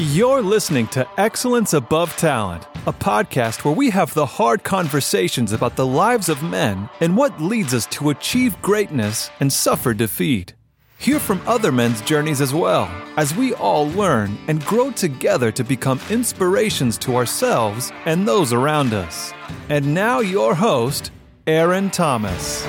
You're listening to Excellence Above Talent, a podcast where we have the hard conversations about the lives of men and what leads us to achieve greatness and suffer defeat. Hear from other men's journeys as well, as we all learn and grow together to become inspirations to ourselves and those around us. And now your host, Aaron Thomas.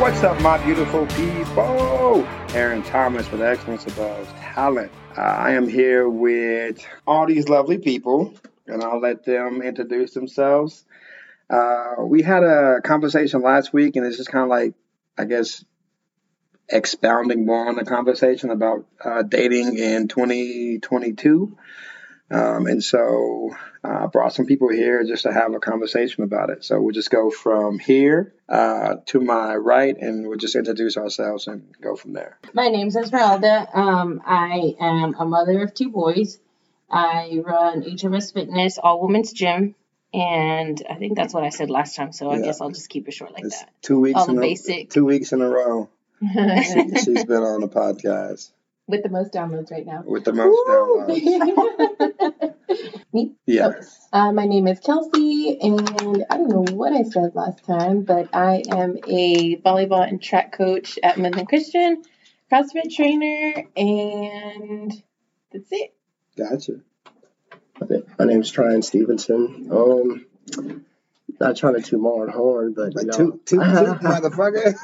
What's up, my beautiful people? Aaron Thomas with Excellence Above Talent. I am here with all these lovely people, and I'll let them introduce themselves. We had a conversation last week, and it's just kind of like, I guess, expounding more on the conversation about dating in 2022. And so I brought some people here just to have a conversation about it. So we'll just go from here to my right, and we'll just introduce ourselves and go from there. My name's Esmeralda. I am a mother of two boys. I run HMS Fitness, all-women's gym. And I think that's what I said last time, so yeah. I guess I'll just keep it short like it's that. 2 weeks all in the basic. 2 weeks in a row. She's been on the podcast. With the most downloads right now. With the most downloads. Me? Yeah. Oh, my name is Kelsey, and I don't know what I said last time, but I am a volleyball and track coach at Midland Christian, CrossFit trainer, and that's it. Gotcha. My name's Tryann Stevenson. Not trying to toot my own horn, but you know, toot, motherfucker.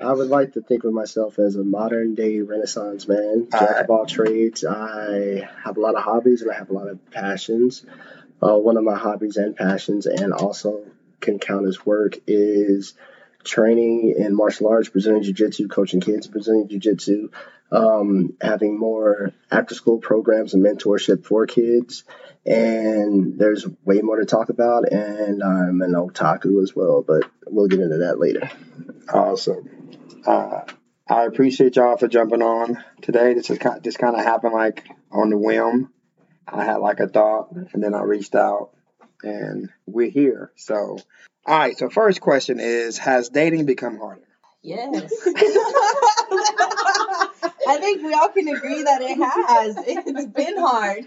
I would like to think of myself as a modern day Renaissance man, jack of all trades. I have a lot of hobbies and I have a lot of passions. One of my hobbies and passions, and also can count as work, is training in martial arts, Brazilian Jiu-Jitsu, coaching kids Brazilian Jiu-Jitsu, having more after-school programs and mentorship for kids. And there's way more to talk about, and I'm an otaku as well, but we'll get into that later. Awesome. I appreciate y'all for jumping on today. This just kind of happened like on the whim. I had like a thought, and then I reached out, and we're here. So, all right, so first question is, has dating become harder? Yes. I think we all can agree that it has. It's been hard.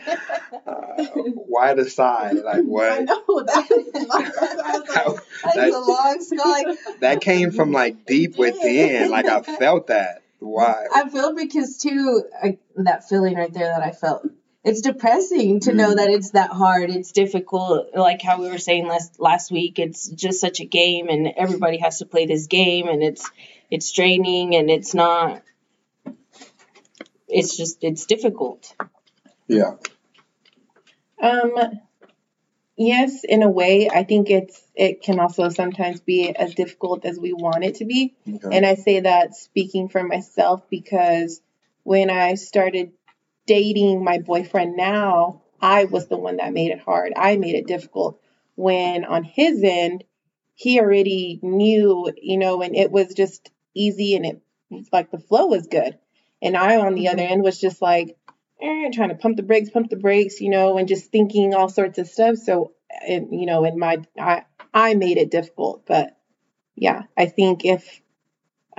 Why the sigh? Like what? I know that's a long sigh. That came from like deep within. Like I felt that. Why? I feel because too that feeling right there that I felt. It's depressing to know that it's that hard. It's difficult. Like how we were saying last week, it's just such a game, and everybody has to play this game, and it's draining, and it's not. It's just, it's difficult. Yeah. Yes, in a way, I think it can also sometimes be as difficult as we want it to be. Okay. And I say that speaking for myself, because when I started dating my boyfriend now, I was the one that made it hard. I made it difficult when on his end, he already knew, you know, and it was just easy and it's like the flow was good. And I, on the other end, was just like, trying to pump the brakes, you know, and just thinking all sorts of stuff. So, and, you know, I made it difficult. But, yeah, I think why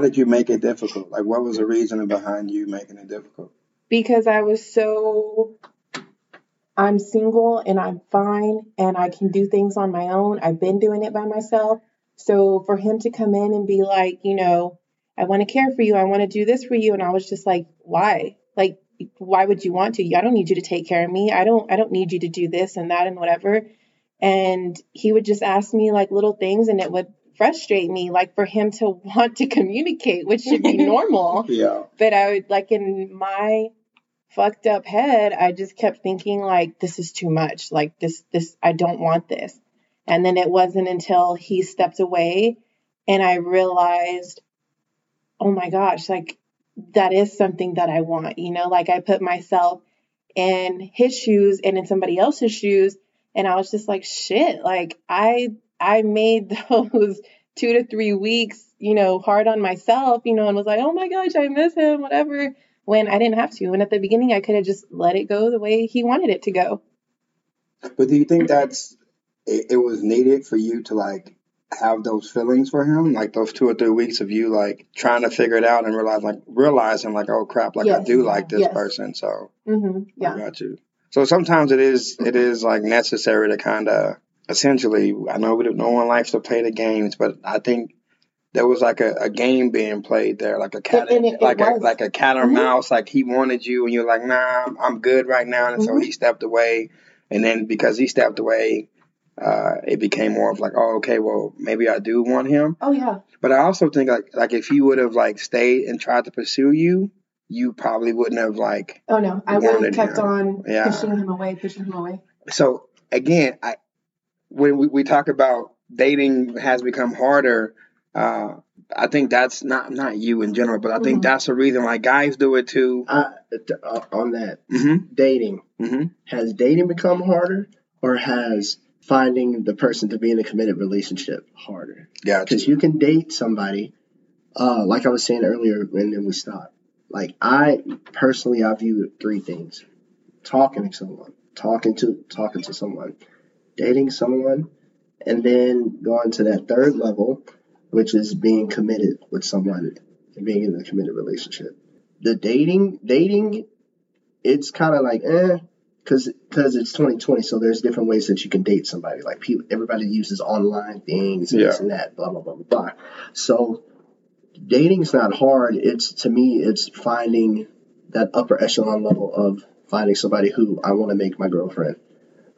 did you make it difficult? Like, what was the reason behind you making it difficult? Because I'm single and I'm fine and I can do things on my own. I've been doing it by myself. So for him to come in and be like, you know, I want to care for you. I want to do this for you. And I was just like, why? Like, why would you want to? I don't need you to take care of me. I don't need you to do this and that and whatever. And he would just ask me like little things, and it would frustrate me, like for him to want to communicate, which should be normal. Yeah. But I would, like, in my fucked up head, I just kept thinking like, this is too much. Like this, I don't want this. And then it wasn't until he stepped away and I realized, oh my gosh, like that is something that I want, you know, like I put myself in his shoes and in somebody else's shoes. And I was just like, shit, like I made those 2 to 3 weeks, you know, hard on myself, you know, and was like, oh my gosh, I miss him, whatever. when I didn't have to. And at the beginning, I could have just let it go the way he wanted it to go. But do you think that's it was needed for you to, like, have those feelings for him, like those 2 or 3 weeks of you, like, trying to figure it out and realizing, like, oh, crap, like, yes, I do like this person. So I got you. So sometimes it is like necessary to kind of essentially, I know no one likes to play the games, but I think there was like a game being played there, like a cat, a cat or mouse, like he wanted you and you're like, nah, I'm good right now. And so he stepped away. And then because he stepped away, it became more of like, oh, okay, well, maybe I do want him. Oh, yeah. But I also think like if he would have like stayed and tried to pursue you, you probably wouldn't have like. Oh, no. I would have kept on pushing him away. So, again, when we talk about dating has become harder, I think that's not you in general, but I think that's the reason why guys do it too. On that, dating. Has dating become harder, or has finding the person to be in a committed relationship harder? Yeah, because you can date somebody, like I was saying earlier, and then we stopped. Like, I view 3 things: talking to someone, dating someone, and then going to that third level, which is being committed with someone and being in a committed relationship. The dating, it's kind of like, because it's 2020, so there's different ways that you can date somebody. Like, everybody uses online things and this and that, blah, blah, blah, blah, blah. So dating's not hard. To me, it's finding that upper echelon level of finding somebody who I want to make my girlfriend,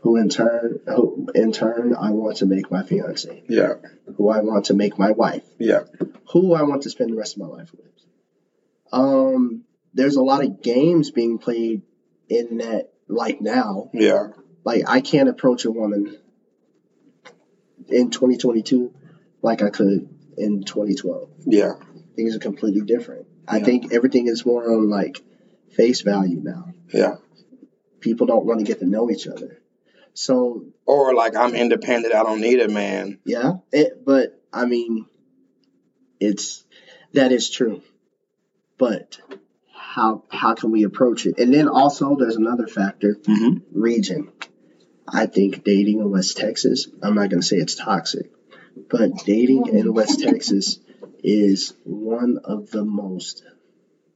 who in turn I want to make my fiance, who I want to make my wife, who I want to spend the rest of my life with. There's a lot of games being played in that, like, now. Yeah. Like, I can't approach a woman in 2022 like I could in 2012. Yeah. Things are completely different. Yeah. I think everything is more on, like, face value now. Yeah. People don't want to get to know each other. So. Or, like, I'm independent. I don't need a man. Yeah. But, I mean, that is true. But how can we approach it? And then also there's another factor, region. I think dating in West Texas, I'm not going to say it's toxic, but dating in West Texas is one of the most.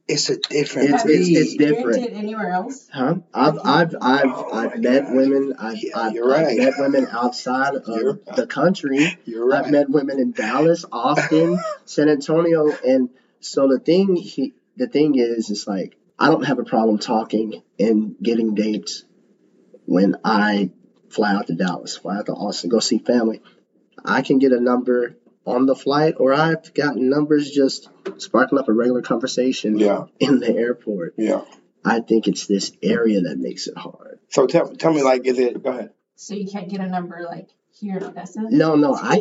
It's a different. It's different. You did anywhere else? Huh? I've met women. I've met women outside of the country. You're right. I've met women in Dallas, Austin, San Antonio, and. So the thing is, it's like, I don't have a problem talking and getting dates when I fly out to Dallas, fly out to Austin, go see family. I can get a number on the flight, or I've gotten numbers just sparking up a regular conversation in the airport. Yeah, I think it's this area that makes it hard. So tell me, like, is it? Go ahead. So you can't get a number like here in Odessa? No, I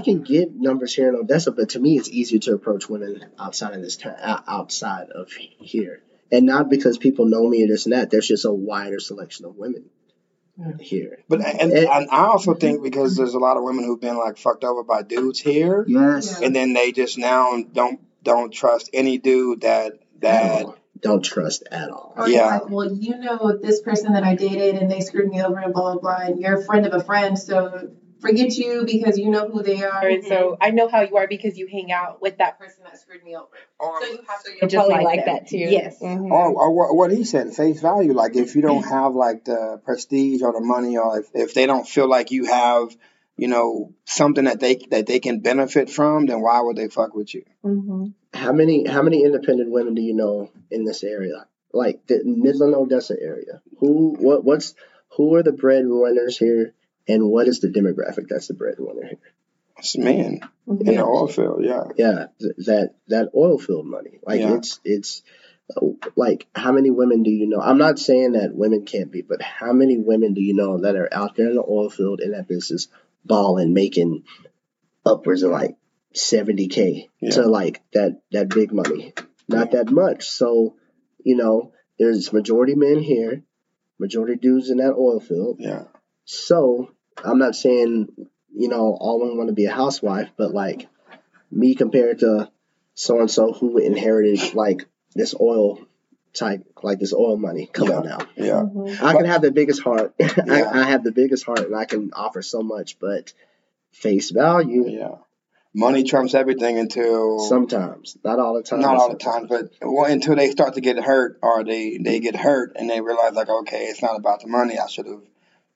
can get numbers here in Odessa, but to me, it's easier to approach women outside of this town, outside of here, and not because people know me or this and that. There's just a wider selection of women here. But and I also think because there's a lot of women who've been like fucked over by dudes here, and then they just now don't trust any dude that. No. Don't trust at all. Or yeah. Like, well, you know this person that I dated and they screwed me over and blah, blah, blah. And you're a friend of a friend, so forget you because you know who they are. And so I know how you are because you hang out with that person that screwed me over. So you have to just like that too. Yes. Mm-hmm. Or what he said, face value. Like, if you don't have like the prestige or the money, or if they don't feel like you have, you know, something that they can benefit from, then why would they fuck with you? Mm-hmm. How many independent women do you know in this area, like the Midland, Odessa area? Who are the breadwinners here, and what is the demographic that's the breadwinner here? It's men in the oil field, yeah. That oil field money, like it's like, how many women do you know? I'm not saying that women can't be, but how many women do you know that are out there in the oil field in that business, balling, making upwards of like 70K to like that big money? Not that much. So, you know, there's majority men here, majority dudes in that oil field. Yeah. So I'm not saying, you know, all women want to be a housewife, but like me compared to so and so who inherited like this oil type, like this oil money. Come on now. Yeah. Mm-hmm. I can have the biggest heart. Yeah. I have the biggest heart and I can offer so much, but face value. Yeah. Money trumps everything until sometimes, not all the time. Not all the time, but well, until they start to get hurt or they get hurt and they realize like, okay, it's not about the money. I should have,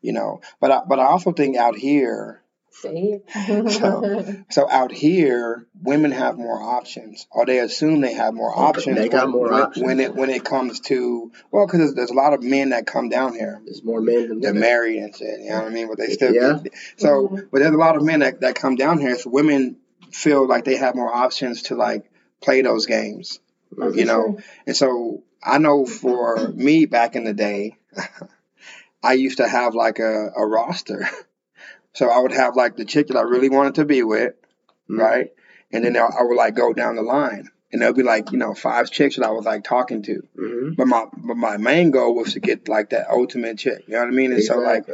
you know. But I also think out here, so out here, women have more options, or they assume they have more options. They got more options when it comes to, well, because there's a lot of men that come down here. There's more men than women. They're married and shit. You know what I mean? But they still but there's a lot of men that come down here. So women feel like they have more options to like play those games, you know. And so I know for me back in the day, I used to have like a roster. So I would have like the chick that I really wanted to be with, right? And then I would like go down the line, and there'll be like, you know, 5 chicks that I was like talking to. Mm-hmm. But my main goal was to get like that ultimate chick. You know what I mean? And so like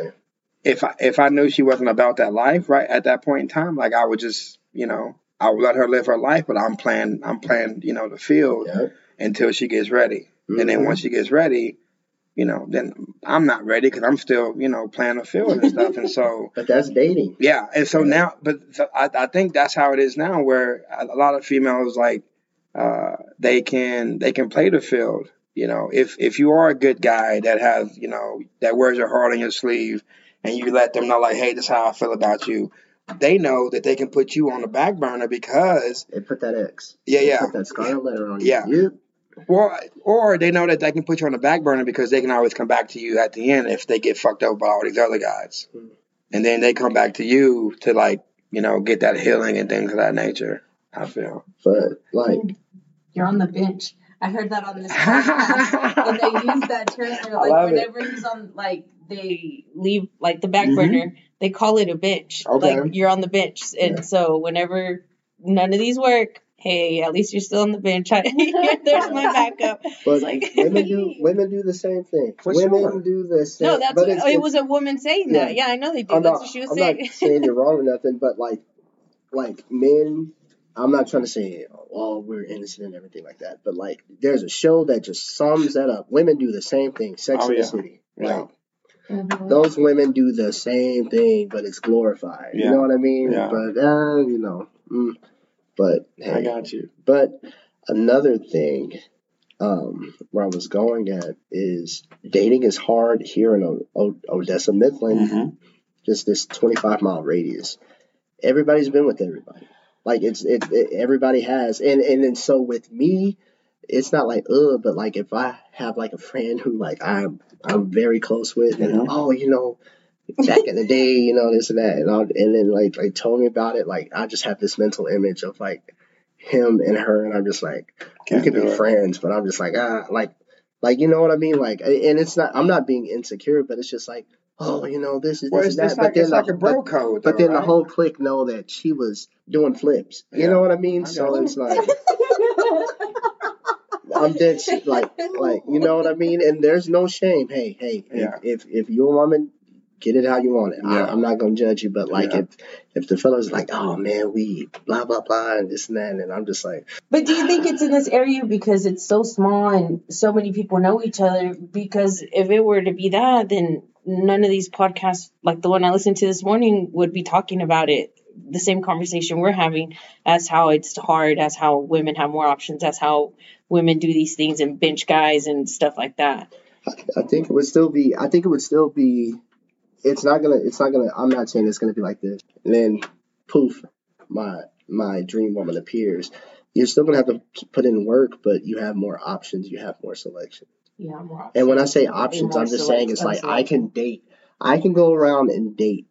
if I knew she wasn't about that life right at that point in time, like I would just, you know, I would let her live her life, but I'm playing, you know, the field until she gets ready. Mm-hmm. And then once she gets ready, you know, then I'm not ready because I'm still, you know, playing the field and stuff. And so, but that's dating. Yeah. And so now, I think that's how it is now, where a lot of females like they can play the field. You know, if you are a good guy that has, you know, that wears your heart on your sleeve, and you let them know like, hey, this is how I feel about you. They know that they can put you on the back burner because they put that X. Yeah, yeah. They put that scarlet letter on you. Yeah. Yep. Or they know that they can put you on the back burner because they can always come back to you at the end if they get fucked up by all these other guys. And then they come back to you to, like, you know, get that healing and things of that nature, I feel. But, like... You're on the bench. I heard that on this podcast. And they use that term. They're like, whenever he's on, like, they leave, like, the back burner, they call it a bench. Okay. Like, you're on the bench. And so whenever none of these work... Hey, at least you're still on the bench. There's my backup. But like, women do the same thing. Women do the same. No, that's it was a woman saying that. Yeah, I know they do. That's what she was saying. I'm not saying you're wrong or nothing, but like men. I'm not trying to say we're innocent and everything like that, but like there's a show that just sums that up. Women do the same thing. Sex and the City. Right. Those women do the same thing, but it's glorified. Yeah. You know what I mean? Yeah. But you know. But hey, I got you. But another thing where I was going at is dating is hard here in Odessa, Midland, just this 25-mile radius. Everybody's been with everybody. Like it everybody has. And then so with me, it's not like, but like if I have like a friend who like I'm very close with and you know, back in the day, you know, this and that, and then like told me about it. Like I just have this mental image of like him and her, and I'm just like, we could be friends, but I'm just like like you know what I mean. Like, and it's not, I'm not being insecure, but it's just like, oh, you know, this is this and that. But then like a bro code, but then the whole clique know that she was doing flips. You know what I mean? So it's like. I'm dead shit, like you know what I mean. And there's no shame. Hey, if you're a woman. Get it how you want it. Yeah. I'm not going to judge you, but, like, if the fella's like, oh, man, we blah, blah, blah, and this and that, and I'm just like. But do you think it's in this area because it's so small and so many people know each other? Because if it were to be that, then none of these podcasts, like the one I listened to this morning, would be talking about it. The same conversation we're having as how it's hard, as how women have more options, as how women do these things and bench guys and stuff like that. I think it would still be. It's not gonna. I'm not saying it's gonna be like this. And then, poof, my dream woman appears. You're still gonna have to put in work, but you have more options. You have more selection. Yeah, more options. And when I say options, I'm just saying it's like I can date. I can go around and date.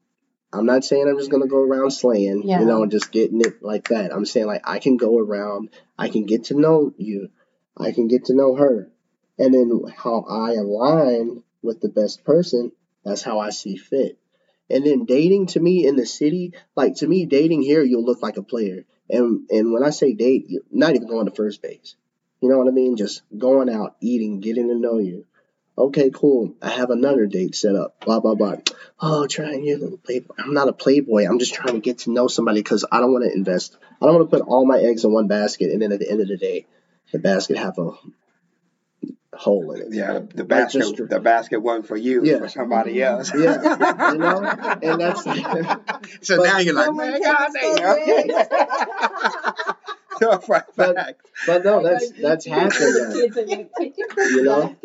I'm not saying I'm just gonna go around slaying. Yeah. You know, just getting it like that. I'm saying like I can go around. I can get to know you. I can get to know her, and then how I align with the best person. That's how I see fit. And then dating to me in the city, like to me, dating here, you'll look like a player. And when I say date, you're not even going to first base. You know what I mean? Just going out, eating, getting to know you. Okay, cool. I have another date set up. Blah, blah, blah. Oh, Tryann, you're a little playboy. I'm not a playboy. I'm just trying to get to know somebody because I don't want to invest. I don't want to put all my eggs in one basket. And then at the end of the day, the basket have a hole in it. Yeah, the basket wasn't for you, yeah, for somebody else. Yeah, you know, and that's so now you're like, man, God damn. But no, that's happened. You know,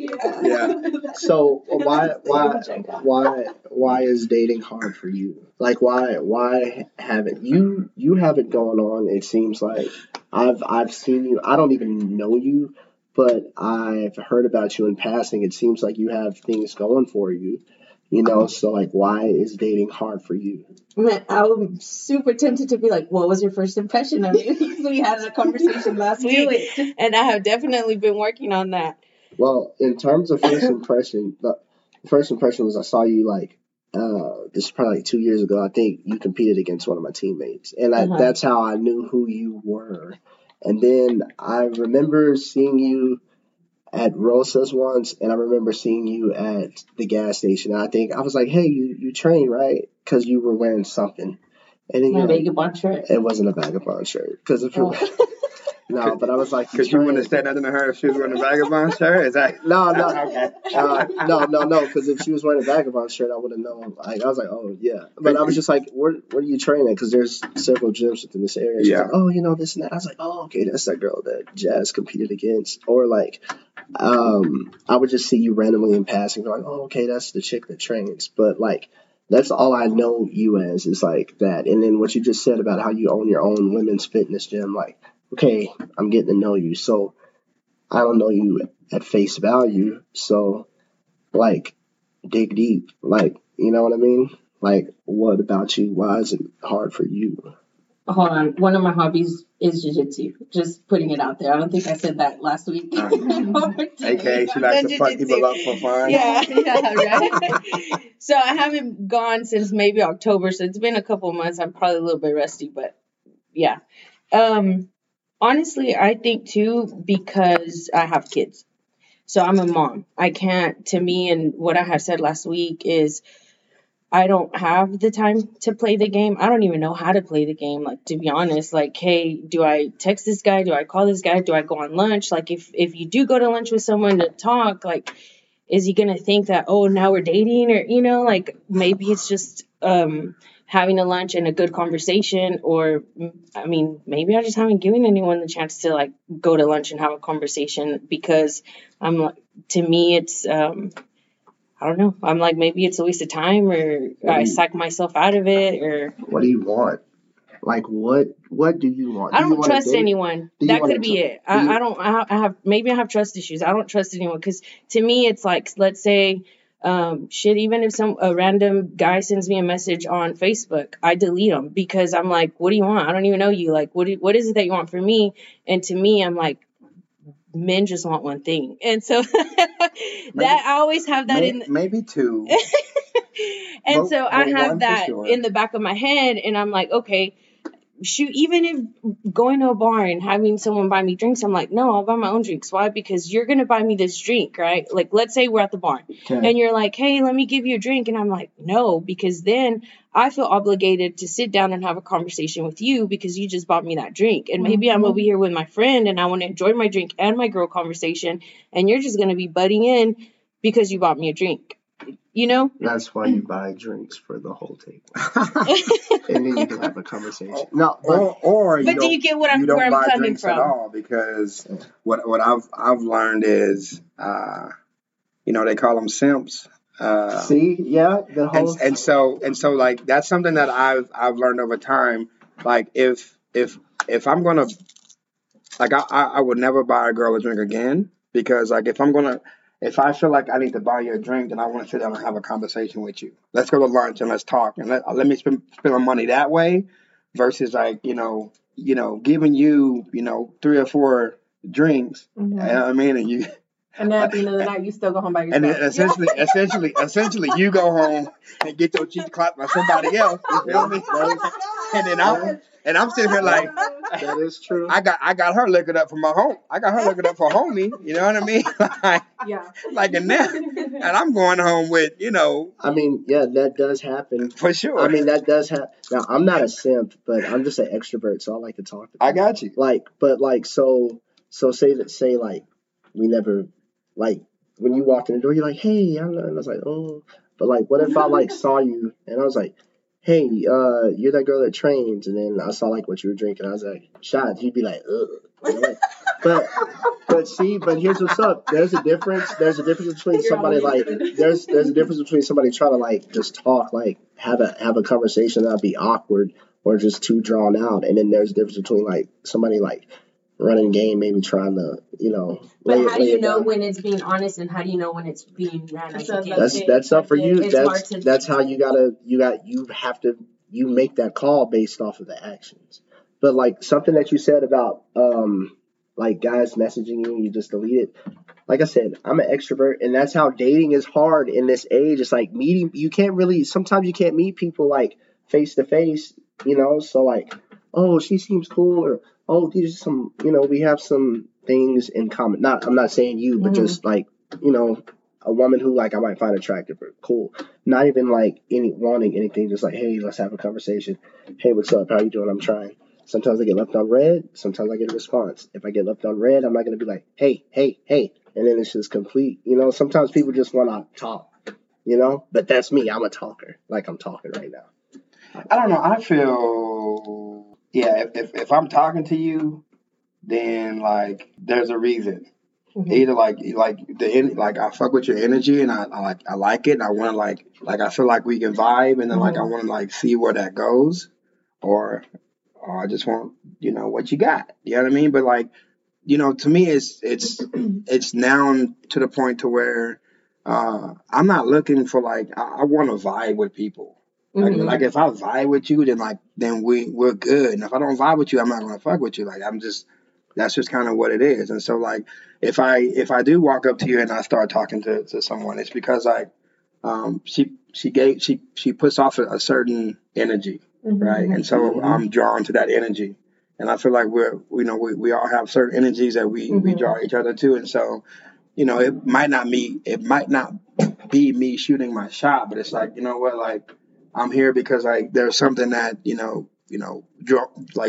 yeah. So why is dating hard for you? Like why haven't you have it going on? It seems like I've seen you. I don't even know you, but I've heard about you in passing. It seems like you have things going for you. You know, so like, why is dating hard for you? I'm super tempted to be like, what was your first impression of me? We had a conversation last week, and I have definitely been working on that. Well, in terms of first impression, the first impression was I saw you like, this is probably like 2 years ago. I think you competed against one of my teammates, and that's how I knew who you were. And then I remember seeing you at Rosa's once, and I remember seeing you at the gas station. And I think I was like, "Hey, you train, right?" Because you were wearing something, and then my Vagabond shirt. It wasn't a Vagabond shirt, because if it no, but I was like, "Because you wouldn't have said nothing to her if she was wearing a Vagabond shirt." Is that no, okay. No. Because if she was wearing a Vagabond shirt, I would have known. Like, I was like, "Oh yeah," but I was just like, "Where do you train at?" Because there's several gyms within this area. She's like, "Oh, you know this and that." I was like, "Oh, okay, that's that girl that Jazz competed against," or like. I would just see you randomly in passing, going, "Oh, okay, that's the chick that trains." But like, that's all I know you as is like that. And then what you just said about how you own your own women's fitness gym, like, okay, I'm getting to know you. So I don't know you at face value. So like, dig deep. Like, you know what I mean? Like, what about you? Why is it hard for you? Hold on. One of my hobbies is jiu-jitsu. Just putting it out there. I don't think I said that last week. AKA she likes to fuck people up for fun. Yeah, right? So I haven't gone since maybe October, so it's been a couple of months. I'm probably a little bit rusty, but yeah. Honestly, I think, too, because I have kids. So I'm a mom. I can't, to me, and what I have said last week is – I don't have the time to play the game. I don't even know how to play the game. Like, to be honest, like, hey, do I text this guy? Do I call this guy? Do I go on lunch? Like, if you do go to lunch with someone to talk, like, is he going to think that, oh, now we're dating? Or, you know, like, maybe it's just having a lunch and a good conversation. Or, I mean, maybe I just haven't given anyone the chance to, like, go to lunch and have a conversation because I'm like, to me, it's I don't know. I'm like, maybe it's a waste of time or I psych myself out of it or. What do you want? Like, what do you want? I don't trust anyone. That could be it. Maybe I have trust issues. I don't trust anyone. Cause to me, it's like, let's say, even if a random guy sends me a message on Facebook, I delete them because I'm like, what do you want? I don't even know you. Like, what is it that you want from me? And to me, I'm like, men just want one thing. And so I always have that maybe two. And so I have that in the back of my head and I'm like, okay, shoot, even if going to a bar and having someone buy me drinks, I'm like, no, I'll buy my own drinks. Why? Because you're going to buy me this drink, right? Like, let's say we're at the bar and you're like, hey, let me give you a drink. And I'm like, no, because then I feel obligated to sit down and have a conversation with you because you just bought me that drink. And maybe I'm over here with my friend and I want to enjoy my drink and my girl conversation. And you're just going to be butting in because you bought me a drink. You know? That's why you buy drinks for the whole table. And then you can have a conversation. No, but do you get what I'm where I'm coming from? You don't buy drinks at all because what I've learned is, you know, they call them simps. See? Yeah. The whole and so like that's something that I've learned over time. Like if I'm gonna like I would never buy a girl a drink again because like if I feel like I need to buy you a drink, then I want to sit down and have a conversation with you. Let's go to lunch and let's talk and let me spend my money that way versus like, you know, giving you, you know, 3 or 4 drinks. Mm-hmm. You know what I mean? And you. And then at the end of the night, you still go home by yourself. And then essentially, you go home and get your cheek clapped by somebody else. You feel me? And then I'm sitting here like, that is true. I got her liquored up for my home. I got her liquored up for homie. You know what I mean? Like, yeah. Like in that, and I'm going home with, you know. I mean, yeah, that does happen for sure. I mean, that does happen. Now, I'm not a simp, but I'm just an extrovert, so I like to talk to people. I got you. Like, but like, so say like we never Like, when you walk in the door, you're like, hey, I was like, oh. But, like, what if I, like, saw you and I was like, hey, you're that girl that trains. And then I saw, like, what you were drinking. I was like, shots. You'd be like, ugh. Like, but see, but here's what's up. There's a difference. There's a difference between somebody, like, there's a difference between somebody trying to, like, just talk, like, have a conversation that'll be awkward or just too drawn out. And then there's a difference between, like, somebody, like, running game, maybe trying to, you know. But how do you know when it's being honest, and how do you know when it's being ran as a game? That's up for you. That's how you make that call based off of the actions. But like something that you said about like guys messaging you, you just delete it. Like I said, I'm an extrovert, and that's how dating is hard in this age. It's like meeting. Sometimes you can't meet people like face to face. You know, so like, oh, she seems cool, or oh, these are some, you know, we have some things in common. I'm not saying you, but just like, you know, a woman who like I might find attractive or cool. Not even like wanting anything, just like, hey, let's have a conversation. Hey, what's up? How you doing? I'm trying. Sometimes I get left on red. Sometimes I get a response. If I get left on red, I'm not going to be like, hey, hey, hey. And then it's just complete. You know, sometimes people just want to talk, you know, but that's me. I'm a talker. Like I'm talking right now. I don't know. I feel... Yeah, if I'm talking to you, then like there's a reason. Mm-hmm. Either like I fuck with your energy and I like it. And I want to like I feel like we can vibe, and then like I want to like see where that goes, or I just want, you know, what you got. You know what I mean? But like, you know, to me it's now to the point to where I'm not looking for like I want to vibe with people. Like if I vibe with you, then we're good. And if I don't vibe with you, I'm not gonna fuck with you. Like that's just kind of what it is. And so like if I do walk up to you and I start talking to someone, it's because like she puts off a certain energy, right? And so I'm drawn to that energy. And I feel like we all have certain energies that we draw each other to. And so, you know, it might not be me shooting my shot, but it's like, you know what, like I'm here because like there's something that you know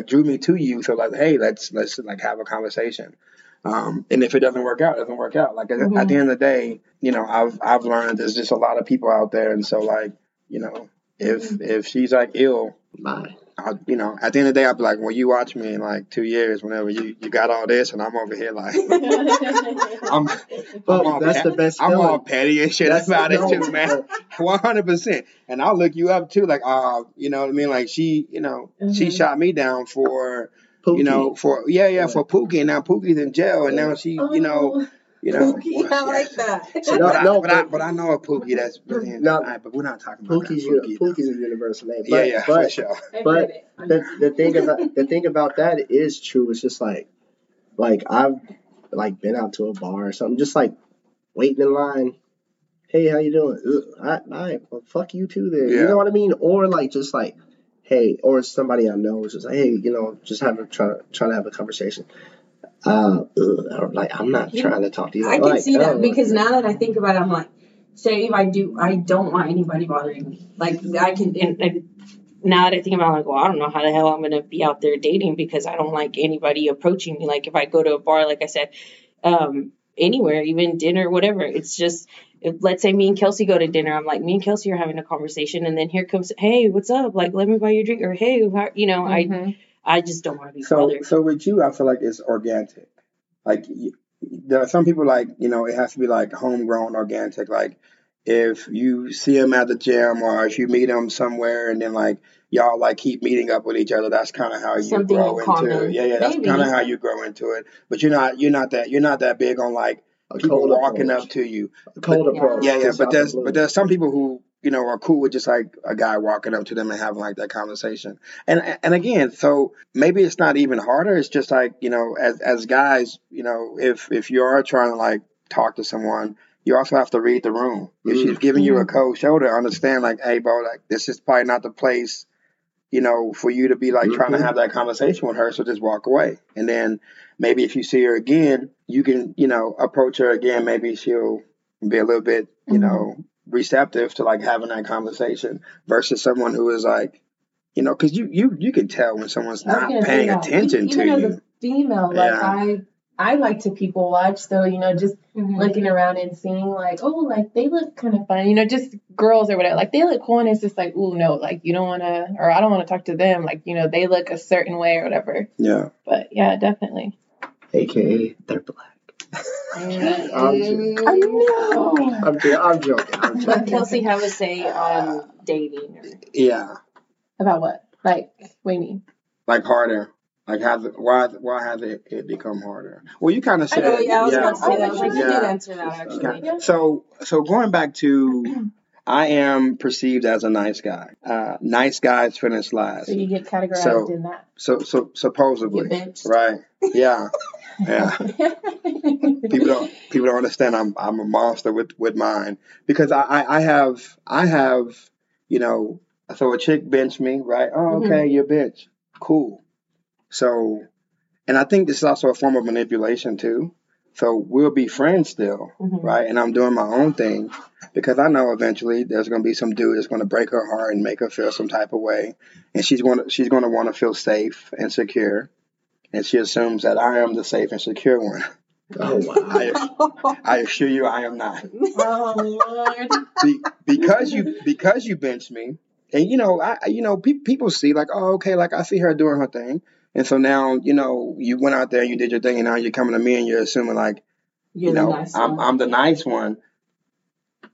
drew me to you. So like, hey, let's like have a conversation. And if it doesn't work out, it doesn't work out. Like at the end of the day, you know, I've learned there's just a lot of people out there, and so like, you know, if she's like ill, bye. You know, at the end of the day, I'll be like, well, you watch me in like 2 years, whenever you got all this, and I'm over here like, I'm all petty and shit. That's about it, too, man. 100%. And I'll look you up too, like, you know what I mean? Like she, you know, she shot me down for, Pookie. You know, for Pookie, and now Pookie's in jail, and now she, you know, Pookie, well, I like that. So but I know a Pookie that's brilliant. No, but we're not talking about Pookie's no. Pookie's a universal name. But, for sure. But the thing about that is true. It's just like I've like been out to a bar or something, just like waiting in line. Hey, how you doing? All right, well, fuck you too. There, you know what I mean? Or like just like, hey, or somebody I know is just like, hey, you know, just trying to have a conversation. I'm not trying to talk to you. I can see that because now that I think about it, I'm like, say if I don't want anybody bothering me. Like I can, and now that I think about it, I'm like, well, I don't know how the hell I'm going to be out there dating because I don't like anybody approaching me. Like if I go to a bar, like I said, anywhere, even dinner, whatever, it's just, let's say me and Kelsey go to dinner. I'm like, me and Kelsey are having a conversation. And then here comes, hey, what's up? Like, let me buy you a drink, or hey, how, you know, I just don't want to be bothered. So with you, I feel like it's organic. Like there are some people like, you know, it has to be like homegrown organic. Like if you see them at the gym or if you meet them somewhere and then like y'all like keep meeting up with each other, that's kind of how you grow into it. Yeah, that's kind of how you grow into it. But you're not that big on like people walking up to you. Cold approach. Yeah. But there's some people who, you know, are cool with just like a guy walking up to them and having like that conversation. And again, so maybe it's not even harder. It's just like, you know, as guys, you know, if you are trying to like talk to someone, you also have to read the room. If she's giving you a cold shoulder, understand like, hey, bro, like this is probably not the place, you know, for you to be like trying to have that conversation with her. So just walk away. And then maybe if you see her again, you can, you know, approach her again. Maybe she'll be a little bit, you know, receptive to like having that conversation versus someone who is like, you know, because you can tell when someone's not paying attention to you. The female, like I I like to people watch, so, you know, just looking around and seeing, like, oh, like, they look kind of fun, you know, just girls or whatever, like, they look cool, and it's just like, ooh, no, like, you don't want to, or I don't want to talk to them, like, you know, they look a certain way or whatever. Yeah. But, yeah, definitely. AKA, they're black. I'm joking. Let Kelsey have a say on dating. Yeah. About what? Like, what do you mean? Like, harder. Like, why has it become harder? Well, you kind of said. I was about to say that. You did answer that, actually. Yeah. So going back to, I am perceived as a nice guy. Nice guys finish last. So you get categorized in that. So supposedly. You bitch. Right. Yeah. Yeah. People don't understand. I'm a monster with mine, because I have, you know, so a chick benched me, right? Oh, okay, you're benched. Cool. So, and I think this is also a form of manipulation too. So we'll be friends still, right? And I'm doing my own thing, because I know eventually there's going to be some dude that's going to break her heart and make her feel some type of way, and she's going to want to feel safe and secure, and she assumes that I am the safe and secure one. Oh wow! I assure you, I am not. Oh Lord! Because you benched me, and you know people see, like, oh, okay, like I see her doing her thing. And so now, you know, you went out there and you did your thing, and now you're coming to me and you're assuming, like, I'm the nice one.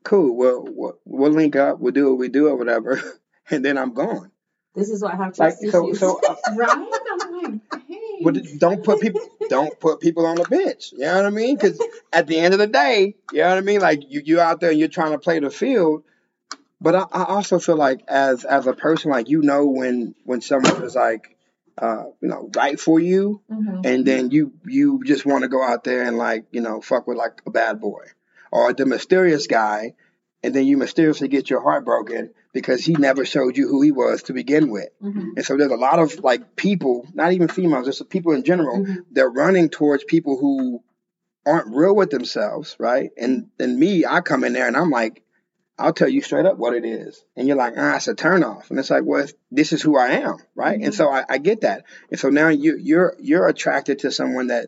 Cool. Well, we'll link up. We'll do what we do or whatever. And then I'm gone. This is what I have to say. So, right? I'm like, hey. But don't put people on the bench. You know what I mean? Because at the end of the day, you know what I mean? Like, you're out there and you're trying to play the field. But I also feel like as a person, like, you know, when someone is like, you know, right for you, and then you just want to go out there and, like, you know, fuck with, like, a bad boy or the mysterious guy, and then you mysteriously get your heart broken because he never showed you who he was to begin with. And so there's a lot of, like, people, not even females, just people in general, they're running towards people who aren't real with themselves, right? And me, I come in there and I'm like, I'll tell you straight up what it is. And you're like, it's a turnoff. And it's like, well, this is who I am, right? And so I get that. And so now you're attracted to someone that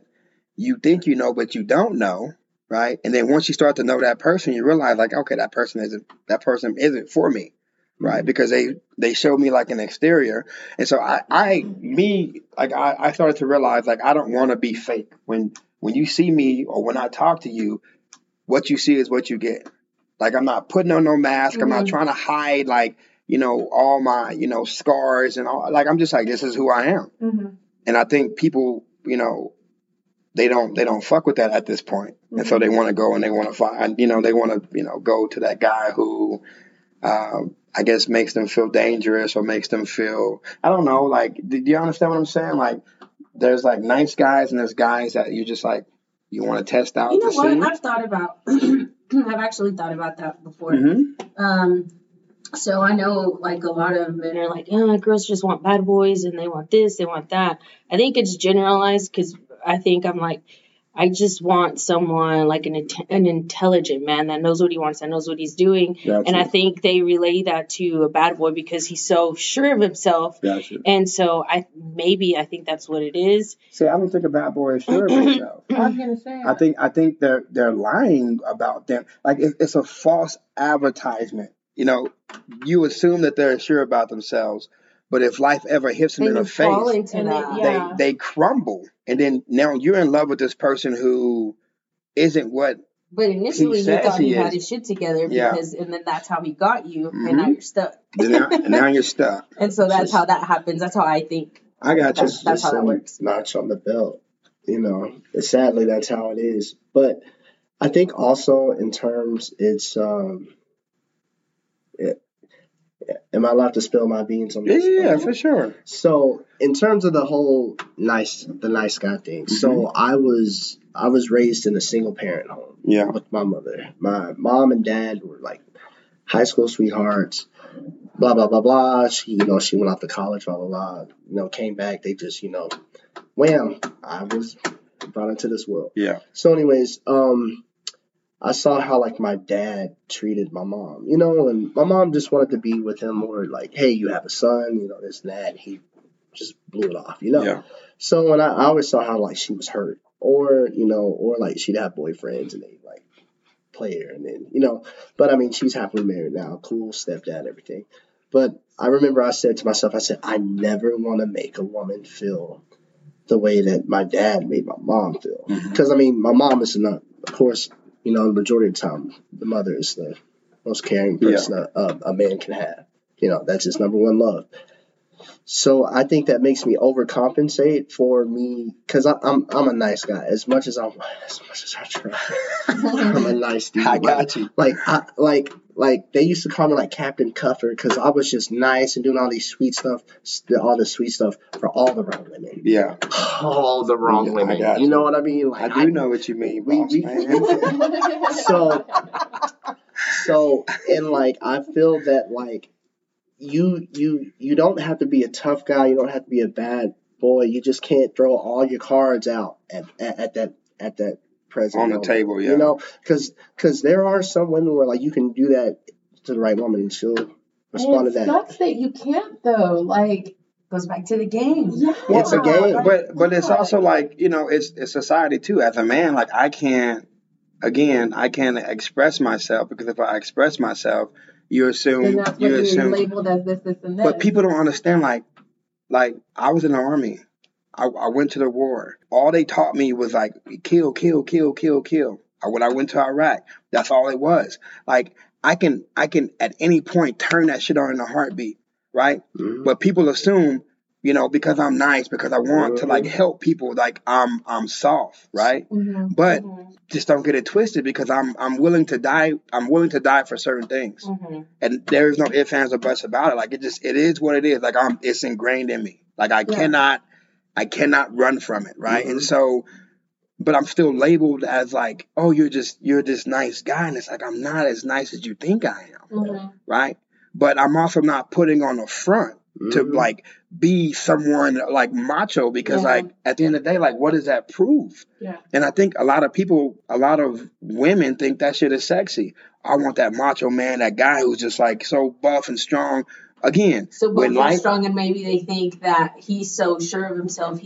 you think you know, but you don't know, right? And then once you start to know that person, you realize, like, okay, that person isn't for me, right? Because they showed me, like, an exterior. And so I started to realize, like, I don't want to be fake. When you see me or when I talk to you, what you see is what you get. Like, I'm not putting on no mask. I'm not trying to hide, like, you know, all my, you know, scars and all. Like, I'm just like, this is who I am. And I think people, you know, they don't fuck with that at this point. And so they want to go and they want to find, you know, they want to, you know, go to that guy who, I guess, makes them feel dangerous or makes them feel, I don't know. Like, do you understand what I'm saying? Like, there's, like, nice guys and there's guys that you just, like, you want to test out. You know what? I've actually thought about that before. So I know, like, a lot of men are like, girls just want bad boys and they want this, they want that. I think it's generalized, because I think I'm like, I just want someone like an intelligent man that knows what he wants, that knows what he's doing. Gotcha. And I think they relay that to a bad boy because he's so sure of himself. Gotcha. And so I think that's what it is. See, I don't think a bad boy is sure of himself. I was gonna say. I think they're lying about them. Like, it's a false advertisement. You know, you assume that they're sure about themselves. But if life ever hits them in the face, they crumble. And then now you're in love with this person who isn't what. But initially you thought he had his shit together, because, and then that's how he got you, and now you're stuck. now you're stuck. And so that's how that happens. That's how I think. I got you. That's how that works. Notch on the belt. You know, sadly, that's how it is. But I think also in terms, it's. Am I allowed to spill my beans on this? Yeah, for sure. So, in terms of the whole nice guy thing, so I was raised in a single parent home. Yeah. With my mother, my mom and dad were like high school sweethearts. Blah blah blah blah. She went off to college. Blah blah blah. You know, came back. They just, you know, wham! I was brought into this world. Yeah. So, anyways, I saw how, like, my dad treated my mom, you know, and my mom just wanted to be with him, or like, hey, you have a son, you know, this and that. And he just blew it off, you know. Yeah. So, and I always saw how, like, she was hurt or, you know, or like she'd have boyfriends and they like play her, and then, you know, but I mean, she's happily married now, cool stepdad, everything. But I remember I said to myself, I said, I never want to make a woman feel the way that my dad made my mom feel. Because, I mean, my mom is not, of course, you know, the majority of the time, the mother is the most caring person a man can have. You know, that's his number one love. So I think that makes me overcompensate for me, because I'm a nice guy. As much as I try, I'm a nice dude. I got you. Like they used to call me like Captain Cuffer because I was just nice and doing all the sweet stuff for all the wrong women. Yeah, all the wrong women. You know what I mean? Like, I do know what you mean. We so and like I feel that like. You don't have to be a tough guy. You don't have to be a bad boy. You just can't throw all your cards out at that present on the table. Yeah, you know, because there are some women where like you can do that to the right woman and she'll respond to that. It sucks that you can't though. Like goes back to the game. Yeah, it's a game, but it's also like, you know, it's society too. As a man, like I can't express myself, because if I express myself. You assume labeled as this, and this. But people don't understand. Like I was in the Army. I went to the war. All they taught me was like kill. When I went to Iraq, that's all it was. Like I can at any point turn that shit on in a heartbeat, right? Mm-hmm. But people assume, you know, because I'm nice, because I want to like help people, like I'm soft, right? Mm-hmm. But just don't get it twisted, because I'm willing to die. I'm willing to die for certain things, and there is no ifs, ands, or buts about it. Like it is what it is. Like it's ingrained in me. Like I cannot run from it, right? And so, but I'm still labeled as like, oh, you're this nice guy, and it's like I'm not as nice as you think I am, right? But I'm also not putting on a front. To like be someone like macho, because like at the end of the day, like what does that prove? Yeah. And I think a lot of women think that shit is sexy. I want that macho man, that guy who's just like so buff and strong. Again, so buff and strong, and maybe they think that he's so sure of himself. If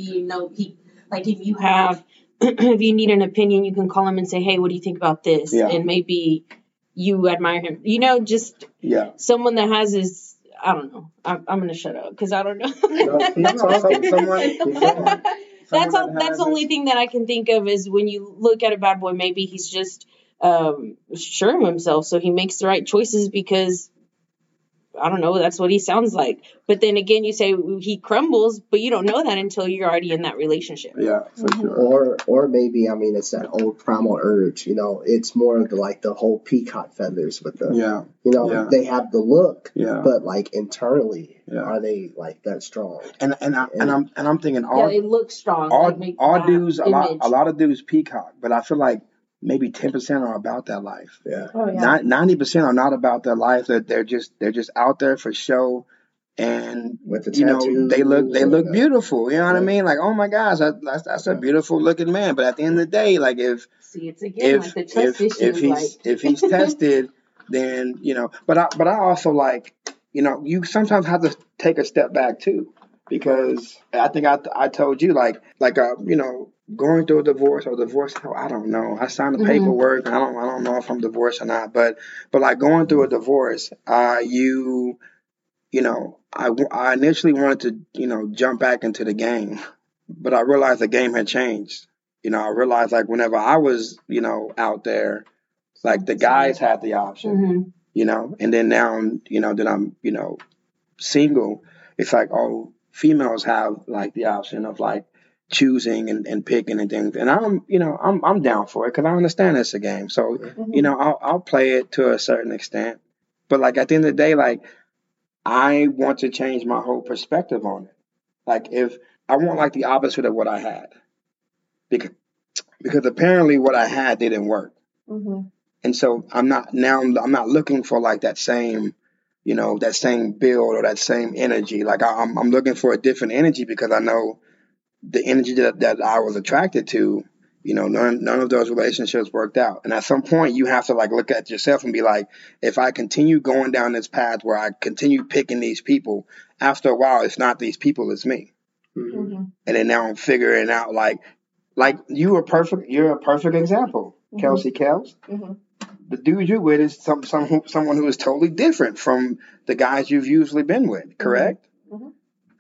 you need an opinion, you can call him and say, hey, what do you think about this? Yeah. And maybe you admire him. You know, just someone that has his. I don't know. I'm going to shut up because I don't know. That's the only thing that I can think of is when you look at a bad boy, maybe he's just sure of himself. So he makes the right choices because, I don't know, that's what he sounds like. But then again, you say he crumbles, but you don't know that until you're already in that relationship. Yeah, for sure. Or maybe, I mean, it's that old primal urge, you know, it's more of the, like the whole peacock feathers with the, you know, they have the look, but like internally, are they like that strong? And I'm thinking all, they look strong. All dudes, a lot of dudes peacock, but I feel like maybe 10% are about that life. Yeah. Oh, yeah. 90% are not about that life. That they're just out there for show, and you know they look beautiful. You know what I mean? Like, oh my gosh, that's a beautiful looking man. But at the end of the day, like if he's tested, then you know. But I also like, you know, you sometimes have to take a step back too, because I think I told you like you know. Going through a divorce or divorce, I don't know. I signed the paperwork. And I don't know if I'm divorced or not. But like going through a divorce, you know, I initially wanted to, you know, jump back into the game, but I realized the game had changed. You know, I realized like whenever I was, you know, out there, like the guys had the option, you know, and then now, you know, that I'm, you know, single, it's like, oh, females have like the option of like, choosing and picking and things, and I'm down for it because I understand it's a game. So you know I'll play it to a certain extent, but like at the end of the day, like I want to change my whole perspective on it. Like if I want like the opposite of what I had, because apparently what I had didn't work, and so I'm not looking for like that same. You know, that same build or that same energy. Like I'm looking for a different energy because I know. The energy that I was attracted to, you know, none of those relationships worked out. And at some point you have to like look at yourself and be like, if I continue going down this path where I continue picking these people, after a while, it's not these people, it's me. And then now I'm figuring out like, Like, you were perfect. You're a perfect example, mm-hmm. Kelsey Kells. Mm-hmm. The dude you're with is someone who is totally different from the guys you've usually been with, correct? Mm-hmm.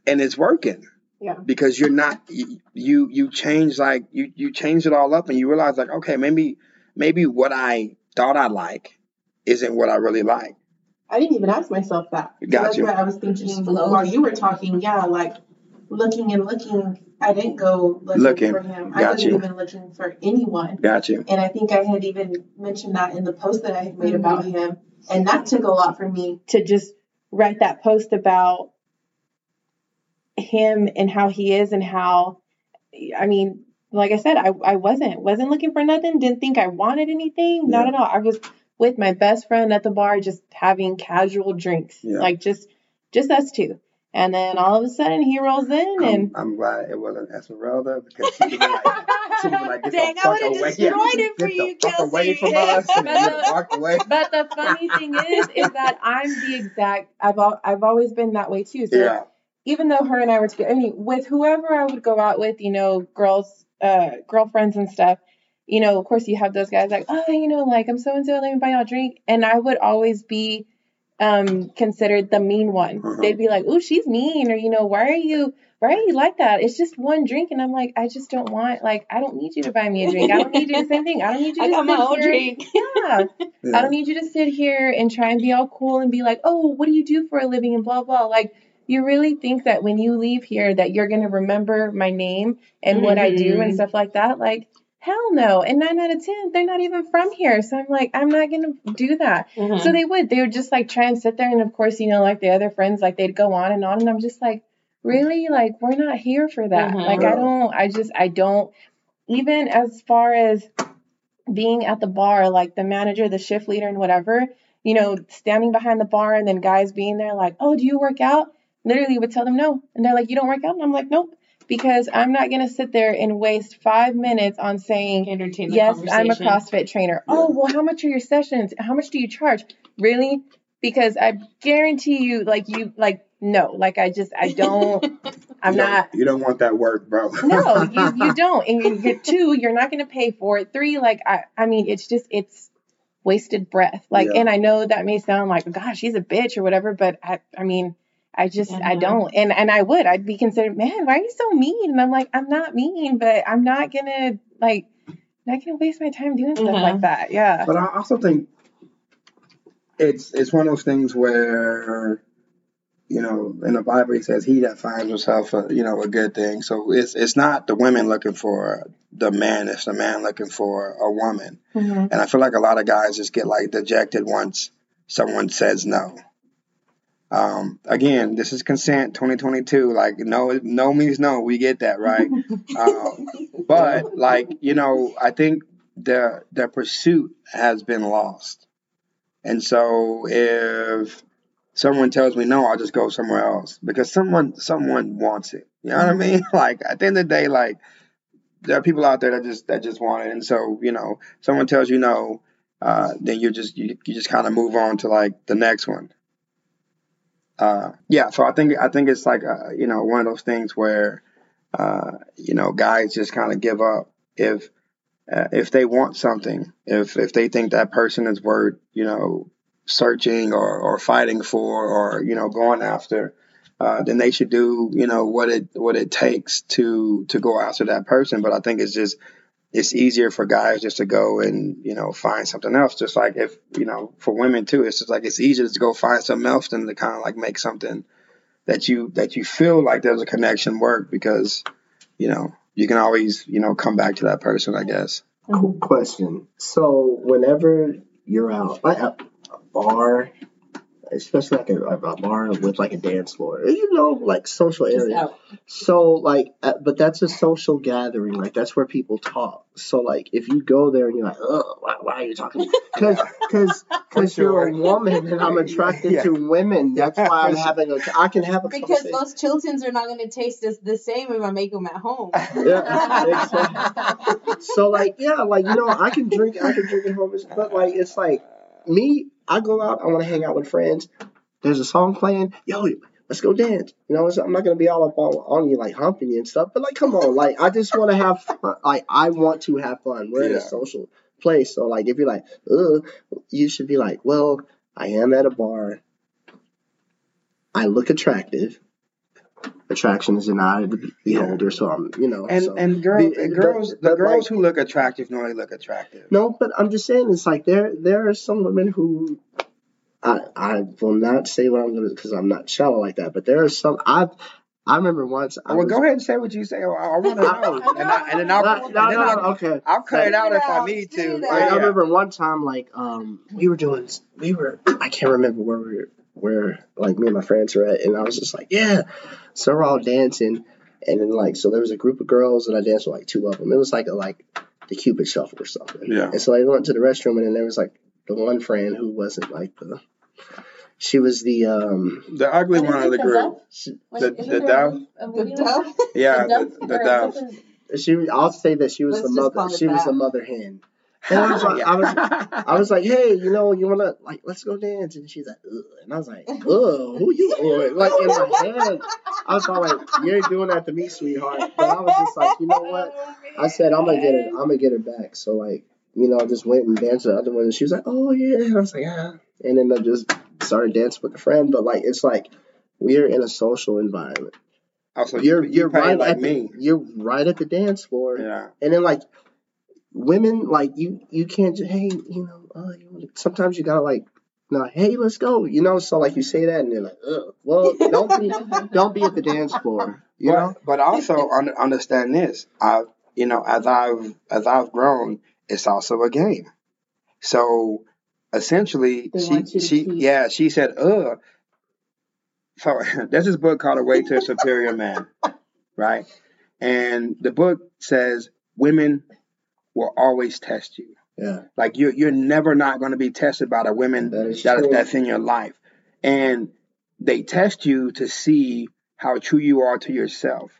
And it's working. Yeah. Because you're not you change, like you change it all up, and you realize, like, okay, maybe what I thought I like isn't what I really like. I didn't even ask myself that. That's what I was thinking while you were talking. Yeah, like looking. I didn't go looking for him. I wasn't even looking for anyone. Got you. And I think I had even mentioned that in the post that I had made mm-hmm. about him. And that took a lot for me to just write that post about him and how he is and how, I mean, like I said, I wasn't looking for nothing. Didn't think I wanted anything. Yeah. Not at all. I was with my best friend at the bar, just having casual drinks, yeah. Like just us two. And then all of a sudden he rolls in, and I'm glad it wasn't Esmeralda, because she was like, get dang, the fuck I would have destroyed it for you, Kelsey. Away from us, and walked away. But the funny thing is that I'm the exact. I've always been that way too. So yeah. Even though her and I were together, I mean, with whoever I would go out with, you know, girlfriends and stuff, you know, of course you have those guys like, oh, you know, like, I'm so and so, let me buy y'all a drink, and I would always be considered the mean one. Uh-huh. They'd be like, "Ooh, she's mean," or, you know, why are you like that? It's just one drink. And I'm like, I just don't want, like, I don't need you to buy me a drink. I don't need you to do the same thing. I don't need you to got my own drink. Yeah. I don't need you to sit here and try and be all cool and be like, "Oh, what do you do for a living?" and blah blah. Like, you really think that when you leave here that you're gonna remember my name and mm-hmm. what I do and stuff like that? Like, hell no. And 9 out of 10, they're not even from here. So I'm like, I'm not going to do that. Mm-hmm. So they would just like try and sit there. And of course, you know, like the other friends, like they'd go on. And I'm just like, really? Like, we're not here for that. Mm-hmm. Like, I don't, even as far as being at the bar, like the manager, the shift leader and whatever, you know, standing behind the bar and then guys being there like, "Oh, do you work out?" Literally would tell them no. And they're like, "You don't work out?" And I'm like, "Nope." Because I'm not going to sit there and waste 5 minutes on saying, "Yes, I'm a CrossFit trainer." Yeah. "Oh, well, how much are your sessions? How much do you charge?" Really? Because I guarantee you, like, no. Like, I don't, I'm you not. You don't want that work, bro. No, you don't. And two, you're not going to pay for it. Three, like, I mean, it's just, it's wasted breath. Like, yeah. And I know that may sound like, gosh, she's a bitch or whatever, but I mean, I just, mm-hmm. I don't. And I would, I'd be considered, "Man, why are you so mean?" And I'm like, I'm not mean, but I'm not going to, like, not going to waste my time doing mm-hmm. stuff like that. Yeah. But I also think it's one of those things where, you know, in the Bible, it says he that finds himself, a good thing. So it's not the women looking for the man, it's the man looking for a woman. Mm-hmm. And I feel like a lot of guys just get like dejected once someone says no. Again, this is consent 2022. Like, no means no. We get that, right? But like, you know, I think the pursuit has been lost. And so if someone tells me no, I'll just go somewhere else because someone wants it. You know what I mean? Like, at the end of the day, like, there are people out there that just want it. And so, you know, someone tells you no, then you just kind of move on to like the next one. So I think it's like, you know, one of those things where, you know, guys just kind of give up if they want something, if they think that person is worth, you know, searching or fighting for, or, you know, going after, then they should do, you know, what it takes to go after that person. But I think it's easier for guys just to go and, you know, find something else. Just like if, you know, for women too, it's just like, it's easier to go find something else than to kind of like make something that you feel like there's a connection work, because, you know, you can always, you know, come back to that person, I guess. Cool question. So whenever you're out, like a bar, especially like a bar with like a dance floor, you know, like social area. So like, but that's a social gathering. Like, that's where people talk. So like, if you go there and you're like, "Oh, why are you talking?" Because you're a woman and I'm attracted to women. That's why I'm having I can have a because those Chiltons are not going to taste the same if I make them at home. Yeah. So like, yeah, like, you know, I can drink at home, but like, it's like me. I go out, I want to hang out with friends. There's a song playing. "Yo, let's go dance. You know, I'm not going to be all up on you, like, humping you and stuff. But, like, come on. Like, I just want to have fun. Like, I want to have fun. We're in a social place. So, like, if you're like, ugh, you should be like, well, I am at a bar. I look attractive. Attraction is an eye of the beholder, so I'm, you know. And girls who look attractive normally look attractive. No, but I'm just saying, it's like there are some women who I will not say what I'm gonna, because I'm not shallow like that. But there are some I remember once. Go ahead and say what you say. I want to know, I'll cut it out if I need to. I remember one time, like I can't remember where like me and my friends were at, and I was just like, yeah. So we're all dancing, and then like, so there was a group of girls, and I danced with like two of them. It was like the Cupid shuffle or something. Yeah. And so I went to the restroom, and then there was like the one friend who wasn't like she was the ugly one of the group. The dove? Yeah, the dove. I'll say that she was the mother. She was the mother hen. And I was like, hey, you know, you wanna like, let's go dance? And she's like, ugh. And I was like, ugh, who you are? Like in my head, I was all like, you're doing that to me, sweetheart. But I was just like, you know what? I said, I'm gonna get her back. So like, you know, I just went and danced with the other one, and she was like, oh yeah. And I was like, ah. And then I just started dancing with a friend. But like, it's like we're in a social environment. Also, you're right like me. You're right at the dance floor. Yeah. And then like. Women, like, you can't just, hey, you know, sometimes you gotta, like, no, hey, let's go, you know, so, like, you say that, and they're like, ugh, well, don't be at the dance floor, you know? But also, understand this, as I've grown, it's also a game. So, essentially, she said, ugh. So, there's this book called A Way to a Superior Man, right? And the book says, women will always test you. Yeah. Like you're never not going to be tested by the women that's in your life. And they test you to see how true you are to yourself.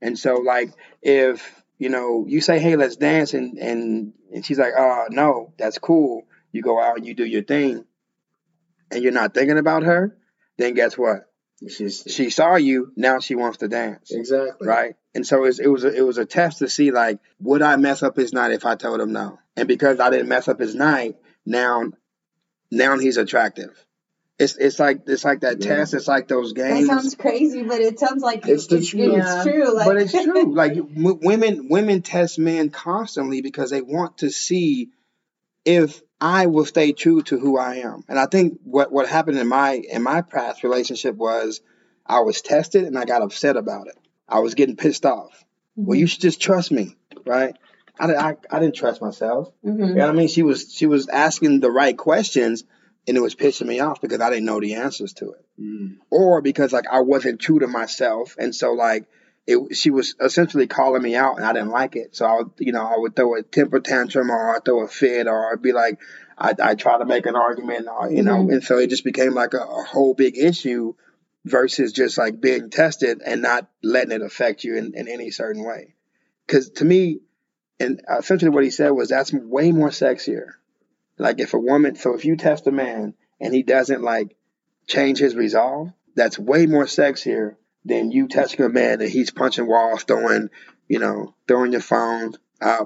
And so like if, you know, you say, hey, let's dance and she's like, oh no, that's cool. You go out and you do your thing and you're not thinking about her, then guess what? She saw you. Now she wants to dance. Exactly. Right. And so it was a test to see like, would I mess up his night if I told him no? And because I didn't mess up his night, now he's attractive. It's like that test. It's like those games. That sounds crazy, but it sounds like it's the truth. It's true. Like. But it's true. Like women test men constantly because they want to see if I will stay true to who I am. And I think what happened in my past relationship was I was tested and I got upset about it. I was getting pissed off. Mm-hmm. Well, you should just trust me, right? I didn't trust myself. Mm-hmm. You know what I mean? She was asking the right questions and it was pissing me off because I didn't know the answers to it. Mm. Or because like I wasn't true to myself. And so like she was essentially calling me out, and I didn't like it. So I would throw a temper tantrum, or I'd throw a fit, or I'd be like, I try to make an argument, or you know. Mm-hmm. And so it just became like a whole big issue, versus just like being tested and not letting it affect you in any certain way. Because to me, and essentially what he said was that's way more sexier. Like if a woman, so if you test a man and he doesn't like change his resolve, that's way more sexier then you touch your man and he's punching walls, throwing your phone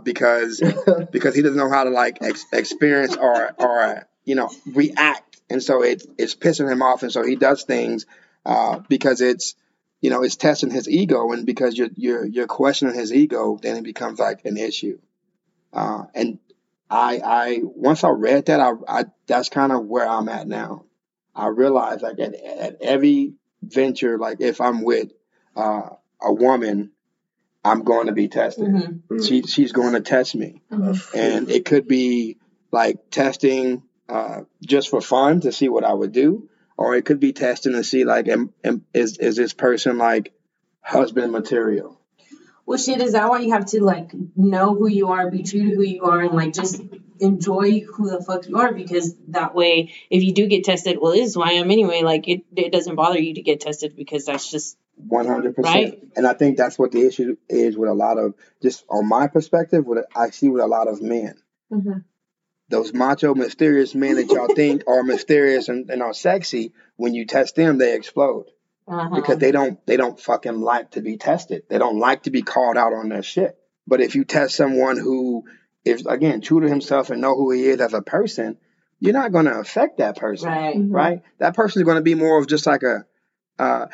because he doesn't know how to like experience or you know react, and so it's pissing him off, and so he does things because it's you know it's testing his ego, and because you're questioning his ego, then it becomes like an issue. And I once I read that, I that's kind of where I'm at now. I realized like at every venture, like if I'm with a woman, I'm going to be tested. Mm-hmm. She's going to test me. Mm-hmm. And it could be like testing just for fun to see what I would do, or it could be testing to see like is this person like husband material. Well, shit, is that why you have to like know who you are, be true to who you are, and like just enjoy who the fuck you are? Because that way, if you do get tested, well, it is who I am anyway. Like it doesn't bother you to get tested because that's just 100%. Right? And I think that's what the issue is with a lot of, just on my perspective, what I see with a lot of men. Mm-hmm. Those macho, mysterious men that y'all think are mysterious and are sexy, when you test them, they explode. because they don't fucking like to be tested. They don't like to be called out on their shit. But if you test someone who is, again, true to himself and know who he is as a person, you're not going to affect that person, right? Mm-hmm. Right? That person is going to be more of just like a,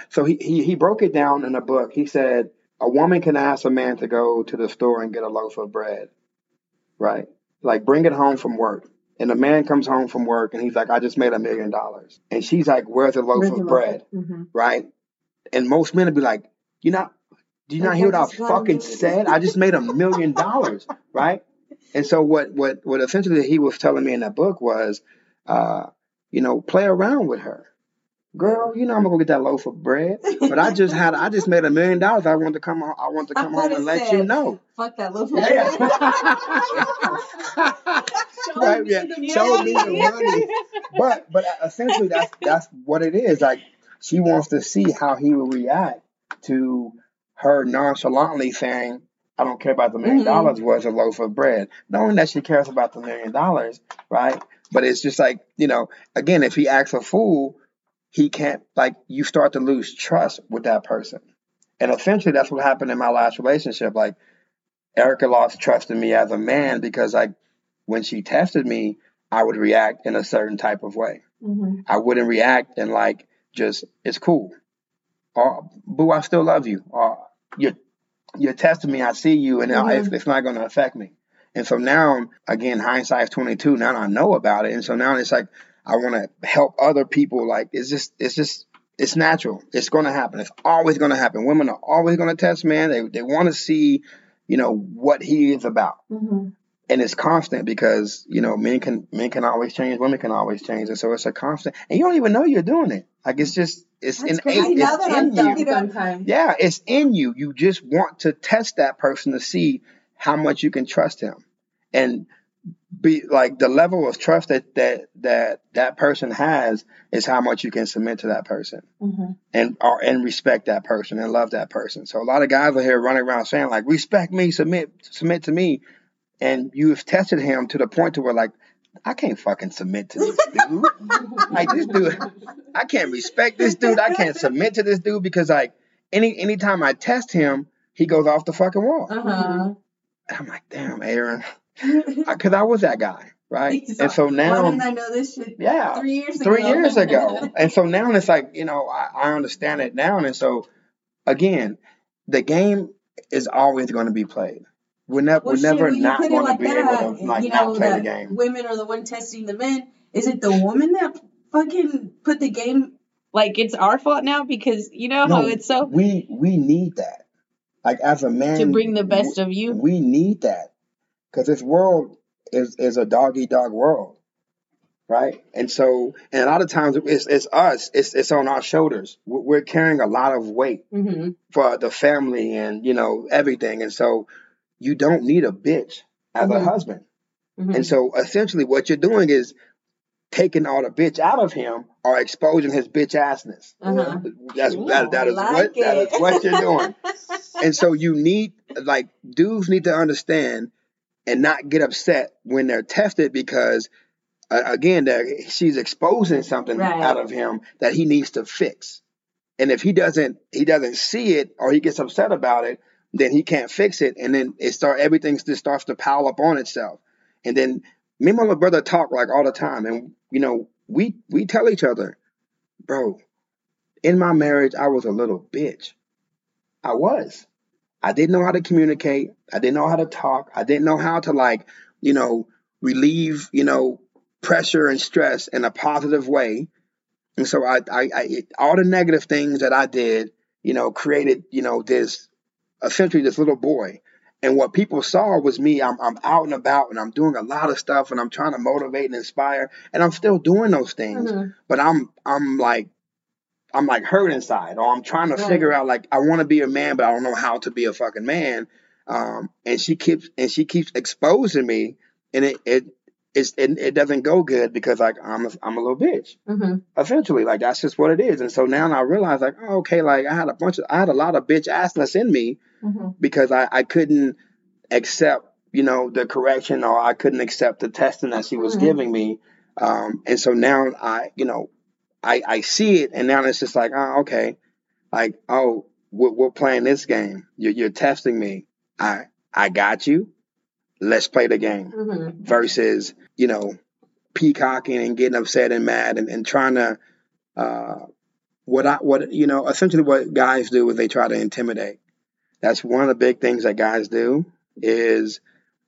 so he broke it down in a book. He said, a woman can ask a man to go to the store and get a loaf of bread, right? Like, bring it home from work. And the man comes home from work and he's like, I just made $1 million. And she's like, where's the loaf of bread? Mm-hmm. Right? And most men would be like, do you not hear what I fucking said? I just made $1 million. Right? And so what essentially he was telling me in that book was, play around with her. Girl, I'm gonna go get that loaf of bread. But I just made $1 million. I want to come home and let you know. Fuck that loaf of bread. Show me the money. But essentially that's what it is. Like, she wants to see how he will react to her nonchalantly saying, I don't care about the $1 million worth of loaf of bread. Knowing that she cares about the $1 million, right? But it's just like, again, if he acts a fool, he can't, you start to lose trust with that person. And essentially that's what happened in my last relationship. Like, Erica lost trust in me as a man because when she tested me, I would react in a certain type of way. Mm-hmm. I wouldn't react and just, it's cool. Or, boo, I still love you. Or, you're testing me, I see you, and it's not going to affect me. And so now, again, hindsight's 22. Now I know about it. And so now it's like, I want to help other people. Like, it's just, it's natural. It's going to happen. It's always going to happen. Women are always going to test man. They want to see, what he is about. Mm-hmm. And it's constant because, men can always change, women can always change. And so it's a constant. And you don't even know you're doing it. Like, it's just, it's innate. Yeah, it's in you. You just want to test that person to see how much you can trust him. And be like, the level of trust that person has is how much you can submit to that person, mm-hmm. and respect that person and love that person. So a lot of guys are here running around saying, like, respect me, submit to me. And you've tested him to the point to where, I can't fucking submit to this dude. This dude, I can't respect this dude. I can't submit to this dude because, anytime I test him, he goes off the fucking wall. Uh-huh. And I'm like, damn, Aaron. Because I was that guy, right? And so now, why didn't I know this shit? Yeah, 3 years ago. And so now it's like, I understand it now. And so, again, the game is always going to be played. We're never not going to be able to not play the game. Women are the one testing the men. Is it the woman that fucking put the game? It's our fault now because how it's so. We need that. As a man, to bring the best of you. We need that because this world is a dog eat dog world, right? And so, and a lot of times it's us. It's on our shoulders. We're carrying a lot of weight mm-hmm. for the family and everything. And so. You don't need a bitch as mm-hmm. a husband. Mm-hmm. And so essentially what you're doing is taking all the bitch out of him or exposing his bitch assness. Uh-huh. That is what you're doing. And so you need, dudes need to understand and not get upset when they're tested because, again, she's exposing something out of him that he needs to fix. And if he doesn't see it or he gets upset about it, then he can't fix it, and then everything just starts to pile up on itself. And then me and my little brother talk all the time, and we tell each other, bro, in my marriage I was a little bitch. I didn't know how to communicate. I didn't know how to talk. I didn't know how to relieve pressure and stress in a positive way. And so I all the negative things that I did created this. Essentially this little boy. And what people saw was me. I'm out and about and I'm doing a lot of stuff and I'm trying to motivate and inspire. And I'm still doing those things. Mm-hmm. But I'm hurt inside, or I'm trying to figure out I want to be a man, but I don't know how to be a fucking man. And she keeps exposing me, and it doesn't go good because I'm a little bitch. Mm-hmm. Essentially, that's just what it is. And so now I realize I had a lot of bitch assness in me mm-hmm. because I couldn't accept the correction, or I couldn't accept the testing that she was mm-hmm. giving me. And so now I see it, and now it's just Like, oh, we're playing this game. You're testing me. I got you. Let's play the game. Mm-hmm. Versus, you know, peacocking and getting upset and mad and trying to essentially what guys do is they try to intimidate. That's one of the big things that guys do is,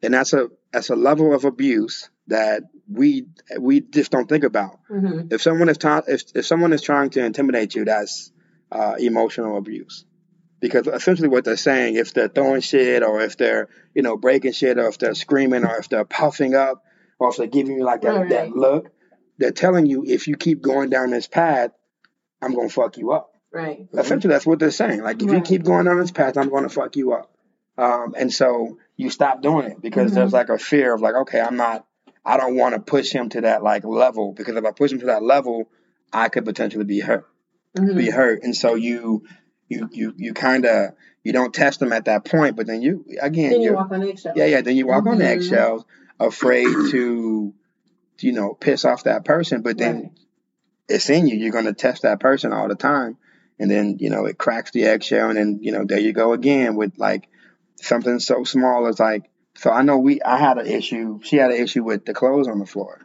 and that's a level of abuse that we just don't think about. Mm-hmm. If someone is trying to intimidate you, that's emotional abuse. Because essentially what they're saying, if they're throwing shit or if they're, you know, breaking shit or if they're screaming or if they're puffing up or if they're giving you like that, right, that look, they're telling you, if you keep going down this path, I'm going to fuck you up. Right. Essentially, that's what they're saying. Like, if you keep going down this path, I'm going to fuck you up. And so you stop doing it because there's like a fear of like, okay, I don't want to push him to that like level, because if I push him to that level, I could potentially be hurt. And so you kind of, you don't test them at that point, but then you walk on eggshells. Yeah. Then you walk on eggshells, afraid to, you know, piss off that person. But then it's in you. You're going to test that person all the time. And then, you know, it cracks the eggshell. And then, you know, there you go again with like something so small as like, so I know I had an issue. She had an issue with the clothes on the floor.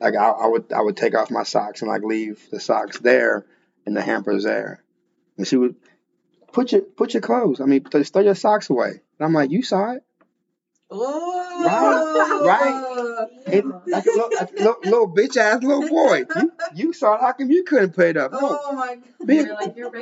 Like I would take off my socks and like leave the socks there and the hampers there. And she would, Put your clothes. I mean, just throw your socks away. And I'm like, you saw it. Oh. Right. Yeah. It, like a little bitch ass little boy. You saw it. How come you couldn't put it up? Oh my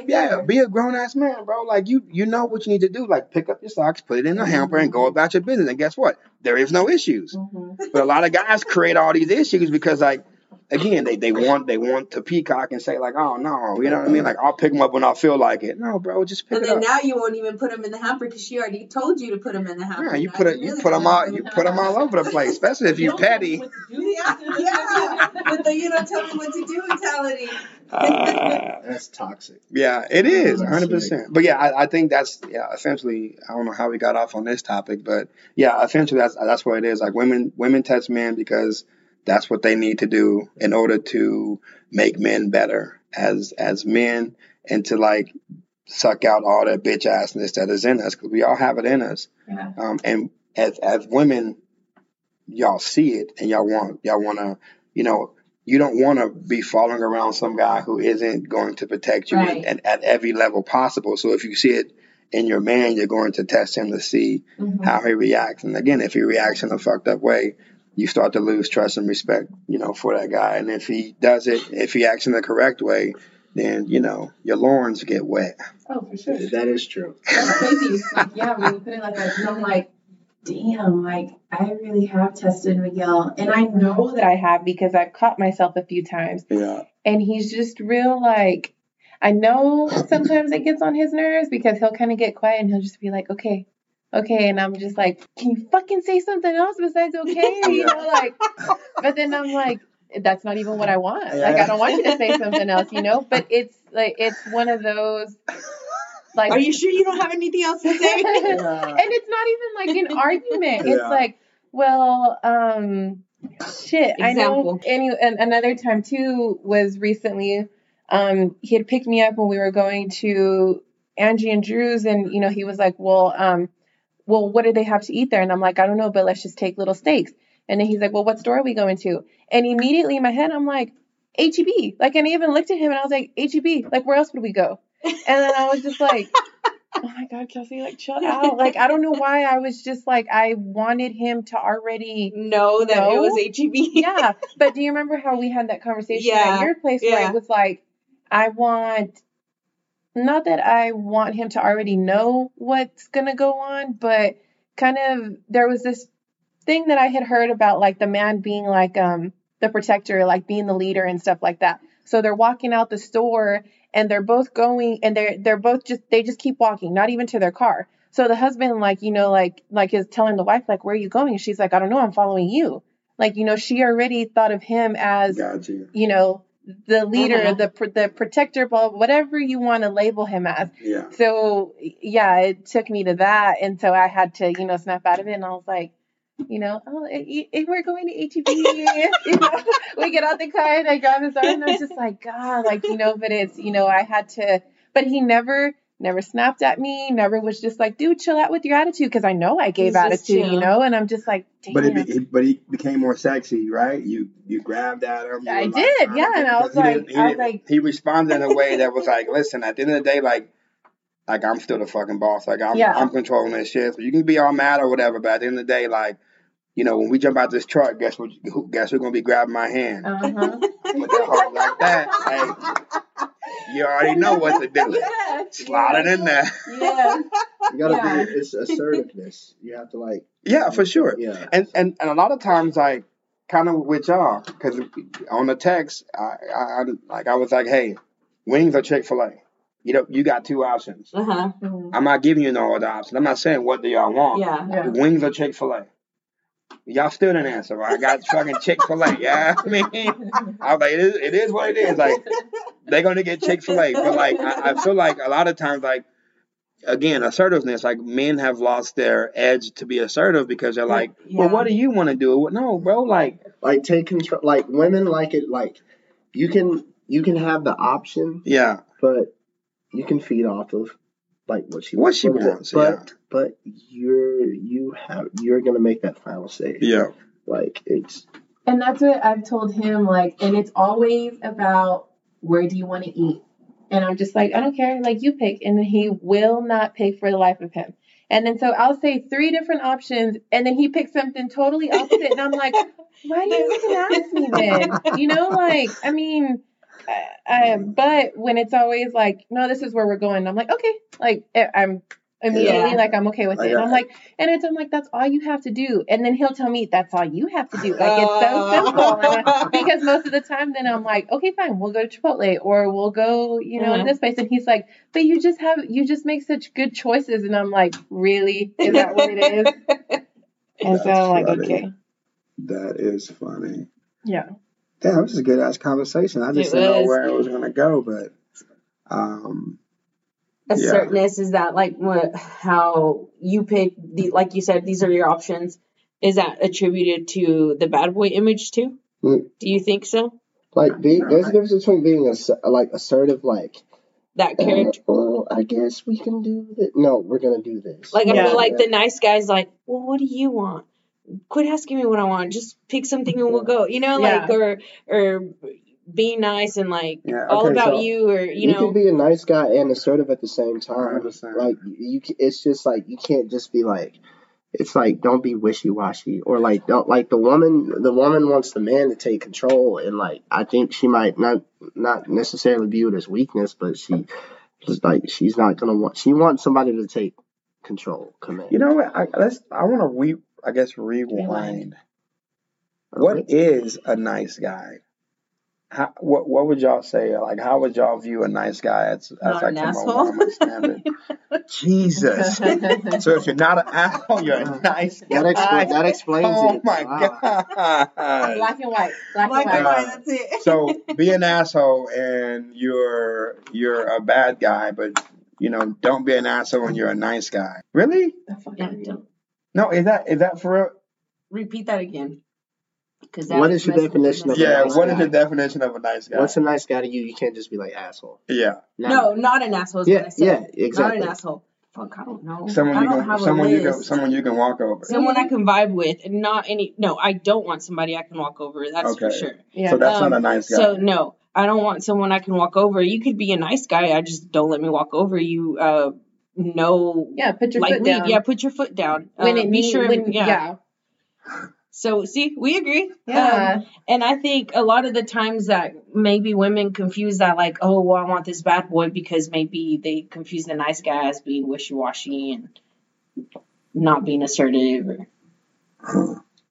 God. Be a grown ass man, bro. Like you know what you need to do. Like pick up your socks, put it in the hamper, and go about your business. And guess what? There is no issues. Mm-hmm. But a lot of guys create all these issues because like, again, they want to peacock and say like, oh no, you know what I mean? Like I'll pick them up when I feel like it. No, bro, just pick them up. But then now you won't even put them in the hamper because she already told you to put them in the hamper. Yeah, you put them all over the place, especially if you're petty. Yeah, but then you don't tell me what to do mentality. That's toxic. Yeah, it is 100%. But yeah, I think that's essentially. I don't know how we got off on this topic, but yeah, essentially that's what it is. Like women test men because that's what they need to do in order to make men better as men and to like suck out all that bitch assness that is in us, because we all have it in us. Yeah. And as women, y'all see it and y'all want to, you know, you don't want to be following around some guy who isn't going to protect you at every level possible. So if you see it in your man, you're going to test him to see how he reacts. And again, if he reacts in a fucked up way, you start to lose trust and respect, you know, for that guy. And if he acts in the correct way, then, you know, your lawns get wet. Oh, for sure. That is true. That's crazy. When you put it like that, and I'm like, damn, like, I really have tested Miguel. And I know that I have because I've caught myself a few times. Yeah. And he's just real, like, I know sometimes it gets on his nerves because he'll kind of get quiet and he'll just be like, okay, and I'm just like, can you fucking say something else besides okay? You know, like, but then I'm like, that's not even what I want. Like, I don't want you to say something else, you know? But it's like, it's one of those, like. Are you sure you don't have anything else to say? And it's not even like an argument. It's like, well, shit. Example. I know. And another time too was recently, he had picked me up when we were going to Angie and Drew's, and, you know, he was like, well, what do they have to eat there? And I'm like, I don't know, but let's just take little steaks. And then he's like, well, what store are we going to? And immediately in my head, I'm like, H-E-B. Like, and I even looked at him and I was like, H-E-B, like, where else would we go? And then I was just like, oh my God, Kelsey, like, chill out. Like, I don't know why I was just like, I wanted him to already know that it was H-E-B. Yeah. But do you remember how we had that conversation at your place where it was like, not that I want him to already know what's going to go on, but kind of there was this thing that I had heard about, like the man being like the protector, like being the leader and stuff like that. So they're walking out the store and they're both going and they're both just keep walking, not even to their car. So the husband, like, you know, like is telling the wife, like, where are you going? And she's like, I don't know. I'm following you. Like, you know, she already thought of him as, you know, the leader, the protector, whatever you want to label him as. Yeah. So, yeah, it took me to that. And so I had to, you know, snap out of it. And I was like, you know, oh, if we're going to H-E-B, you know, we get out the car and I grab his arm. And I'm just like, God, like, you know, but it's, you know, I had to But he never snapped at me, never was just like, dude, chill out with your attitude, because I know I gave attitude, you know, and I'm just like, damn. But he became more sexy, right? You grabbed at him. I did, like, yeah, and I was like. He responded in a way that was like, listen, at the end of the day, like I'm still the fucking boss. Like, I'm controlling this shit. So you can be all mad or whatever, but at the end of the day, like, you know, when we jump out this truck, guess who's going to be grabbing my hand? Uh-huh. With a heart like that, like, you already know what to do. Yeah. Slide it in there. Yeah. You got to be, it's assertiveness. You have to, like. Yeah, for sure. Yeah. And a lot of times, like, kind of with y'all, because on the text, I was like, hey, wings or Chick-fil-A? You know, you got two options. Uh-huh. Mm-hmm. I'm not giving you no other option. I'm not saying what do y'all want. Yeah. Wings or Chick-fil-A? Y'all still didn't answer. Right? I got fucking Chick-fil-A. Yeah, I mean, I was like, it is what it is. Like, they're gonna get Chick-fil-A, but like, I feel like a lot of times, like, again, assertiveness. Like, men have lost their edge to be assertive because they're like, well, what do you want to do? No, bro. Like take control. Like, women like it. Like, you can have the option. Yeah. But you can feed off of like what she wants. But you're gonna make that final say. Yeah. Like, it's, and that's what I've told him, like, and it's always about where do you want to eat? And I'm just like, I don't care, like, you pick. And he will not pick for the life of him. And then so I'll say three different options, and then he picks something totally opposite, and I'm like, why do you even ask me then? You know, like, I mean, but when it's always like, no, this is where we're going, I'm like, okay, like, I'm immediately like, I'm okay with it. And I'm like, that's all you have to do. And then he'll tell me, that's all you have to do. Like, it's so simple. Because most of the time, then I'm like, okay, fine, we'll go to Chipotle, or we'll go, you know, in this place. And he's like, but you just make such good choices. And I'm like, really? Is that what it is? And that's so I'm funny. Like, okay. That is funny. Yeah. Damn, it was a good-ass conversation. I just didn't know where it was going to go, but, assertiveness is that, like, how you pick, like you said, these are your options. Is that attributed to the bad boy image too? Mm. Do you think so? Like, there's a difference between being assertive, like that character. Well, I guess we can do that. No, we're gonna do this. Like, I feel like the nice guy's like, well, what do you want? Quit asking me what I want. Just pick something and we'll go. You know, like, or. Be nice and like all about so you, or you know, you can be a nice guy and assertive at the same time. 100%. Like, it's just like you can't just be like, it's like, don't be wishy washy or like don't like the woman wants the man to take control, and like I think she might not necessarily view it as weakness, but she just like she's not gonna want she wants somebody to take control, command. You know what? I guess rewind. What is a nice guy? How, what would y'all say? Like, how would y'all view a nice guy? That's like an asshole. Standard. Jesus. So if you're not an asshole, you're a nice guy. That explains it. Oh my God. Black and white. That's it. So be an asshole and you're a bad guy, but you know, don't be an asshole and you're a nice guy. Really? No, is that for real? Repeat that again. What is your definition of a nice guy? Yeah, what is the definition of a nice guy? What's a nice guy to you? You can't just be like asshole. Yeah. No, not an asshole is what I said. Yeah, exactly. Not an asshole. Fuck, I don't know. Someone you can walk over. Someone I can vibe with. And not any. No, I don't want somebody I can walk over. That's for sure. Yeah. So that's not a nice guy. So no, I don't want someone I can walk over. You could be a nice guy. I just don't let me walk over you. No. Yeah, put your foot down. Yeah, put your foot down. When it be sure. So, see, we agree. Yeah. And I think a lot of the times that maybe women confuse that, like, oh, well, I want this bad boy, because maybe they confuse the nice guy as being wishy-washy and not being assertive.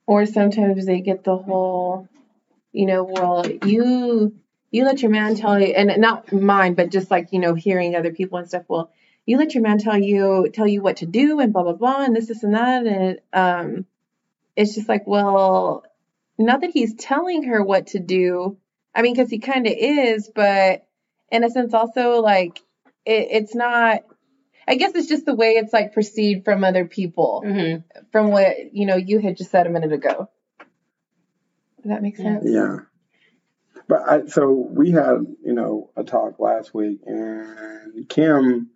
Or sometimes they get the whole, you know, well, you let your man tell you, and not mine, but just like, you know, hearing other people and stuff, well, you let your man tell you what to do and blah, blah, blah, and this and that, and it's just like, well, not that he's telling her what to do. I mean, because he kind of is, but in a sense also, like, it's not, I guess it's just the way it's, like, perceived from other people, mm-hmm. from what, you know, you had just said a minute ago. Does that make sense? Yeah. But so we had, you know, a talk last week, and Kim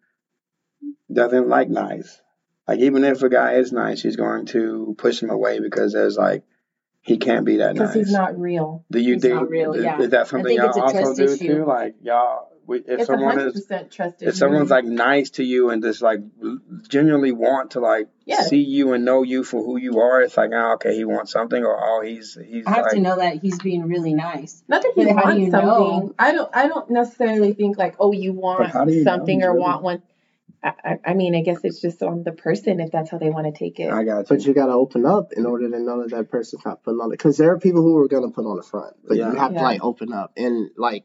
doesn't like nice. Like, even if a guy is nice, she's going to push him away because there's like, he can't be that nice. Because he's not real. Do you think? Yeah. Is that something y'all also do too? Like, y'all, if someone is, if someone's like nice to you and just like genuinely want to like see you and know you for who you are, it's like, oh, okay, he wants something, or oh, he's. I have to know that he's being really nice. Not that he wants something. I don't necessarily think like, oh, you want something or want one. I mean, I guess it's just on the person if that's how they want to take it. I got you. But you got to open up in order to know that that person's not putting on it. Because there are people who are going to put on the front. But you have to, like, open up. And, like,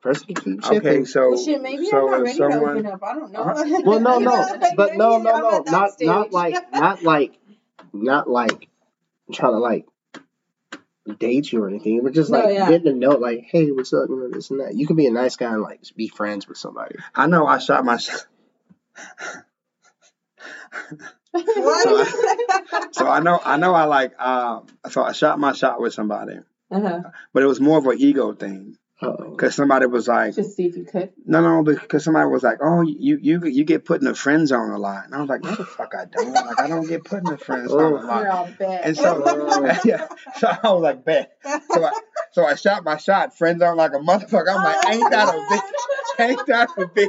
person keep shipping. Okay, so... Shit, maybe so I'm not ready to open up. I don't know. Well, no. But no. Not like trying to, like, date you or anything, but just like getting to know, like, hey, what's up, you know, this and that. You can be a nice guy and, like, be friends with somebody. I know I shot my... so I know I like so I shot my shot with somebody, but it was more of an ego thing because somebody was like, just see if you could. No, because somebody was like, oh, you get put in the friend zone a lot, and I was like, what the fuck, I don't like, I don't get put in the friend zone a lot. You're all bad. And so so I was like, bad. So I shot my shot, friend zone like a motherfucker. I'm like, ain't that a bitch.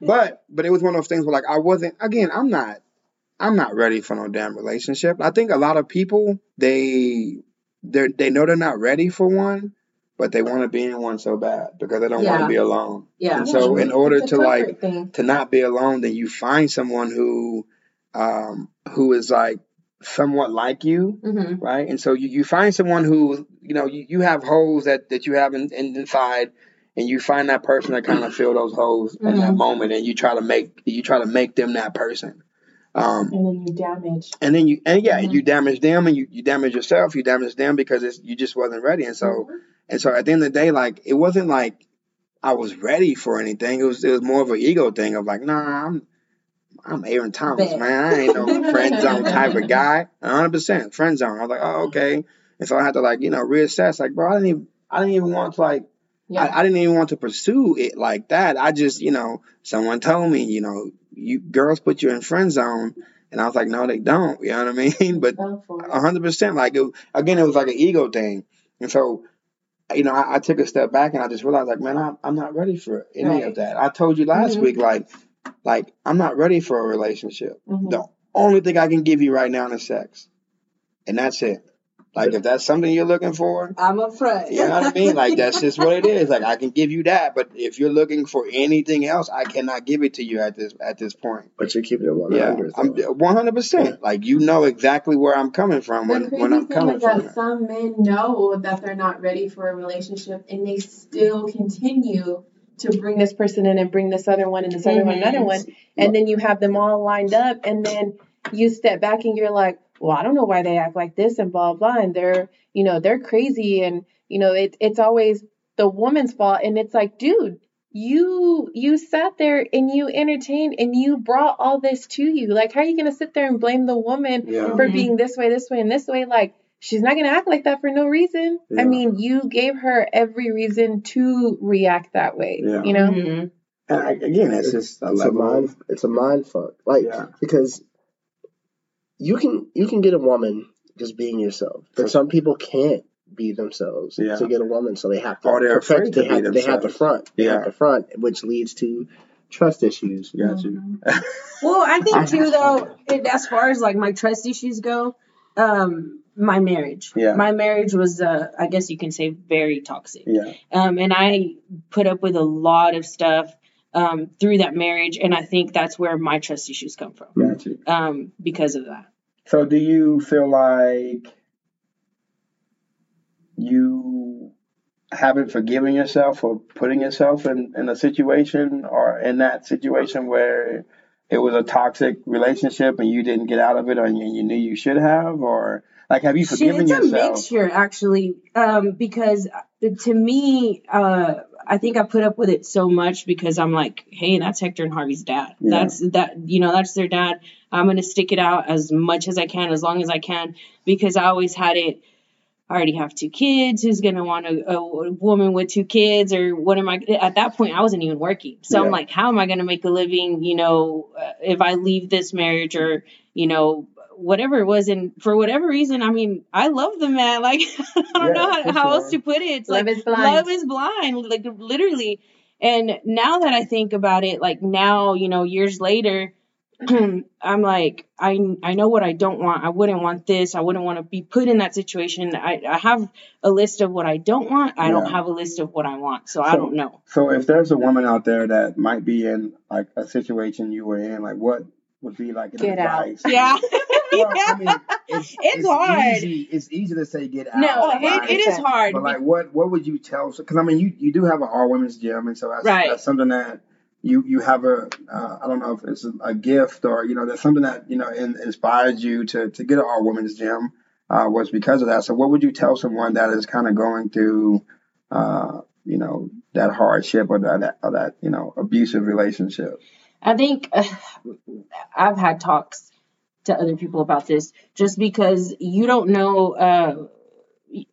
But it was one of those things where, like, I wasn't, again, I'm not ready for no damn relationship. I think a lot of people, they know they're not ready for one, but they want to be in one so bad because they don't want to be alone. Yeah. And so in order to, like, thing. To not be alone, then you find someone who is, like, somewhat like you, right? And so you find someone who, you know, you have holes that you have inside. And you find that person that kind of fill those holes in that moment, and you try to make them that person. And then you damage. And then you damage them, and you damage yourself. You damage them because you just wasn't ready. And so and so at the end of the day, like, it wasn't like I was ready for anything. It was more of an ego thing of like, nah, I'm Aaron Thomas, man. I ain't no friend zone type of guy. 100% friend zone. I was like, oh, okay. And so I had to, like, you know, reassess. Like, bro, I didn't even want to, like. Yeah. I didn't even want to pursue it like that. I just, you know, someone told me, you know, you girls put you in friend zone. And I was like, no, they don't. You know what I mean? But 100%, like, it was like an ego thing. And so, you know, I took a step back and I just realized, like, man, I'm not ready for any of that. I told you last week, like, I'm not ready for a relationship. The only thing I can give you right now is sex. And that's it. Like, if that's something you're looking for, I'm up front. You know what I mean? Like, that's just what it is. Like, I can give you that, but if you're looking for anything else, I cannot give it to you at this point. But you keep it 100. Yeah, I'm 100%. Like, you know exactly where I'm coming from when I'm coming from. That some men know that they're not ready for a relationship, and they still continue to bring this person in and bring this other one and this other one, another one, and then you have them all lined up, and then you step back and you're like, well, I don't know why they act like this and blah, blah, and they're, you know, they're crazy. And, you know, it's always the woman's fault. And it's like, dude, you sat there and you entertained and you brought all this to you. Like, how are you going to sit there and blame the woman for being this way, and this way? Like, she's not going to act like that for no reason. Yeah. I mean, you gave her every reason to react that way, you know? And again, it's just a mind fuck. Like, because... You can get a woman just being yourself, but some people can't be themselves to get a woman, so they have to. Or they're afraid to be themselves. They have the front. They have the front, which leads to trust issues. Gotcha. Well, I think too, though, as far as like my trust issues go, my marriage. Yeah. My marriage was, I guess you can say, very toxic. Yeah. And I put up with a lot of stuff through that marriage, and I think that's where my trust issues come from. Gotcha. Because of that. So do you feel like you haven't forgiven yourself for putting yourself in a situation, or in that situation where it was a toxic relationship and you didn't get out of it, and you knew you should have? Or, like, have you forgiven yourself? It's a mixture, actually, because to me, I think I put up with it so much because I'm like, hey, that's Hector and Harvey's dad. Yeah. That's their dad. I'm going to stick it out as much as I can, as long as I can, because I always had it. I already have two kids. Who's going to want a woman with two kids? Or what am I? At that point, I wasn't even working. So yeah. I'm like, how am I going to make a living, you know, if I leave this marriage or, you know, whatever it was. And for whatever reason, I mean, I love the man. Like, I don't know how else to put it. It's love, like, is blind. Love is blind. Like, literally. And now that I think about it, like now, you know, years later, I'm like, I know what I don't want. I wouldn't want this. I wouldn't want to be put in that situation. I have a list of what I don't want. I don't have a list of what I want. So I don't know. So if there's a woman out there that might be in like a situation you were in, like what would be like an advice? Out. Yeah. Well, I mean, it's hard. It's easy to say get out. No, it is hard. But like, what would you tell? Because I mean, you do have an all women's gym, and so that's something that you have a I don't know if it's a gift or you know that's something that you know inspires you to get an all women's gym was because of that. So what would you tell someone that is kind of going through you know that hardship or that you know abusive relationship? I think I've had talks to other people about this, just because you don't know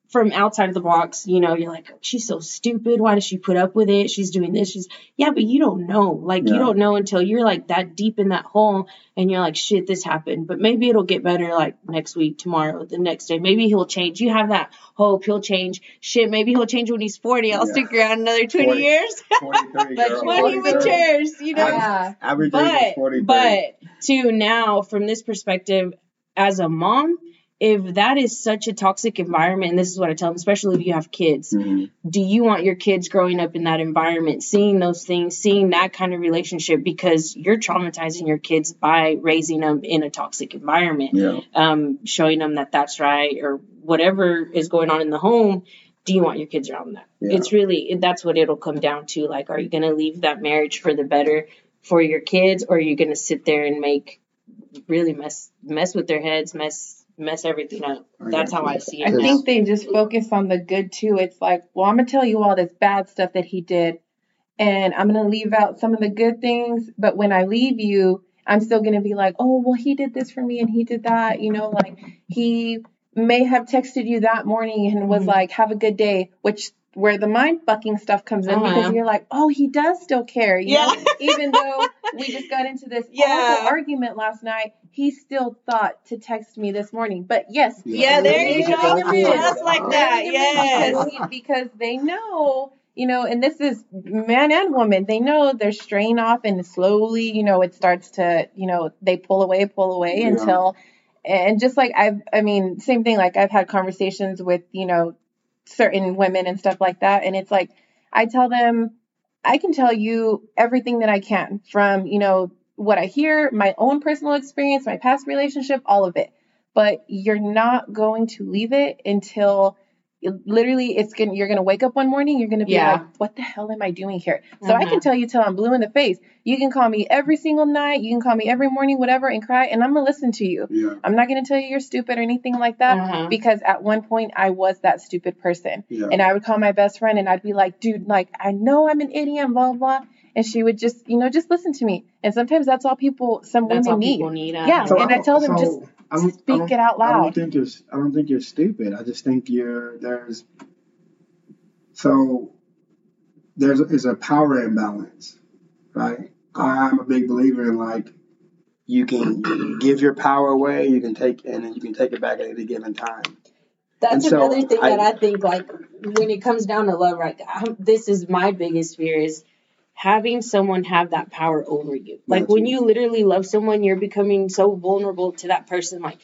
from outside of the box, you know, you're like, she's so stupid. Why does she put up with it? She's doing this. But you don't know. Like, you don't know until you're like that deep in that hole and you're like, shit, this happened, but maybe it'll get better. Like next week, tomorrow, the next day, maybe he'll change. You have that hope. He'll change. Shit. Maybe he'll change when he's 40. I'll stick around another 20 years. 40, like when he matures, you know, average age is 40, but to now from this perspective as a mom, if that is such a toxic environment, and this is what I tell them, especially if you have kids, do you want your kids growing up in that environment, seeing those things, seeing that kind of relationship? Because you're traumatizing your kids by raising them in a toxic environment, showing them that that's right or whatever is going on in the home. Do you want your kids around that? Yeah. It's really, that's what it'll come down to. Like, are you going to leave that marriage for the better for your kids? Or are you going to sit there and mess with their heads, mess everything up? That's how I see it. I think they just focus on the good too. It's like, well, I'm gonna tell you all this bad stuff that he did, and I'm gonna leave out some of the good things. But when I leave you, I'm still gonna be like, oh, well, he did this for me and he did that. You know, like he may have texted you that morning and was like, have a good day, which where the mind fucking stuff comes in because you're like, oh, he does still care. You know? Even though we just got into this awful argument last night, he still thought to text me this morning. But yes. Yeah, there you go. Just like that. Yes. Because they know, you know, and this is man and woman. They know they're straying off and slowly, you know, it starts to, you know, they pull away until, and just like same thing. Like I've had conversations with, you know, certain women and stuff like that. And it's like, I tell them, I can tell you everything that I can from, you know, what I hear, my own personal experience, my past relationship, all of it, but you're not going to leave it until literally you're going to wake up one morning. You're going to be like, what the hell am I doing here? So I can tell you till I'm blue in the face. You can call me every single night. You can call me every morning, whatever, and cry. And I'm going to listen to you. Yeah. I'm not going to tell you you're stupid or anything like that because at one point I was that stupid person. Yeah. And I would call my best friend and I'd be like, dude, like, I know I'm an idiot, blah, blah. And she would just, you know, just listen to me. And sometimes that's all women need. People need so and I tell them just speak it out loud. I don't think you're stupid. I just think there's a power imbalance, right? I'm a big believer in like you can give your power away, you can take it back at any given time. That's another thing that I think like when it comes down to love, right? This is my biggest fear is having someone have that power over you. Like when you literally love someone, you're becoming so vulnerable to that person. Like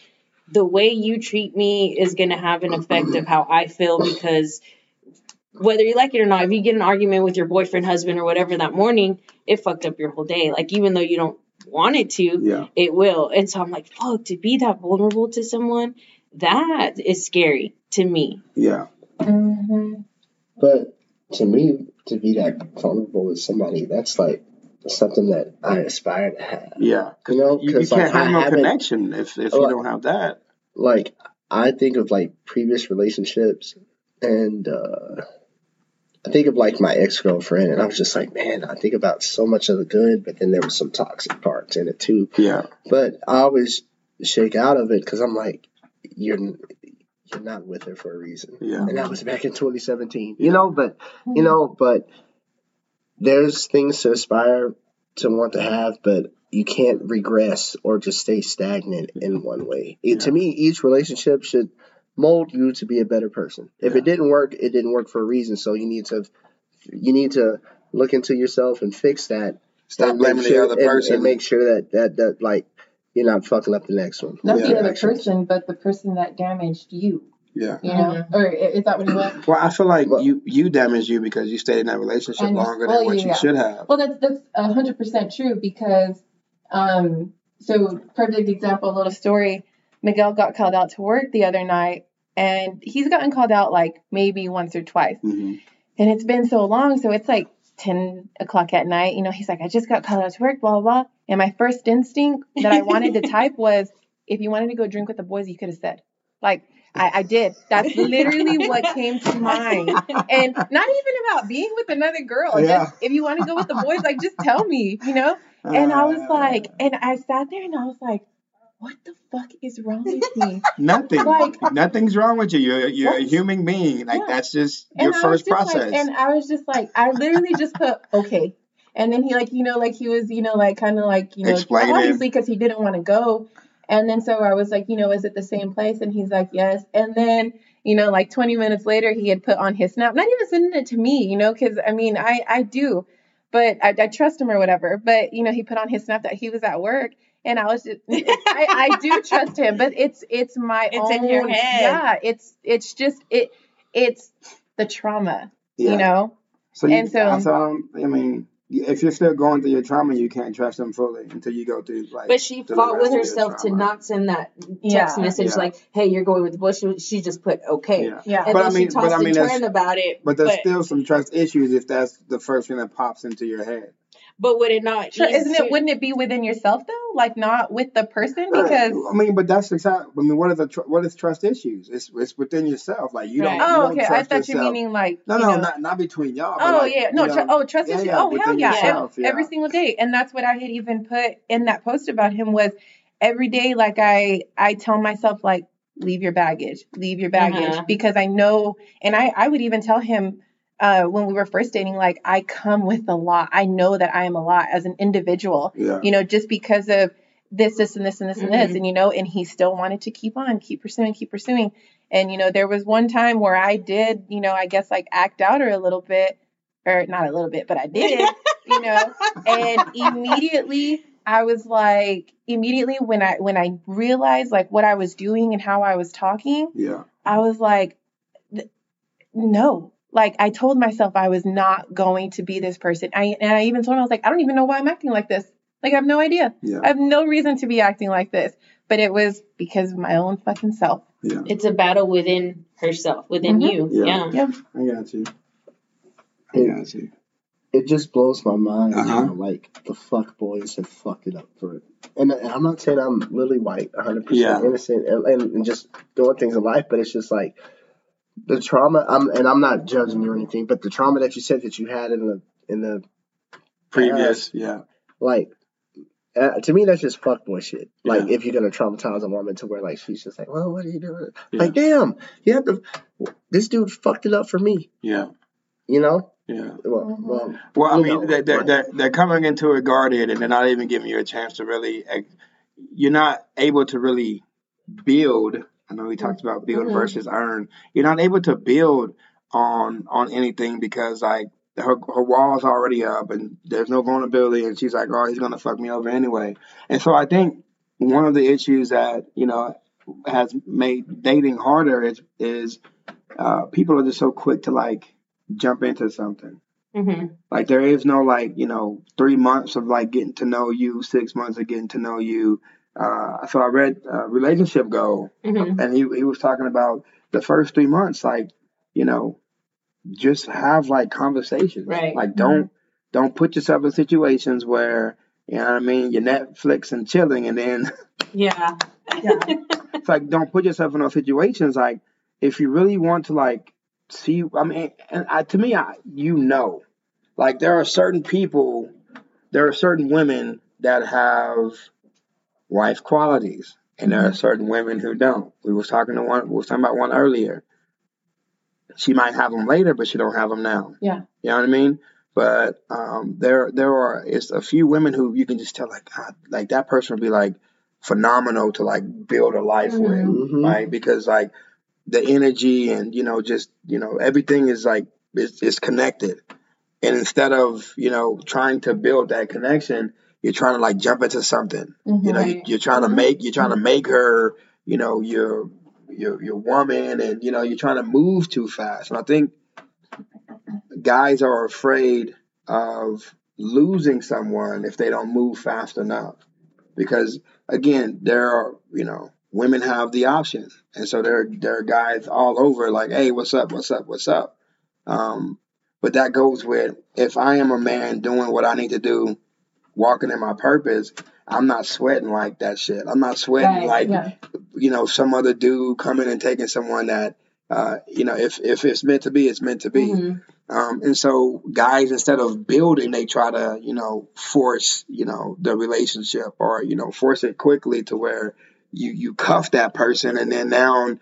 the way you treat me is going to have an effect of how I feel, because whether you like it or not, if you get an argument with your boyfriend, husband, or whatever that morning, it fucked up your whole day. Like even though you don't want it to, it will. And so I'm like, fuck, to be that vulnerable to someone, that is scary to me. Yeah. Mm-hmm. But to me, to be that vulnerable with somebody, that's like something that I aspire to have. Yeah, because you know, you can't have no connection if you don't have that. Like I think of like previous relationships, and I think of like my ex-girlfriend, and I was just like, man, I think about so much of the good, but then there was some toxic parts in it too. Yeah, but I always shake out of it because I'm like, you're. I'm not with her for a reason. Yeah. And that was back in 2017. Yeah. But there's things to aspire to want to have, but you can't regress or just stay stagnant in one way. To me, each relationship should mold you to be a better person. If it didn't work, it didn't work for a reason. So you need to look into yourself and fix that. Stop blaming the other person. And make sure that you're not fucking up the next one. Not the other person, but the person that damaged you. Yeah. You know? Mm-hmm. Or is that what you want? Well, I feel like you damaged you because you stayed in that relationship longer than what you should have. Well, that's 100% true because, perfect example, little story. Miguel got called out to work the other night, and he's gotten called out like maybe once or twice. Mm-hmm. And it's been so long, so it's like 10 o'clock at night. You know, he's like, I just got called out to work, blah, blah, blah. And my first instinct that I wanted to type was, if you wanted to go drink with the boys, you could have said. Like, I did. That's literally what came to mind. And not even about being with another girl. Yeah. Just, if you want to go with the boys, like, just tell me, you know? And I was like, and I sat there and I was like, what the fuck is wrong with me? Nothing. Like, nothing's wrong with you. You're a human being. Like, that's just your first process. And I was just like, I literally just put, okay. And then he he was, kind of explain obviously because he didn't want to go. And then so I was like, is it the same place? And he's like, yes. And then, 20 minutes later, he had put on his snap, not even sending it to me, because I mean, I do, but I trust him or whatever. But, he put on his snap that he was at work. And I was just, I do trust him, but it's my own. It's in your head. Yeah, it's just, it's the trauma, you know? So, if you're still going through your trauma, you can't trust them fully until you go through, like. But she fought with herself to not send that text message, hey, you're going with the boy. She just put, okay. Yeah. Yeah. And then she tossed and turned about it. But there's still some trust issues if that's the first thing that pops into your head. But would it not? Sure, wouldn't it be within yourself though? Like not with the person because. But that's exactly. What is trust issues? It's within yourself. Like you don't. Right. Oh, you don't okay. Trust I thought yourself. You meaning like. No, not between y'all. Oh yeah, no. Trust issues. Yeah, oh hell yeah. Yourself, every single day, and that's what I had even put in that post about him was every day. Like I tell myself like leave your baggage because I know, and I would even tell him. When we were first dating, like I come with a lot. I know that I am a lot as an individual, just because of this and this and this mm-hmm. and this. And, and he still wanted to keep pursuing. And, there was one time where I did, I guess like act out a little bit or not a little bit, but I did, and immediately I was like, when I realized like what I was doing and how I was talking, I was like, no. Like I told myself I was not going to be this person. I even told him, I was like, I don't even know why I'm acting like this. Like I have no idea. Yeah. I have no reason to be acting like this. But it was because of my own fucking self. Yeah. It's a battle within herself, within mm-hmm. you. Yeah. I got you. It just blows my mind how the fuck boys have fucked it up for it. And I'm not saying I'm lily white, 100% innocent and just doing things in life, but it's just like the trauma, I'm not judging you or anything, but the trauma that you said that you had in the previous, to me that's just fuckboy shit. Like if you're gonna traumatize a woman to where like she's just like, well, what are you doing? Yeah. Like damn, you have to. This dude fucked it up for me. Yeah, Yeah. Well, they're coming into it guarded, and they're not even giving you a chance to really. You're not able to really build. I know we talked about build versus earn. You're not able to build on anything because like her wall's already up and there's no vulnerability and she's like, oh, he's gonna fuck me over anyway. And so I think one of the issues that has made dating harder is people are just so quick to like jump into something. Mm-hmm. Like there is no 3 months of like getting to know you, 6 months of getting to know you. So I read Relationship Goal, and he was talking about the first 3 months, just have like conversations, right? Like don't put yourself in situations where you're Netflix and chilling, and then it's like don't put yourself in those situations. Like if you really want to like see, like there are certain people, there are certain women that have wife qualities And there are certain women who don't. We was talking to one. We was talking about one earlier. She might have them later, but she don't have them now. Yeah. You know what I mean? But there are it's a few women who you can just tell, like, God, like that person would be like phenomenal to like build a life mm-hmm. with, mm-hmm. right? Because like the energy and everything is like it's connected. And instead of trying to build that connection, you're trying to like jump into something. Mm-hmm. You're trying to make her your woman, and you're trying to move too fast. And I think guys are afraid of losing someone if they don't move fast enough, because again, there are women have the option, and so there are guys all over like, hey, what's up. But that goes with, if I am a man doing what I need to do, walking in my purpose, I'm not sweating like that shit. I'm not sweating some other dude coming and taking someone that, if it's meant to be, it's meant to be. Mm-hmm. And so guys, instead of building, they try to, force, the relationship, or, force it quickly to where you cuff that person. And then now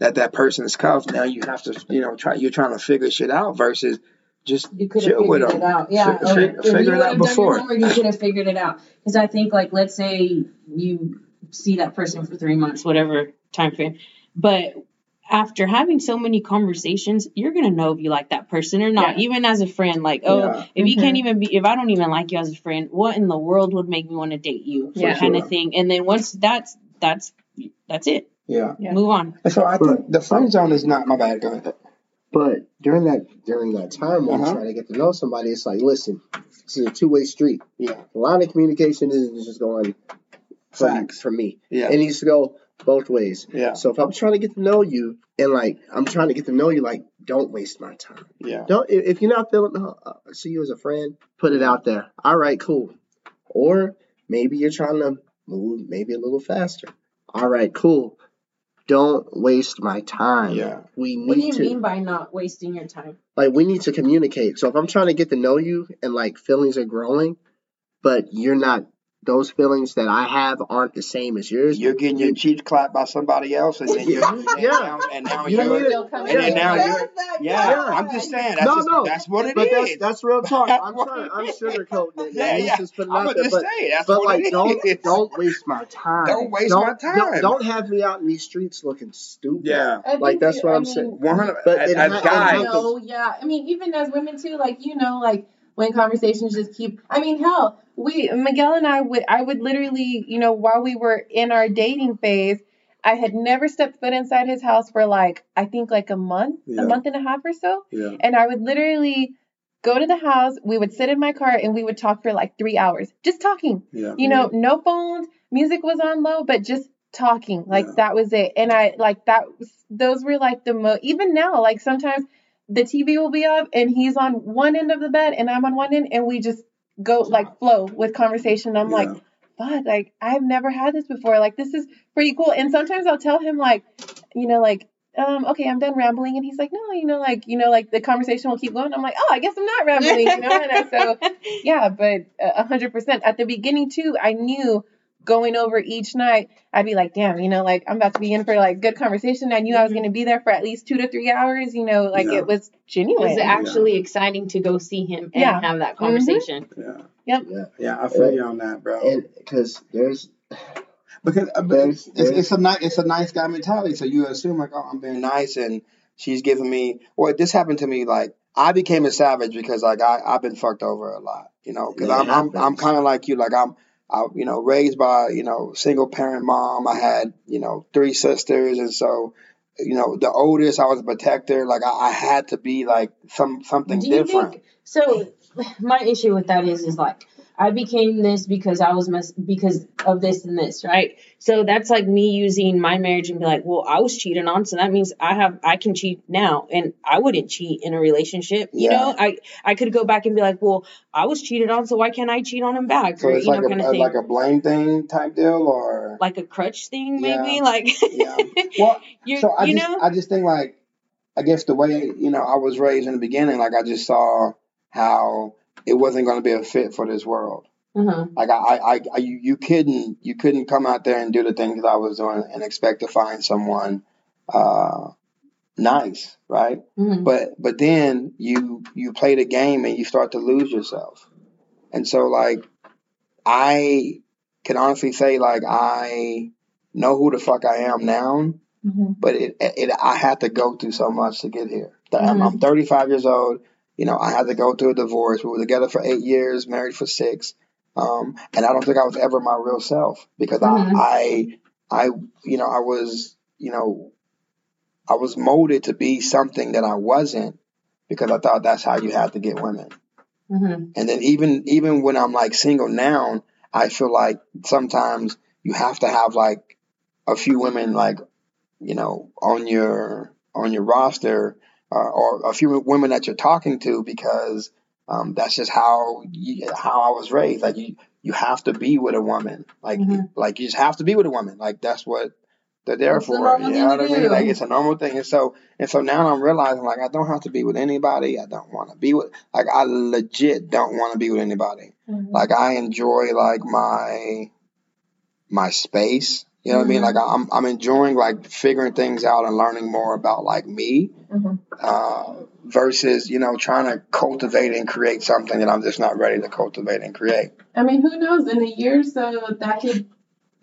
that person is cuffed, now you have to, you're trying to figure shit out versus, just you could have figured it out. Yeah. Figure it out before. You could have figured it out. Because I think, like, let's say you see that person for 3 months, whatever time frame. But after having so many conversations, you're going to know if you like that person or not, even as a friend. Like, if you can't even be, if I don't even like you as a friend, what in the world would make me want to date you? Kind of thing. And then once that's it. Yeah. Move on. So I think the friend zone is not my bad. Go ahead. But during that time when you try to get to know somebody, it's like, listen, this is a two-way street. Yeah. A lot of communication isn't just going facts for me. Yeah. It needs to go both ways. Yeah. So if I'm trying to get to know you and, like, don't waste my time. Yeah. Don't, if you're not feeling, see you as a friend, put it out there. All right, cool. Or maybe you're trying to move maybe a little faster. All right, cool. Don't waste my time. Yeah. What do you mean by not wasting your time? Like, we need to communicate. So if I'm trying to get to know you and, like, feelings are growing, but you're not, those feelings that I have aren't the same as yours. You're getting your cheeks clapped by somebody else, and then now you're I'm just saying. That's what it is. That's real talk. I'm sugarcoating it. Yeah. Don't waste my time. Don't have me out in these streets looking stupid. Yeah. That's what I'm saying. 100%. But as guys, even as women too, when conversations just keep, Miguel and I would literally, while we were in our dating phase, I had never stepped foot inside his house for a month and a half or so. Yeah. And I would literally go to the house. We would sit in my car and we would talk for 3 hours, just talking, no phones, music was on low, but just talking that was it. And those were the most, even now, sometimes the TV will be up and he's on one end of the bed and I'm on one end, and we just go flow with conversation. I'm I've never had this before. This is pretty cool. And sometimes I'll tell him okay, I'm done rambling. And he's like, no, the conversation will keep going. I'm like, oh, I guess I'm not rambling, And so, yeah, but 100% at the beginning too, I knew going over each night, I'd be like, damn, I'm about to be in for good conversation. I knew I was going to be there for at least 2 to 3 hours, It was genuine. It was actually exciting to go see him and have that conversation. Mm-hmm. Yeah. Yep. Yeah, I feel you on that, bro. It's a nice guy mentality. So you assume I'm being nice and she's giving me, this happened to me, I became a savage because I've been fucked over a lot, because I'm kind of like you, I raised by, single parent mom. I had, 3 sisters. And so, the oldest, I was a protector. I had to be something different. So my issue with that is I became this because I was because of this and this, right? So that's me using my marriage and be like, well, I was cheated on, so that means I can cheat now, and I wouldn't cheat in a relationship, I could go back and be like, well, I was cheated on, so why can't I cheat on him back? So it's a blame thing type deal, or like a crutch thing, maybe, Well, so I just think I guess the way I was raised in the beginning, I just saw how it wasn't going to be a fit for this world. Like I you couldn't come out there and do the things I was doing and expect to find someone nice, right? But then you play the game and you start to lose yourself. And so like I can honestly say like I know who the fuck I am now, but I had to go through so much to get here. I'm 35 years old. You know, I had to go through a divorce. We were together for 8 years, married for 6. And I don't think I was ever my real self because I was molded to be something that I wasn't because I thought that's how you had to get women. And then even when I'm like single now, I feel like sometimes you have to have like a few women, like, you know, on your roster, or a few women that you're talking to, because that's just how I was raised. Like you have to be with a woman. Like like you just have to be with a woman. Like that's what they're there for. You know what I mean? Like it's a normal thing. And so now I'm realizing like I don't have to be with anybody. I don't want to be with, like, I legit don't want to be with anybody. Like I enjoy like my space. You know what I mean? Like I'm enjoying like figuring things out and learning more about like me versus, you know, trying to cultivate and create something that I'm just not ready to cultivate and create. I mean, who knows? In a year or so, that could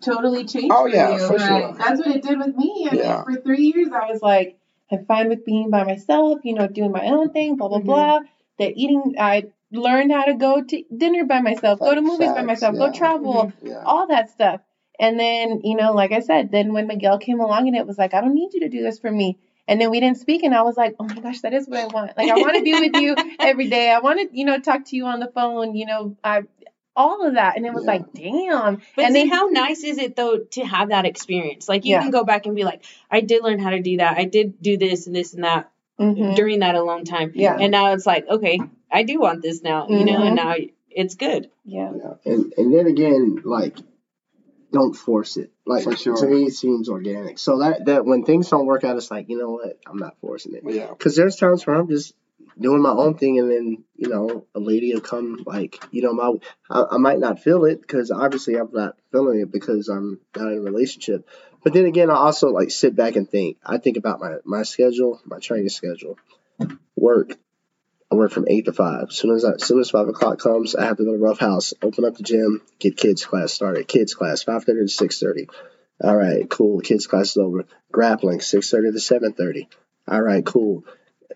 totally change. Oh, yeah, for sure. That's what it did with me. I mean, for 3 years, I was like, I'm fine with being by myself, you know, doing my own thing, blah, blah, blah. That eating, I learned how to go to dinner by myself, go to movies by myself, go travel, all that stuff. And then, you know, like I said, then when Miguel came along and it was like, I don't need you to do this for me. And then we didn't speak. And I was like, oh, my gosh, that is what I want. Like, I want to be with you every day. I want to, you know, talk to you on the phone, you know, all of that. And it was like, damn. But and see, then how nice is it, though, to have that experience? Like, you can go back and be like, I did learn how to do that. I did do this and this and that during that a long time. Yeah. And now it's like, okay, I do want this now, you know, and now it's good. Yeah. And then again, like, don't force it. Like, to me, it seems organic. So that when things don't work out, it's like, you know what? I'm not forcing it. Because there's times where I'm just doing my own thing, and then, you know, a lady will come, like, you know, I might not feel it because obviously I'm not feeling it because I'm not in a relationship. But then again, I also, like, sit back and think. I think about my schedule, my training schedule, work. I work from 8 to 5. As soon as 5 o'clock comes, I have to go to Rough House, open up the gym, get kids class started. Kids class, 5:30 to 6:30. All right, cool. Kids class is over. Grappling, 6:30 to 7:30. All right, cool.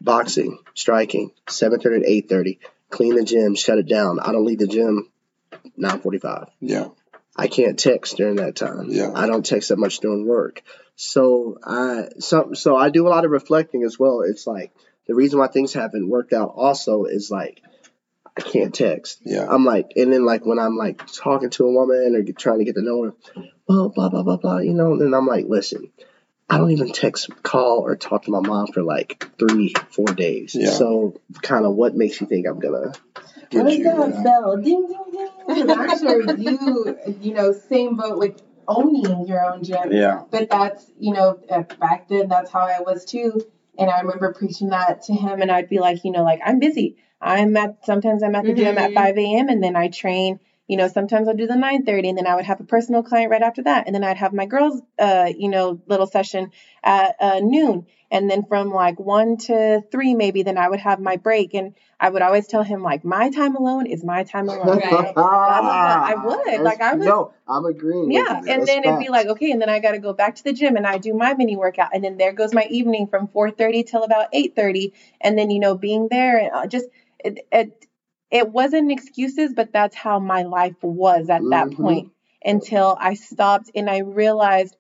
Boxing, striking, 7:30 to 8:30. Clean the gym, shut it down. I don't leave the gym, 9:45. Yeah. I can't text during that time. Yeah. I don't text that much during work. So I do a lot of reflecting as well. It's like, the reason why things haven't worked out also is, like, I can't text. Yeah. I'm like, and then, like, when I'm, like, talking to a woman or trying to get to know her, well, blah, blah, blah, blah, you know, and then I'm like, listen, I don't even text, call, or talk to my mom for, like, 3-4 days. Yeah. So, kind of what makes you think I'm going to get you? Bell. Ding, ding, ding. I'm sure you know, same boat with owning your own gym. Yeah. But that's, you know, back then, that's how I was, too. And I remember preaching that to him, and I'd be like, you know, like, I'm busy. Sometimes I'm at the gym at 5 a.m. and then I train, you know, sometimes I'll do the 9:30, and then I would have a personal client right after that. And then I'd have my girls, you know, little session at noon. And then from like 1 to 3, maybe, then I would have my break. And I would always tell him, like, my time alone is my time alone. Right? I would. That's, like, I would. No, I'm agreeing. Yeah. And then it'd be like, okay, and then I got to go back to the gym and I do my mini workout. And then there goes my evening from 4:30 till about 8:30. And then, you know, being there and just, it wasn't excuses, but that's how my life was at that point, until I stopped and I realized,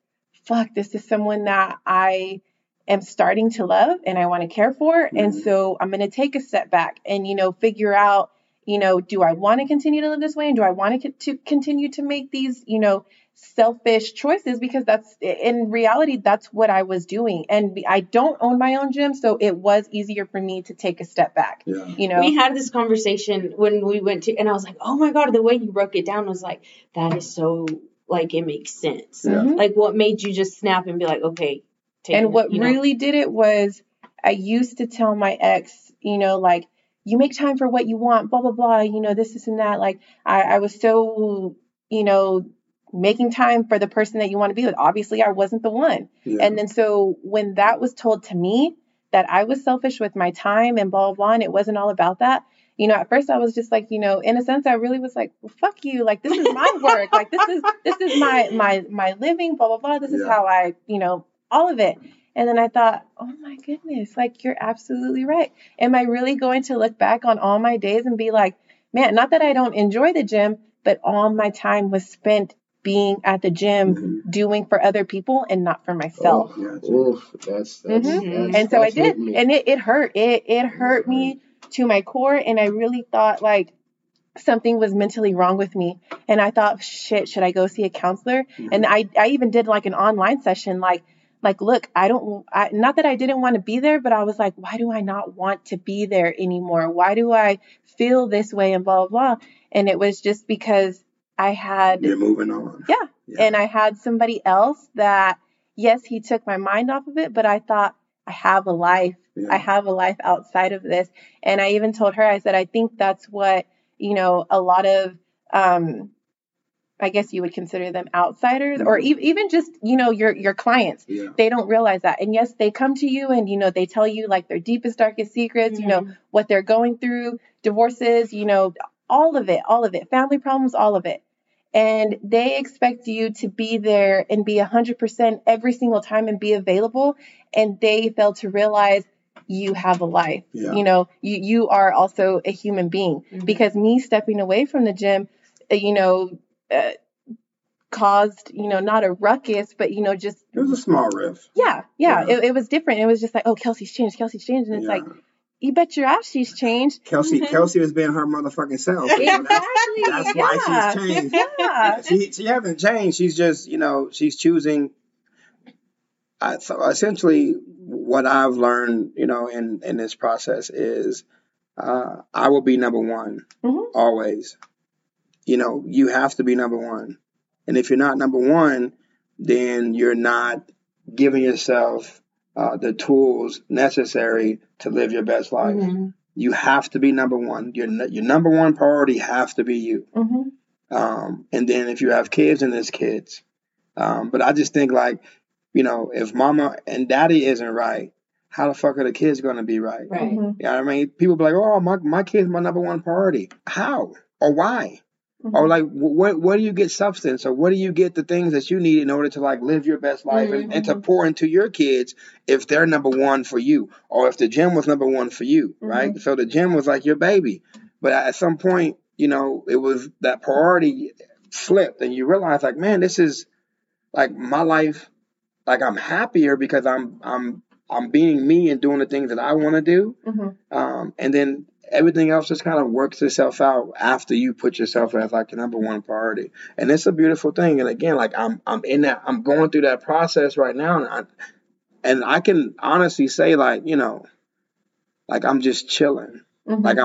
fuck, this is someone that I am starting to love and I want to care for. And so I'm going to take a step back and, you know, figure out, you know, do I want to continue to live this way? And do I want to continue to make these, you know, selfish choices? Because that's, in reality, that's what I was doing. And I don't own my own gym, so it was easier for me to take a step back. Yeah. You know, we had this conversation when we went to, and I was like, oh my God, the way you broke it down was like, that is so, like, it makes sense. Yeah. Like, what made you just snap and be like, okay, take it. And what really did it was, I used to tell my ex, you know, like, you make time for what you want, blah, blah, blah, you know, this, this, and that. Like, I was so, you know, making time for the person that you want to be with. Obviously, I wasn't the one. Yeah. And then so when that was told to me, that I was selfish with my time and blah, blah, blah, and it wasn't all about that. You know, at first I was just like, you know, in a sense, I really was like, well, fuck you. Like, this is my work. Like, this is my living, blah, blah, blah. This is how I, you know, all of it. And then I thought, oh my goodness, like, you're absolutely right. Am I really going to look back on all my days and be like, man, not that I don't enjoy the gym, but all my time was spent being at the gym, mm-hmm. doing for other people and not for myself. Oh, gotcha. Oof, that's, mm-hmm. that's, and so I did. And it hurt. It hurt mm-hmm. me to my core. And I really thought like something was mentally wrong with me. And I thought, shit, should I go see a counselor? Mm-hmm. And I even did like an online session, like, look, not that I didn't want to be there, but I was like, why do I not want to be there anymore? Why do I feel this way and blah, blah, blah. And it was just because I had, you're moving on. Yeah. Yeah. And I had somebody else that, yes, he took my mind off of it, but I thought, I have a life. Yeah. I have a life outside of this. And I even told her, I said, I think that's what, you know, a lot of, I guess you would consider them outsiders or even just, you know, your clients, they don't realize that. And yes, they come to you and, you know, they tell you like their deepest, darkest secrets, you know, what they're going through, divorces, you know, all of it, family problems, all of it. And they expect you to be there and be 100% every single time and be available. And they fail to realize you have a life. Yeah. You know, you are also a human being because me stepping away from the gym, you know, caused, you know, not a ruckus, but, you know, just. It was a small riff. Yeah. It was different. It was just like, oh, Kelsey's changed. And it's like. You bet your ass she's changed. Kelsey was being her motherfucking self. You know, that's why she's changed. Yeah. She hasn't changed. She's just, you know, she's choosing. So essentially, what I've learned, you know, in this process is I will be number one always. You know, you have to be number one. And if you're not number one, then you're not giving yourself the tools necessary to live your best life. Mm-hmm. You have to be number one. Your number one priority has to be you. Mm-hmm. And then if you have kids, and there's kids. But I just think like, you know, if mama and daddy isn't right, how the fuck are the kids going to be right? Right. Mm-hmm. You know what I mean? People be like, oh, my kid's my number one priority. How or why? Mm-hmm. Or like, where do you get substance? Or where do you get the things that you need in order to like live your best life and to pour into your kids if they're number one for you or if the gym was number one for you, right? So the gym was like your baby. But at some point, you know, it was that priority slipped and you realize like, man, this is like my life. Like I'm happier because I'm being me and doing the things that I want to do. Mm-hmm. And then everything else just kind of works itself out after you put yourself as like the number one priority. And it's a beautiful thing. And again, like I'm in that, I'm going through that process right now. And I can honestly say like, you know, like I'm just chilling. Mm-hmm. Like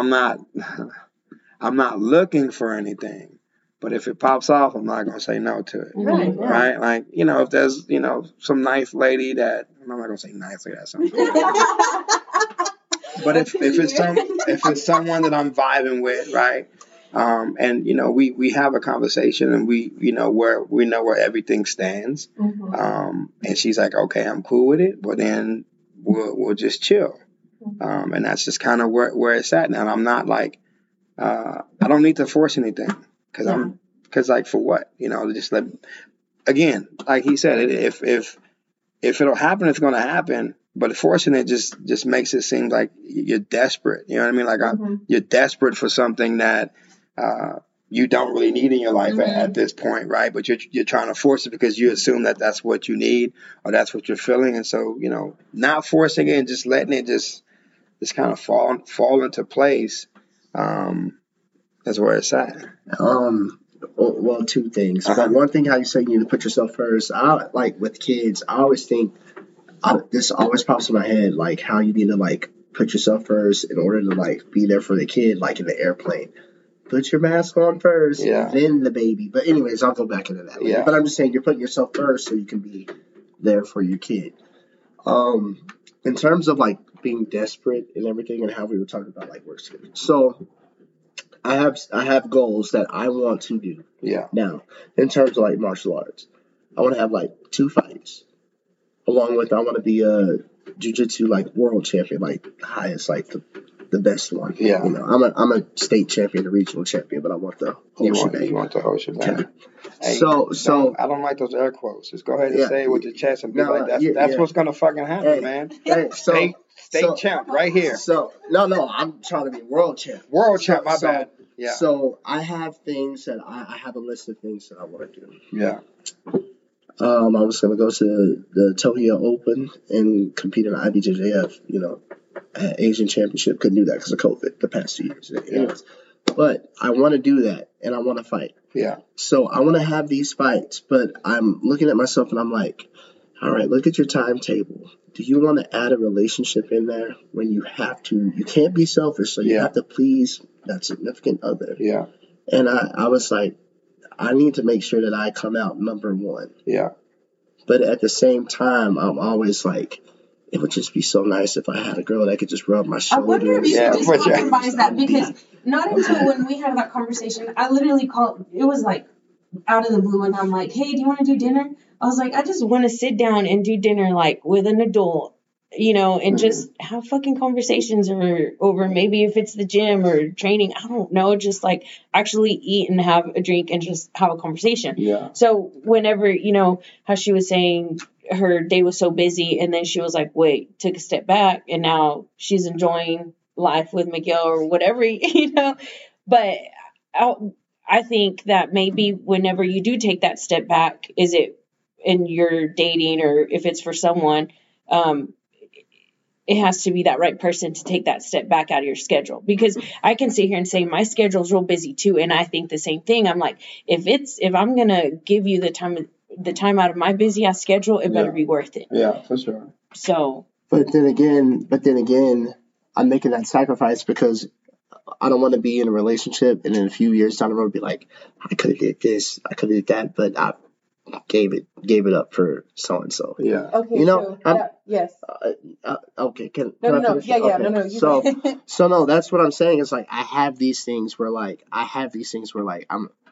I'm not looking for anything, but if it pops off, I'm not going to say no to it. Right. Right. Like, you know, if there's, you know, some nice lady that I'm not going to say nice lady. That's something. But if it's someone that I'm vibing with, right, and you know we have a conversation and we you know where we know where everything stands, and she's like, okay, I'm cool with it, but then we'll just chill, and that's just kind of where it's at now. And I'm not like I don't need to force anything because because like for what, you know, just let, again like he said, if it'll happen, it's gonna happen. But forcing it just makes it seem like you're desperate. You know what I mean? Like you're desperate for something that you don't really need in your life at this point, right? But you're trying to force it because you assume that that's what you need or that's what you're feeling. And so, you know, not forcing it and just letting it just kind of fall into place. That's where it's at. Well, two things. Uh-huh. But one thing, how you say you put yourself first. I like with kids, I always think. This always pops in my head, like how you need to like put yourself first in order to like be there for the kid, like in the airplane. Put your mask on first, then the baby. But anyways, I'll go back into that later. But I'm just saying, you're putting yourself first so you can be there for your kid. In terms of like being desperate and everything, and how we were talking about like work schedule. So I have goals that I want to do. Yeah. Now, in terms of like martial arts, I want to have like 2 fights. Along with, I want to be a jiu-jitsu like world champion, like highest, like the best one. Yeah. You know, I'm a state champion, a regional champion, but I want the whole shebang. You want the whole shebang. Okay. Hey, so I don't like those air quotes. Just go ahead and say it with your chest and be like, that's what's gonna fucking happen, man. Hey, state champ right here. So no, I'm trying to be world champ. My bad. Yeah. So I have things that I have a list of things that I want to do. Yeah. I was going to go to the Tokyo Open and compete in the IBJJF, you know, Asian championship. Couldn't do that because of COVID the past 2 years. Anyways, but I want to do that, and I want to fight. Yeah. So I want to have these fights, but I'm looking at myself, and I'm like, all right, look at your timetable. Do you want to add a relationship in there when you have to? You can't be selfish, so you have to please that significant other. Yeah. And I was like, I need to make sure that I come out number one. Yeah. But at the same time, I'm always like, it would just be so nice if I had a girl that could just rub my shoulders. I wonder if you could just compromise that, because not until when we had that conversation, I literally called, it was like out of the blue, and I'm like, hey, do you want to do dinner? I was like, I just want to sit down and do dinner like with an adult, you know, and just have fucking conversations over maybe if it's the gym or training, I don't know, just like actually eat and have a drink and just have a conversation. Yeah. So whenever, you know, how she was saying her day was so busy, and then she was like, wait, took a step back, and now she's enjoying life with Miguel or whatever, you know, but I think that maybe whenever you do take that step back, is it in your dating or if it's for someone, it has to be that right person to take that step back out of your schedule, because I can sit here and say my schedule's real busy too. And I think the same thing. I'm like, if I'm going to give you the time out of my busy ass schedule, it better be worth it. Yeah, for sure. So, but then again, I'm making that sacrifice because I don't want to be in a relationship and in a few years down the road be like, I could have did this, I could have did that, but I gave it up for so and so. Yeah. Okay. You know. So, yes. Okay. Can I finish? Yeah. Okay. No. So that's what I'm saying. It's like I have these things where like I'm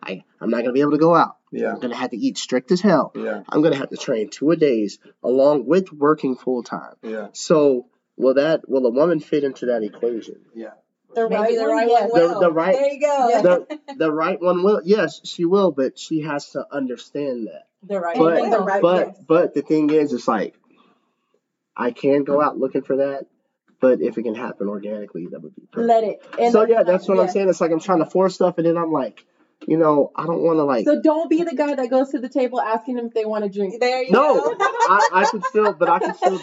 not gonna be able to go out. Yeah. I'm gonna have to eat strict as hell. Yeah. I'm gonna have to train 2 a days along with working full time. Yeah. So will a woman fit into that equation? Yeah. The right one will. The right, there you go. Yeah. The right one will. Yes, she will, but she has to understand that. But the thing is, it's like, I can go out looking for that, but if it can happen organically, that would be perfect. Let it. And so, that's what I'm saying. It's like I'm trying to force stuff, and then I'm like, you know, I don't want to like. So don't be the guy that goes to the table asking them if they want a drink. There you go. No, I could still do that. But I could still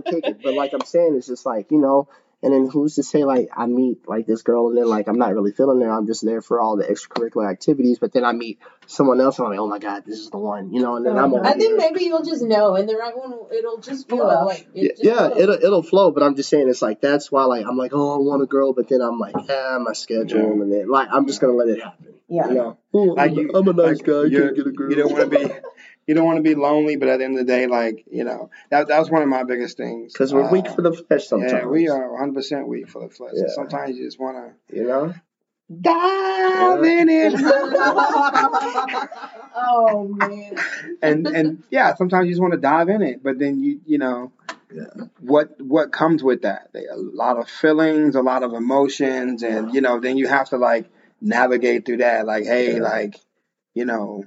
kick it. But like I'm saying, it's just like, you know. And then who's to say, like, I meet, like, this girl, and then, like, I'm not really feeling her. I'm just there for all the extracurricular activities. But then I meet someone else, and I'm like, oh, my God, this is the one. You know, and then I think maybe you'll just know, and the right one, it'll just flow. Like, it'll flow. But I'm just saying, it's like, that's why, like, I'm like, oh, I want a girl. But then I'm like, my schedule. Yeah. And then, like, I'm just going to let it happen. Yeah. You know? Ooh, I'm a nice guy. You can't get a girl. You don't want to be... You don't want to be lonely, but at the end of the day, like, you know, that was one of my biggest things. Because we're weak for the flesh sometimes. Yeah, we are 100% weak for the flesh. Yeah. And sometimes you just want to, you know, dive in it. Oh, man. And yeah, sometimes you just want to dive in it. But then, you know, what comes with that? A lot of feelings, a lot of emotions. And, you know, then you have to, like, navigate through that. Like, hey, like, you know.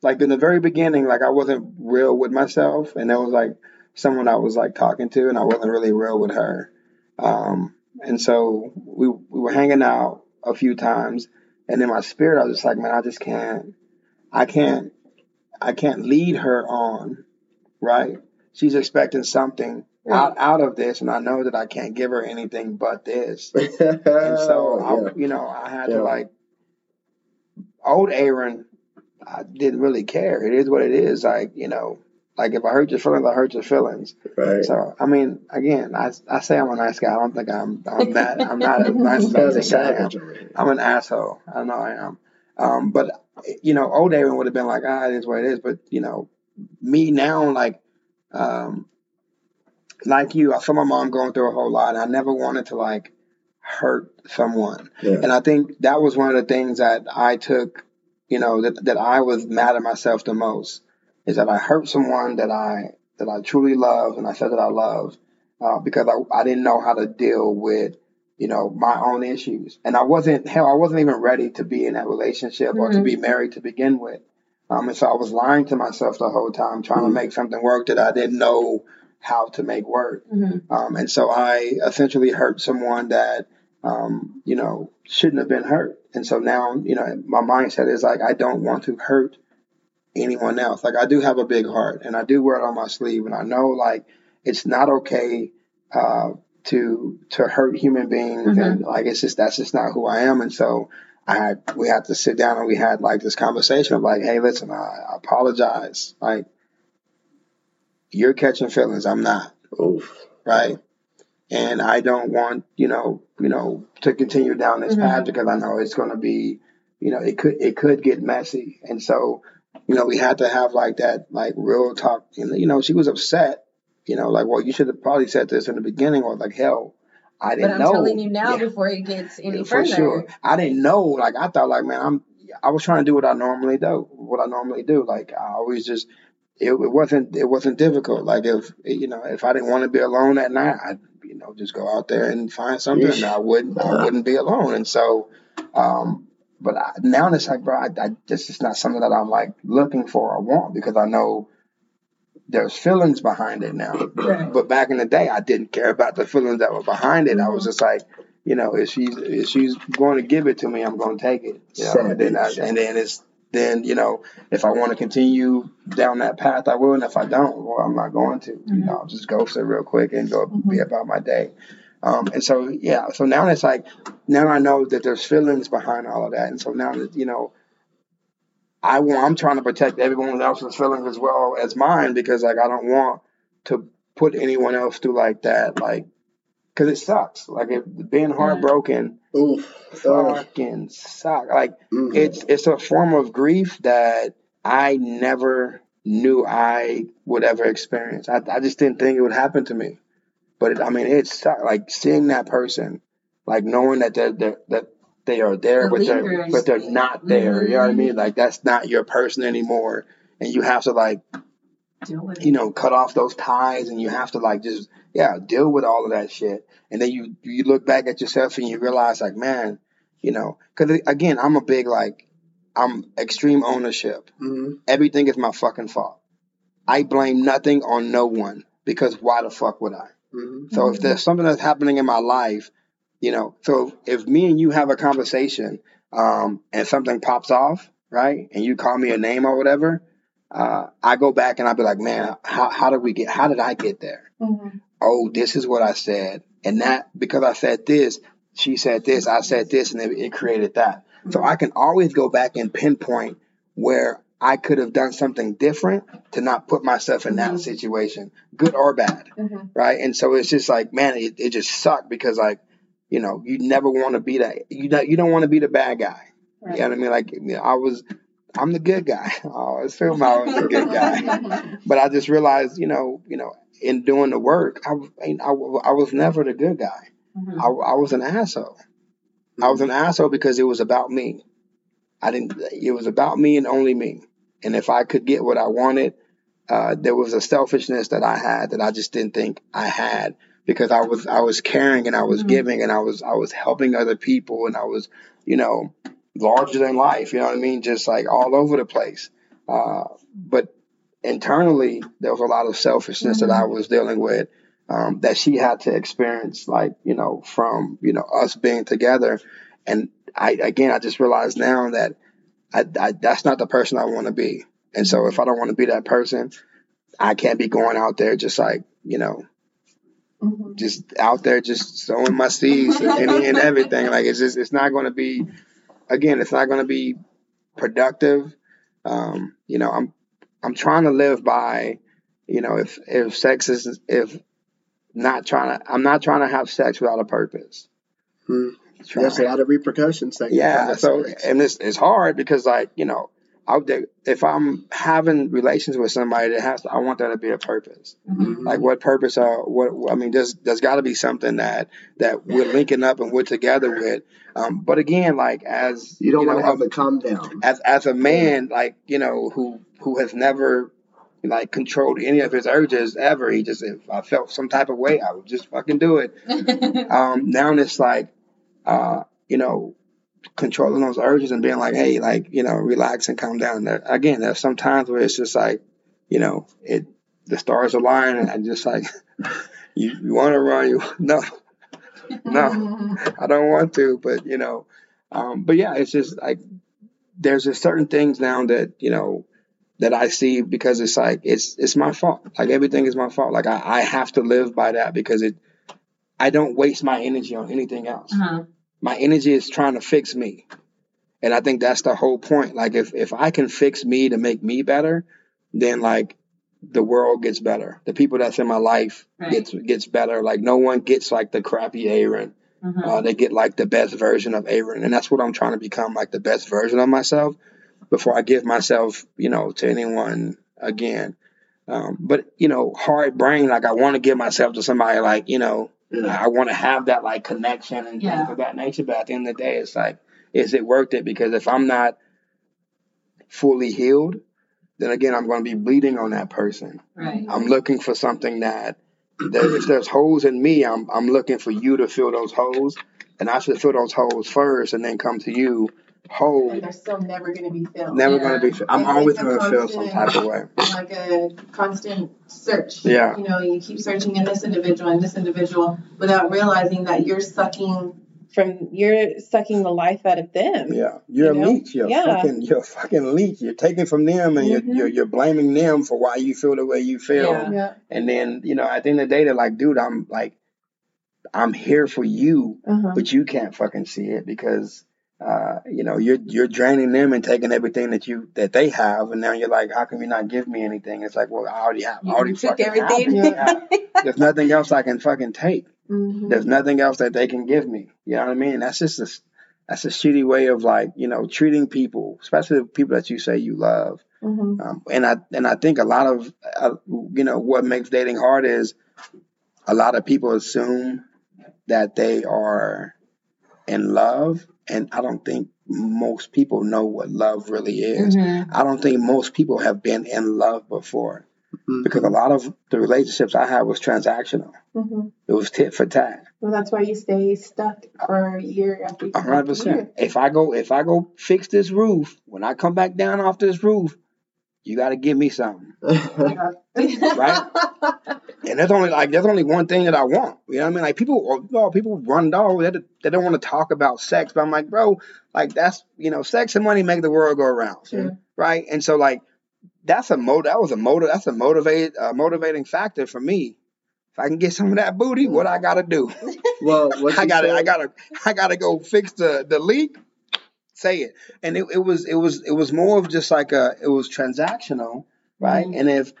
Like in the very beginning, like I wasn't real with myself, and there was like someone I was like talking to, and I wasn't really real with her. And so we were hanging out a few times, and in my spirit, I was just like, man, I just can't, I can't lead her on, right? She's expecting something. Out of this, and I know that I can't give her anything but this. And so, I had to like, old Aaron, I didn't really care. It is what it is. Like, you know, like if I hurt your feelings, I hurt your feelings. Right. So, I mean, again, I say I'm a nice guy. I don't think I'm that. I'm not as nice as I think I am. I'm an asshole. I know I am. But you know, old Aaron would have been like, ah, it is what it is. But, you know, me now, like you, I saw my mom going through a whole lot, and I never wanted to, like, hurt someone. Yeah. And I think that was one of the things that I took, you know, that I was mad at myself the most, is that I hurt someone that I truly love, and I said that I love, because I didn't know how to deal with, you know, my own issues. And I wasn't even ready to be in that relationship, mm-hmm. or to be married to begin with. And so I was lying to myself the whole time, trying mm-hmm. to make something work that I didn't know how to make work. Mm-hmm. And so I essentially hurt someone that, you know, shouldn't have been hurt. And so now, you know, my mindset is like, I don't want to hurt anyone else. Like, I do have a big heart, and I do wear it on my sleeve. And I know, like, it's not okay, to hurt human beings. Mm-hmm. And like, it's just, that's just not who I am. And so we had to sit down, and we had like this conversation of like, hey, listen, I apologize. Like, you're catching feelings. I'm not. Oof. Right. And I don't want, you know, to continue down this mm-hmm. path, because I know it's going to be, you know, it could get messy. And so, you know, we had to have like that, like real talk. And, you know, she was upset, you know, like, well, you should have probably said this in the beginning, or like, hell, I didn't know. But I'm telling you now, yeah. before it gets any further. For sure. I didn't know. Like, I thought like, man, I was trying to do what I normally do. Like, I always just, it wasn't difficult. Like, if, you know, if I didn't want to be alone that night, I'd, you know, just go out there and find something. And I wouldn't be alone. And so, but now it's like, bro, this is not something that I'm like looking for or want, because I know there's feelings behind it now. Right. But back in the day, I didn't care about the feelings that were behind it. I was just like, you know, if she's going to give it to me, I'm going to take it. You know? And then you know, if I want to continue down that path, I will. And if I don't, well, I'm not going to. Mm-hmm. You know, I'll just go sit real quick and go mm-hmm. be about my day. And so, yeah, so now it's like, now I know that there's feelings behind all of that. And so now, you know, I'm trying to protect everyone else's feelings as well as mine, because like, I don't want to put anyone else through like that. Like, cause it sucks. Like, being heartbroken fucking sucks. Like mm-hmm. it's a form of grief that I never knew I would ever experience. I just didn't think it would happen to me. But I mean, it's like seeing that person, like knowing that they are there, but they're not there. Mm-hmm. You know what I mean? Like, that's not your person anymore, and you have to like, you know, cut off those ties, and you have to like just deal with all of that shit. And then you look back at yourself and you realize like, man, you know, because again, I'm a big like, I'm extreme ownership. Mm-hmm. Everything is my fucking fault. I blame nothing on no one, because why the fuck would I? Mm-hmm. So if there's something that's happening in my life, you know, so if me and you have a conversation and something pops off, right, and you call me a name or whatever, I go back and I'll be like, man, how did I get there? Mm-hmm. Oh, this is what I said. And that, because I said this, she said this, I said this, and it created that. Mm-hmm. So I can always go back and pinpoint where I could have done something different to not put myself in that mm-hmm. situation, good or bad. Mm-hmm. Right. And so it's just like, man, it just sucked, because like, you know, you never want to be that. You don't want to be the bad guy. Right. You know what I mean? Like, you know, I'm the good guy. I always feel I was the good guy. But I just realized, you know, in doing the work, I was never the good guy. Mm-hmm. I was an asshole. Mm-hmm. I was an asshole because it was about me. It was about me and only me. And if I could get what I wanted, there was a selfishness that I had that I just didn't think I had, because I was caring, and I was mm-hmm. giving, and I was helping other people, and I was, you know, larger than life, you know what I mean? Just like all over the place. But internally, there was a lot of selfishness mm-hmm. that I was dealing with that she had to experience, like, you know, from, you know, us being together. And I just realized now that that's not the person I want to be. And so if I don't want to be that person, I can't be going out there just like, you know, mm-hmm. just out there just sowing my seeds and everything. Like, it's just, it's not going to be productive. You know, I'm trying to live by, you know, I'm not trying to have sex without a purpose. Mm-hmm. There's a lot of repercussions. Yeah. So, and it's hard because, like, you know, if I'm having relations with somebody, I want there to be a purpose. Mm-hmm. Like, what purpose? I mean, there's got to be something that we're linking up and we're together with. But again, like, as you don't want to have a come down. As a man, like, you know, who has never, like, controlled any of his urges ever. He just, if I felt some type of way, I would just fucking do it. Now it's like, you know, controlling those urges and being like, hey, like, you know, relax and calm down. There, again, there's some times where it's just like, you know, the stars align and I just like, you want to run, no, I don't want to, but, you know, but yeah, it's just like, there's just certain things now that, you know, that I see because it's like, it's my fault. Like, everything is my fault. Like, I have to live by that because I don't waste my energy on anything else. Uh-huh. My energy is trying to fix me. And I think that's the whole point. Like, if I can fix me to make me better, then, like, the world gets better. The people that's in my life gets better. Like, no one gets, like, the crappy Aaron. Uh-huh. They get, like, the best version of Aaron. And that's what I'm trying to become, like, the best version of myself before I give myself, you know, to anyone again. But, you know, hard brain, like, I want to give myself to somebody, like, you know, yeah. I want to have that, like, connection and things of that nature. But at the end of the day, it's like, is it worth it? Because if I'm not fully healed, then again, I'm going to be bleeding on that person. Right. I'm looking for something that if there's holes in me, I'm looking for you to fill those holes. And I should fill those holes first and then come to you whole. Like, they're still never going to be filled. Never going to be filled. I'm always going to feel some type of way. Like a constant search. Yeah. You know, you keep searching in this individual and this individual without realizing that you're sucking the life out of them. Yeah. You're a leech. You're a fucking leech. You're taking from them and you're blaming them for why you feel the way you feel. Yeah. And then, you know, at the end of the day, they're like, dude, I'm like, I'm here for you, but you can't fucking see it because you know, you're draining them and taking everything that they have, and now you're like, how can you not give me anything? It's like, well, I already fucking everything. There's nothing else I can fucking take. Mm-hmm. There's nothing else that they can give me. You know what I mean? That's just a shitty way of, like, you know, treating people, especially the people that you say you love. Mm-hmm. And I think a lot of you know, what makes dating hard is a lot of people assume that they are in love. And I don't think most people know what love really is. Mm-hmm. I don't think most people have been in love before because a lot of the relationships I had was transactional. Mm-hmm. It was tit for tat. Well, that's why you stay stuck for year after year. 100%. If I go fix this roof, when I come back down off this roof, you got to give me something. Right? And there's only one thing that I want. You know what I mean? Like, people run dog. They don't want to talk about sex. But I'm like, bro, like, that's, you know, sex and money make the world go around. Yeah. Right? And so, like, that's a motivating factor for me. If I can get some of that booty, what I got to do? Well, I gotta go fix the leak. Say it. And it was more of just like it was transactional, right? Mm-hmm. And if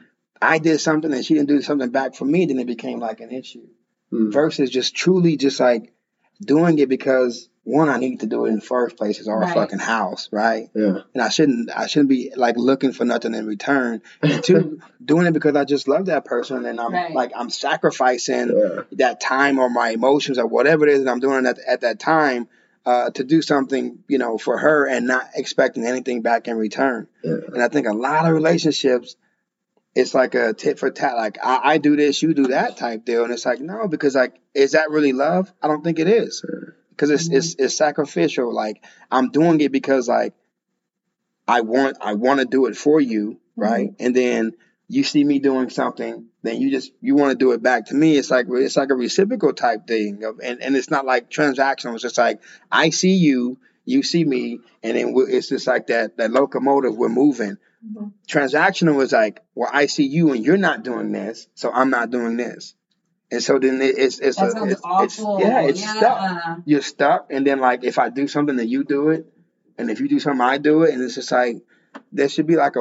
I did something and she didn't do something back for me, then it became like an issue versus just truly just like doing it because, one, I need to do it in the first place. It's our fucking house, right? Yeah. And I shouldn't be like looking for nothing in return. And two, doing it because I just love that person and I'm like, I'm sacrificing that time or my emotions or whatever it is that I'm doing at that time to do something, you know, for her and not expecting anything back in return. Yeah. And I think a lot of relationships, it's like a tit for tat, like I do this, you do that type deal. And it's like, no, because like, is that really love? I don't think it is because it's sacrificial. Like, I'm doing it because like, I want to do it for you. Right. And then you see me doing something, then you want to do it back to me. It's like a reciprocal type thing. And it's not like transactional. It's just like, I see you, you see me. And then it's just like that locomotive, we're moving. Mm-hmm. Transactional is like, well, I see you and you're not doing this, so I'm not doing this, and so then it's stuck. You're stuck, and then like if I do something, then you do it, and if you do something, I do it, and it's just like there should be like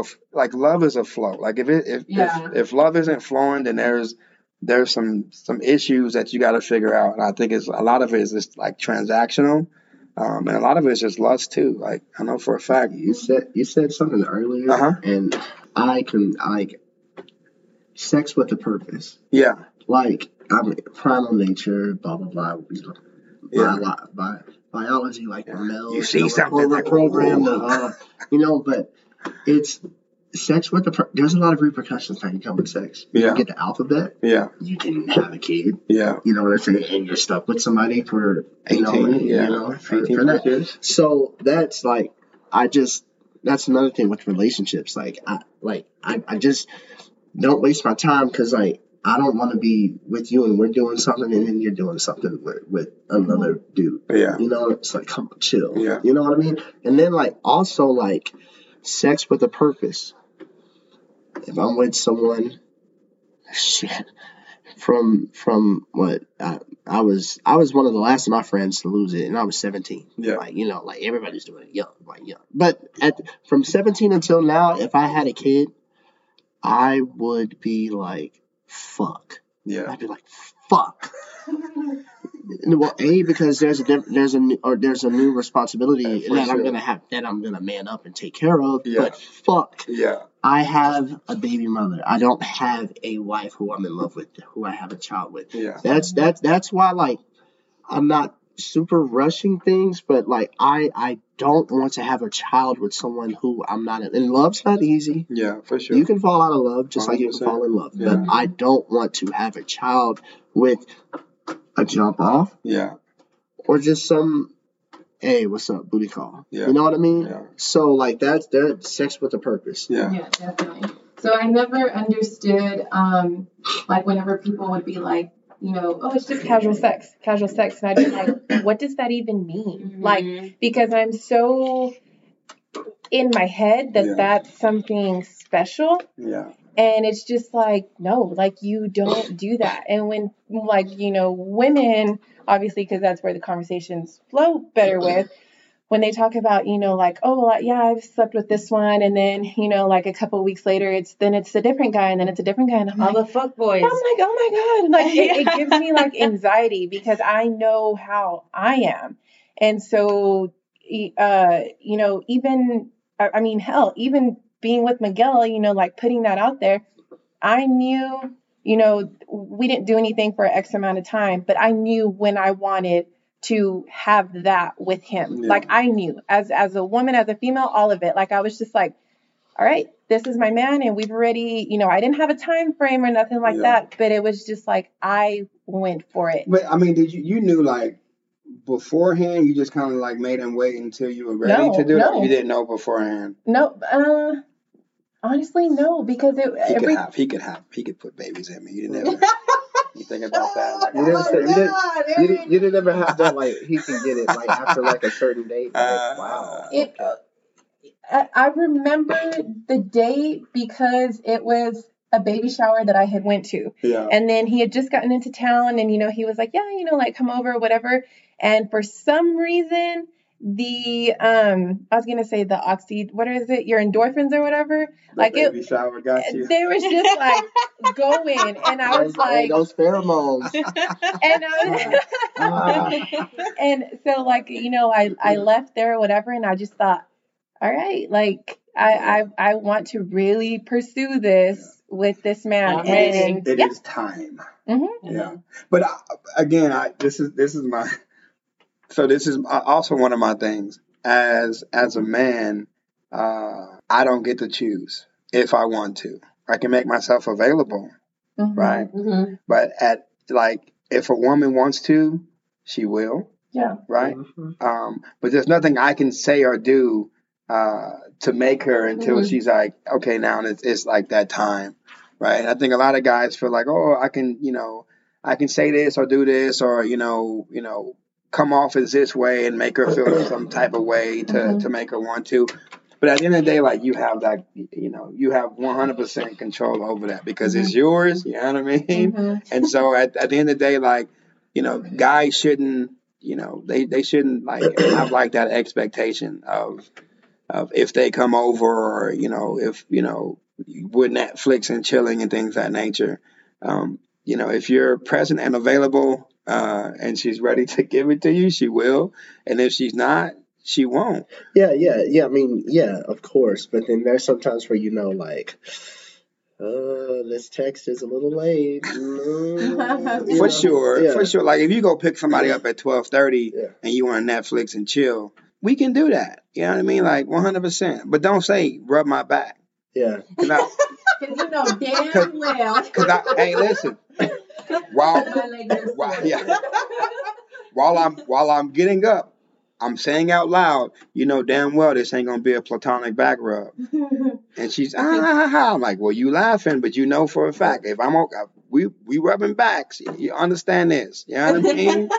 love is a flow. Like if love isn't flowing, then there's there's some issues that you got to figure out. And I think it's a lot of it is just like transactional. And a lot of it's just lust too. Like I know for a fact you said something earlier, and I can like sex with a purpose. Yeah, like I'm primal nature, blah blah blah. You know, biology, like the male. You see something like program, you know. But it's sex with the there's a lot of repercussions that can come with sex. You can get the alphabet. Yeah, you can have a kid. Yeah, you know what I'm saying. And you're stuck with somebody for 18, you know, for that. Years. So that's like that's another thing with relationships. I just don't waste my time because like I don't want to be with you and we're doing something and then you're doing something with another dude. Yeah, you know, it's like come chill. Yeah, you know what I mean. And then like also like sex with a purpose. If I'm with someone, shit, from what I was one of the last of my friends to lose it, and I was 17. Yeah, like you know, like everybody's doing it young, But from 17 until now, if I had a kid, I would be like, fuck. Yeah, I'd be like, fuck. Well, because there's a new responsibility that I'm gonna have that I'm gonna man up and take care of. Yeah. But fuck. Yeah. I have a baby mother. I don't have a wife who I'm in love with, who I have a child with. Yeah. That's why like I'm not super rushing things, but like I don't want to have a child with someone who I'm not in. And love's not easy. Yeah, for sure. You can fall out of love just 100%. Like you can fall in love. Yeah. But I don't want to have a child with a jump off, or just some, hey, what's up, booty call, you know what I mean? Yeah. So like that's sex with a purpose. Yeah, definitely. So I never understood, like whenever people would be like, you know, oh, it's just casual sex, and I'd be like, what does that even mean? Mm-hmm. Like because I'm so in my head that that's something special. Yeah. And it's just like, no, like you don't do that. And when like, you know, women, obviously, because that's where the conversations flow better with, when they talk about, you know, like, oh, well, yeah, I've slept with this one. And then, you know, like a couple of weeks later, it's a different guy. And then it's a different guy. And I'm all like, the fuck boys. I'm like, oh, my God. Like it gives me like anxiety because I know how I am. And so, you know, even I mean, hell, even being with Miguel, you know, like putting that out there, I knew, you know, we didn't do anything for X amount of time, but I knew when I wanted to have that with him. Yeah. Like I knew as a woman, as a female, all of it. Like I was just like, all right, this is my man. And we've already, you know, I didn't have a time frame or nothing like that, but it was just like, I went for it. But I mean, did you knew like, beforehand, you just kind of like made him wait until you were ready to do it? You didn't know beforehand? No, honestly, no, because he could put babies in me. You didn't ever you think about that. Like, you didn't ever have that, like, he can get it, like, after like a certain date. Like, wow. I remember the date because it was a baby shower that I had went to. Yeah. And then he had just gotten into town and, you know, he was like, yeah, you know, like come over, whatever. And for some reason, the, I was going to say the oxy, what is it? Your endorphins or whatever. The like baby shower got you. They was just like going. And I was like, those pheromones. And so like, you know, I left there or whatever. And I just thought, all right, like I want to really pursue this with this man. It is time. Mm-hmm. Yeah. But this is also one of my things as a man, I don't get to choose if I want to. I can make myself available, right? Mm-hmm. But at like if a woman wants to, she will. Yeah. Right? Mm-hmm. But there's nothing I can say or do to make her until she's like, okay, now it's like that time, right? And I think a lot of guys feel like, oh, I can, you know, I can say this or do this or, you know, come off as this way and make her feel some type of way to make her want to. But at the end of the day, like you have that, you know, you have 100% control over that because it's yours, you know what I mean? Mm-hmm. And so at the end of the day, like, you know, guys shouldn't, you know, they shouldn't like have like that expectation of if they come over or, you know, if, you know, we're Netflix and chilling and things of that nature. you know, if you're present and available and she's ready to give it to you, she will. And if she's not, she won't. Yeah. I mean, yeah, of course. But then there's sometimes where, you know, like, this text is a little late. For sure. Like if you go pick somebody up at 12:30 and you on Netflix and chill, we can do that. You know what I mean? Like 100%. But don't say rub my back. Yeah. Because you know damn well. Because hey, listen. While I'm getting up, I'm saying out loud, you know damn well this ain't gonna be a platonic back rub. And she's I'm like, well, you laughing, but you know for a fact if I'm okay, we rubbing backs. You understand this? You know what I mean?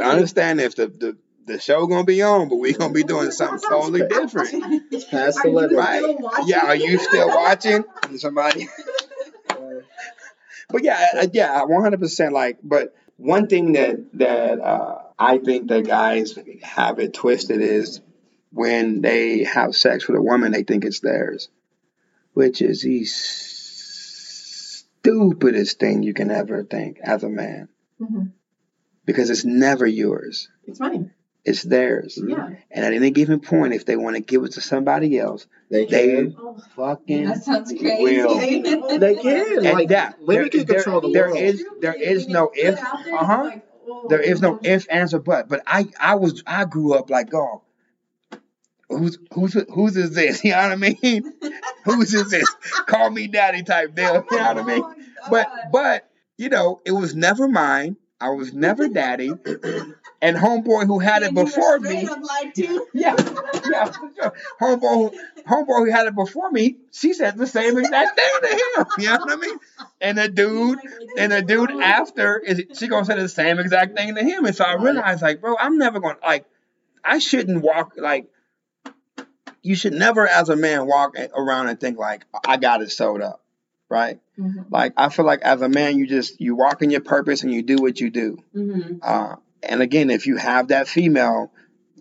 Understand if the show gonna be on, but we gonna be doing something totally different. It's past 11, right? Yeah, are you still watching? Somebody. But yeah, 100%. Like, but one thing that I think that guys have it twisted is when they have sex with a woman, they think it's theirs, which is the stupidest thing you can ever think as a man, mm-hmm. because it's never yours. It's mine. It's theirs. Yeah. And at any given point, if they want to give it to somebody else, they can. That sounds crazy. Will. They can. And like that. Women can control the world. There is no if. Like, oh, there is no if, answer, but. But I grew up like, oh, whose is this? You know what I mean? Whose is this? Call me daddy type deal. You know what I mean? But you know, it was never mine. I was never daddy. And homeboy who had it before me. Yeah. Homeboy who had it before me, she said the same exact thing to him. You know what I mean? And the dude after she gonna say the same exact thing to him. And so I realized, like, bro, I'm never gonna, like, I shouldn't walk, like, you should never as a man walk around and think like, I got it sewed up. Right? Mm-hmm. Like, I feel like as a man, you walk in your purpose and you do what you do. Mm-hmm. And again, if you have that female,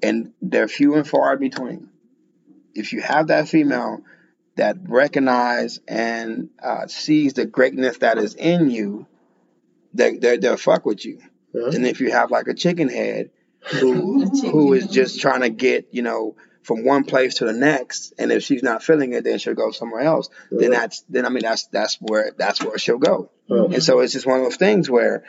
and they're few and far between, if you have that female that recognize and sees the greatness that is in you, they'll fuck with you. Yeah. And if you have like a chicken head who is just trying to get, you know, from one place to the next, and if she's not feeling it, then she'll go somewhere else. Yeah. Then that's where she'll go. Yeah. And so it's just one of those things where.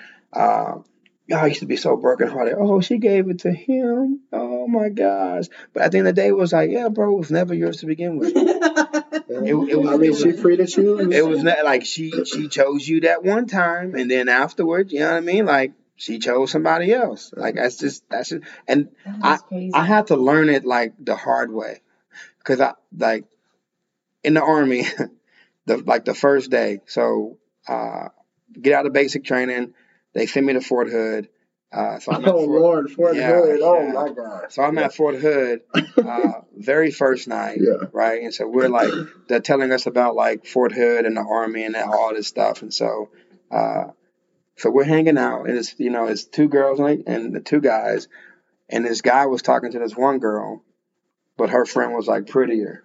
I used to be so brokenhearted. Oh, she gave it to him. Oh, my gosh. But at the end of the day, it was like, yeah, bro, it was never yours to begin with. She treated you. It was not like she chose you that one time. And then afterwards, you know what I mean? Like, she chose somebody else. Like, that's just. And I had to learn it, like, the hard way. Because, like, in the Army, the first day. So, get out of basic training. They sent me to Fort Hood. Fort Hood. Yeah. Oh, my God. So I'm at Fort Hood very first night, right? And so we're like, they're telling us about, like, Fort Hood and the Army and all this stuff. And so we're hanging out. And it's, you know, it's two girls and the two guys. And this guy was talking to this one girl, but her friend was, like, prettier,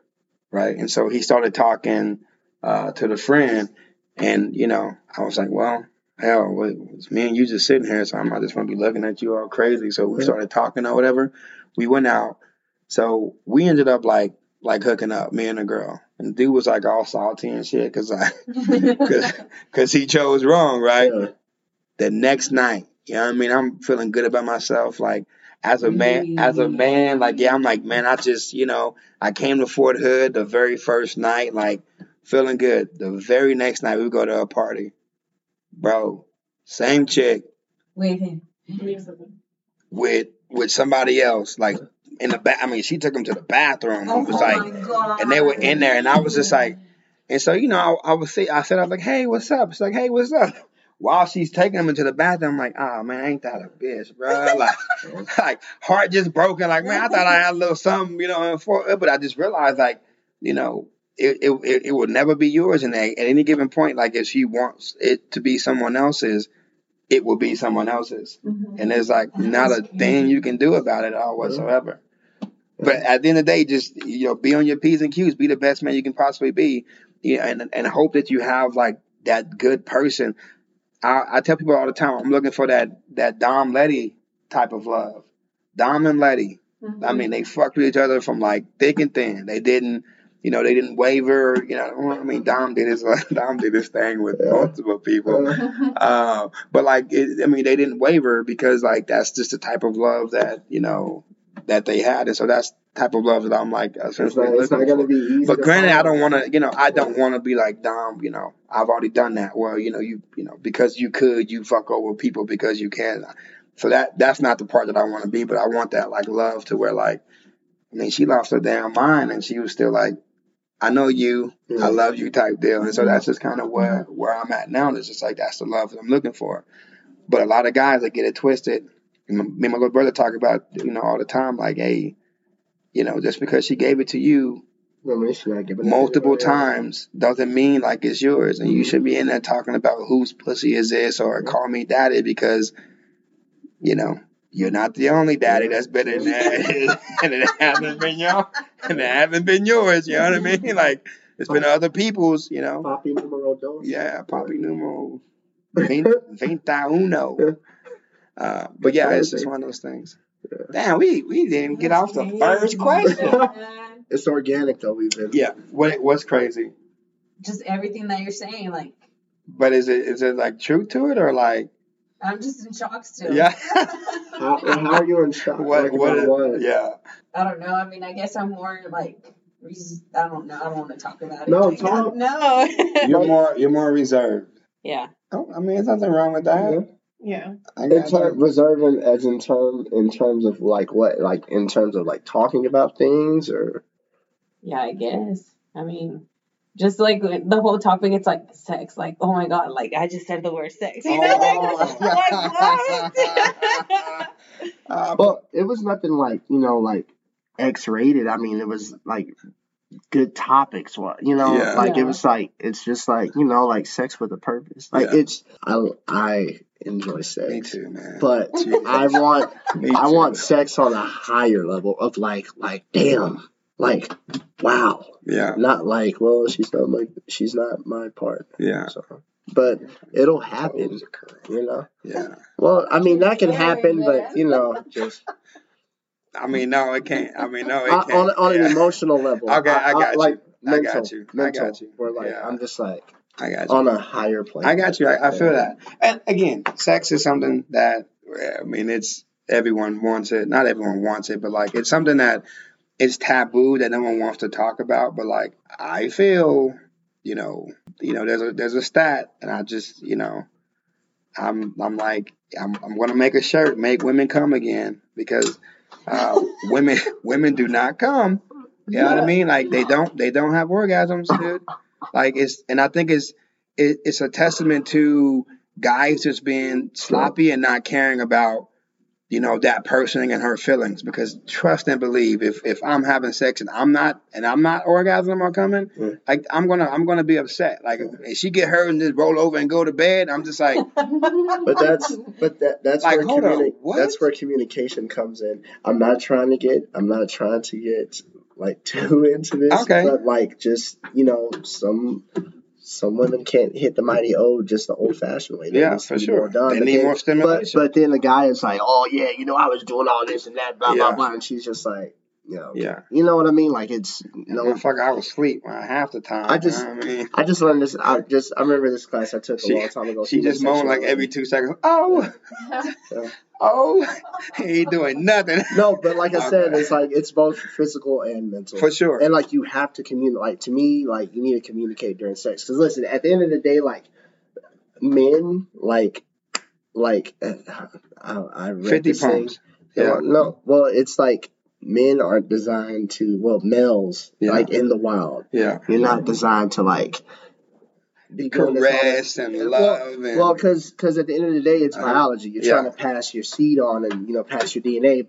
right? And so he started talking to the friend. And, you know, I was like, well, hell, it's me and you just sitting here, so I might just want to be looking at you all crazy. So we started talking or whatever. We went out. So we ended up like hooking up, me and a girl. And the dude was like all salty and shit because he chose wrong, right? Yeah. The next night, you know what I mean? I'm feeling good about myself. Like, as a man, like, yeah, I'm like, man, I just, you know, I came to Fort Hood the very first night, like, feeling good. The very next night, we go to a party. Bro, same chick with somebody else, like in the back. I mean, she took him to the bathroom. Oh, it was like, and they were in there, and I was just like, and so, you know, I said, I was like, hey, what's up? It's like, hey, what's up? While she's taking him into the bathroom, I'm like, oh, man, ain't that a bitch, bro? Like, like heart just broken. Like, man, I thought I had a little something, you know, but I just realized, like, you know. It will never be yours, and at any given point, like, if she wants it to be someone else's, it will be someone else's, mm-hmm. and there's like not a thing you can do about it all whatsoever. Yeah. But at the end of the day, just, you know, be on your P's and Q's, be the best man you can possibly be, you know, and hope that you have like that good person. I tell people all the time, I'm looking for that Dom Letty type of love. Dom and Letty. Mm-hmm. I mean, they fucked with each other from like thick and thin. They didn't waver. You know, I mean, Dom did his thing with multiple people. But like, they didn't waver because like that's just the type of love that that they had, and so that's the type of love that I'm like. It's not gonna be easy. But granted, I don't want to. I don't want to be like Dom. I've already done that. Well, because you could, you fuck over people because you can. So that's not the part that I want to be. But I want that like love to where like, she lost her damn mind and she was still like, I know you, mm-hmm. I love you type deal. And so that's just kind of where I'm at now. And it's just like, that's the love that I'm looking for. But a lot of guys that get it twisted, me and my little brother talk about, all the time, like, hey, just because she gave it to you multiple times doesn't mean like it's yours. And you should be in there talking about whose pussy is this or call me daddy because, you're not the only daddy that's better than that. And it hasn't been yours. You know what I mean? Like, it's been other people's, Papi numero dos. Yeah, papi numero 21. But yeah, it's just one of those things. Yeah. Damn, we didn't get off the first question. It's organic, though. Yeah, what's crazy? Just everything that you're saying, like. But is it like truth to it or like? I'm just in shock still. Yeah. How are you in shock? What? Yeah. I don't know. I guess I'm more like, I don't know. I don't want to talk about it. No, Tom. No. You're more reserved. Yeah. Oh, there's nothing wrong with that. Yeah. Reserved in terms of like what? Like in terms of like talking about things or? Yeah, I guess. Just, like, the whole topic, it's, like, sex. Like, oh, my God, like, I just said the word sex. Like, what? But it was nothing, like, like, X-rated. It was, like, good topics. Yeah. Like, yeah. It was, like, it's just, like, like, sex with a purpose. Like, yeah. It's, I enjoy sex. Me too, man. But I want sex on a higher level of, like, damn. Like, wow. Yeah. Not like, well, she's not my part. Yeah. So, but it'll happen, Yeah. Well, that can happen, but, just. No, it can't. No, it can't. On an emotional level. Okay, I got you. We're like, yeah. I'm just like. I got you. On a higher plane. I got you. I feel that. And, again, sex is something that, it's everyone wants it. Not everyone wants it, but, like, it's something that. It's taboo that no one wants to talk about, but like I feel, there's a stat, and I just, I'm like I'm gonna make a shirt, make women come again, because women do not come. You know what I mean? Like they don't have orgasms, dude. Like I think it's a testament to guys just being sloppy and not caring about. That person and her feelings, because trust and believe if I'm having sex and I'm not orgasming or coming, like I'm gonna be upset. Like if she get hurt and just roll over and go to bed, I'm just like. But that's like, that's where communication comes in. I'm not trying to get like too into this, okay. But like just some women can't hit the mighty O just the old-fashioned way. They for sure. They need more stimulation. But then the guy is like, oh, yeah, I was doing all this and that, blah, blah, blah. And she's just like, yeah. You know what I mean? Like, it's, fuck, I was asleep half the time. I just learned this. I remember this class I took a long time ago. She just moaned like every 2 seconds. Oh, he ain't doing nothing. No, but like I said, it's like, it's both physical and mental. For sure. And like, you have to communicate. Like, to me, like, you need to communicate during sex. Because listen, at the end of the day, like, men, like, I read 50 pounds. Yeah. No, well, it's like, men aren't designed to, males, like, in the wild. Yeah. You're not designed to, like, be caressed and love. Well, because at the end of the day, it's biology. You're trying to pass your seed on and, pass your DNA,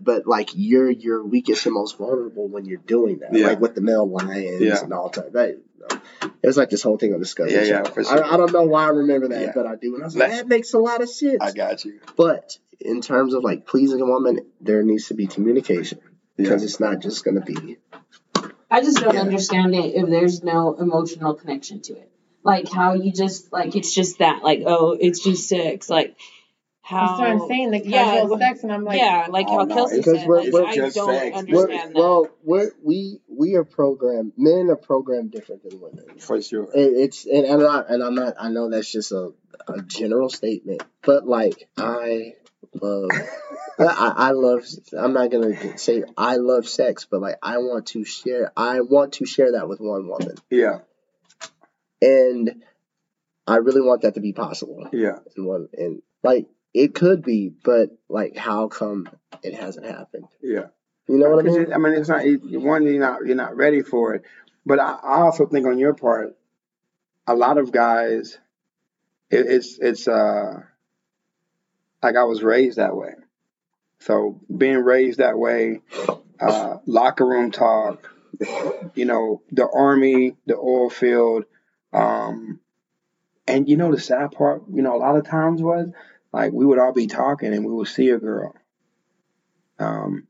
but like, you're your weakest and most vulnerable when you're doing that. Yeah. Like, with the male lions and all that. It's like this whole thing on Discovery. Yeah, for sure. I don't know why I remember that, but I do. And I was like, that makes a lot of sense. I got you. But in terms of like pleasing a woman, there needs to be communication because it's not just going to be. I just don't understand it if there's no emotional connection to it. Like how you just like it's just that like oh it's just sex like how. That's what I'm saying. The casual sex, and I'm like how Kelsey said I don't understand. Well, we are programmed. Men are programmed different than women. For sure. I'm not. I know that's just a general statement, but like I love. I love. I'm not gonna say I love sex, but like I want to share. I want to share that with one woman. Yeah. And I really want that to be possible. Yeah. And like it could be, but like how come it hasn't happened? Yeah. You know what I mean? It's not one. You're not ready for it. But I also think on your part, a lot of guys, it's like I was raised that way. So being raised that way, locker room talk, the Army, the oil field. And the sad part, a lot of times was like, we would all be talking and we would see a girl. And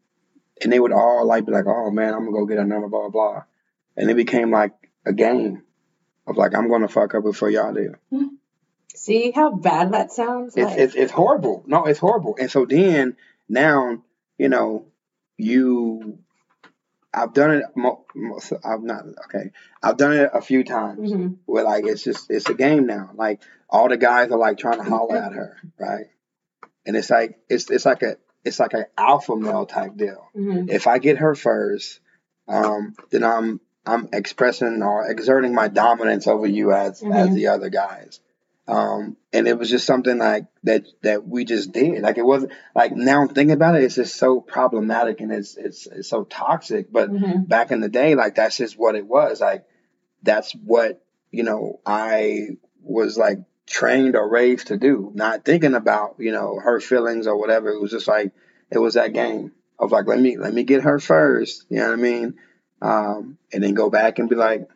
they would all like, be like, oh man, I'm gonna go get a number, blah, blah, blah. And it became like a game of like, I'm going to fuck up before y'all do. See how bad that sounds? It's horrible. No, it's horrible. And so then now, I've done it. I've done it a few times. Mm-hmm. Where like it's a game now. Like all the guys are like trying to holler at her, right? And it's like it's like an alpha male type deal. Mm-hmm. If I get her first, then I'm expressing or exerting my dominance over you as the other guys. And it was just something like that we just did. Like it wasn't like now I'm thinking about it, it's just so problematic and it's so toxic. But back in the day, like that's just what it was. Like that's what, I was like trained or raised to do, not thinking about, her feelings or whatever. It was just like it was that game of like let me get her first, you know what I mean? And then go back and be like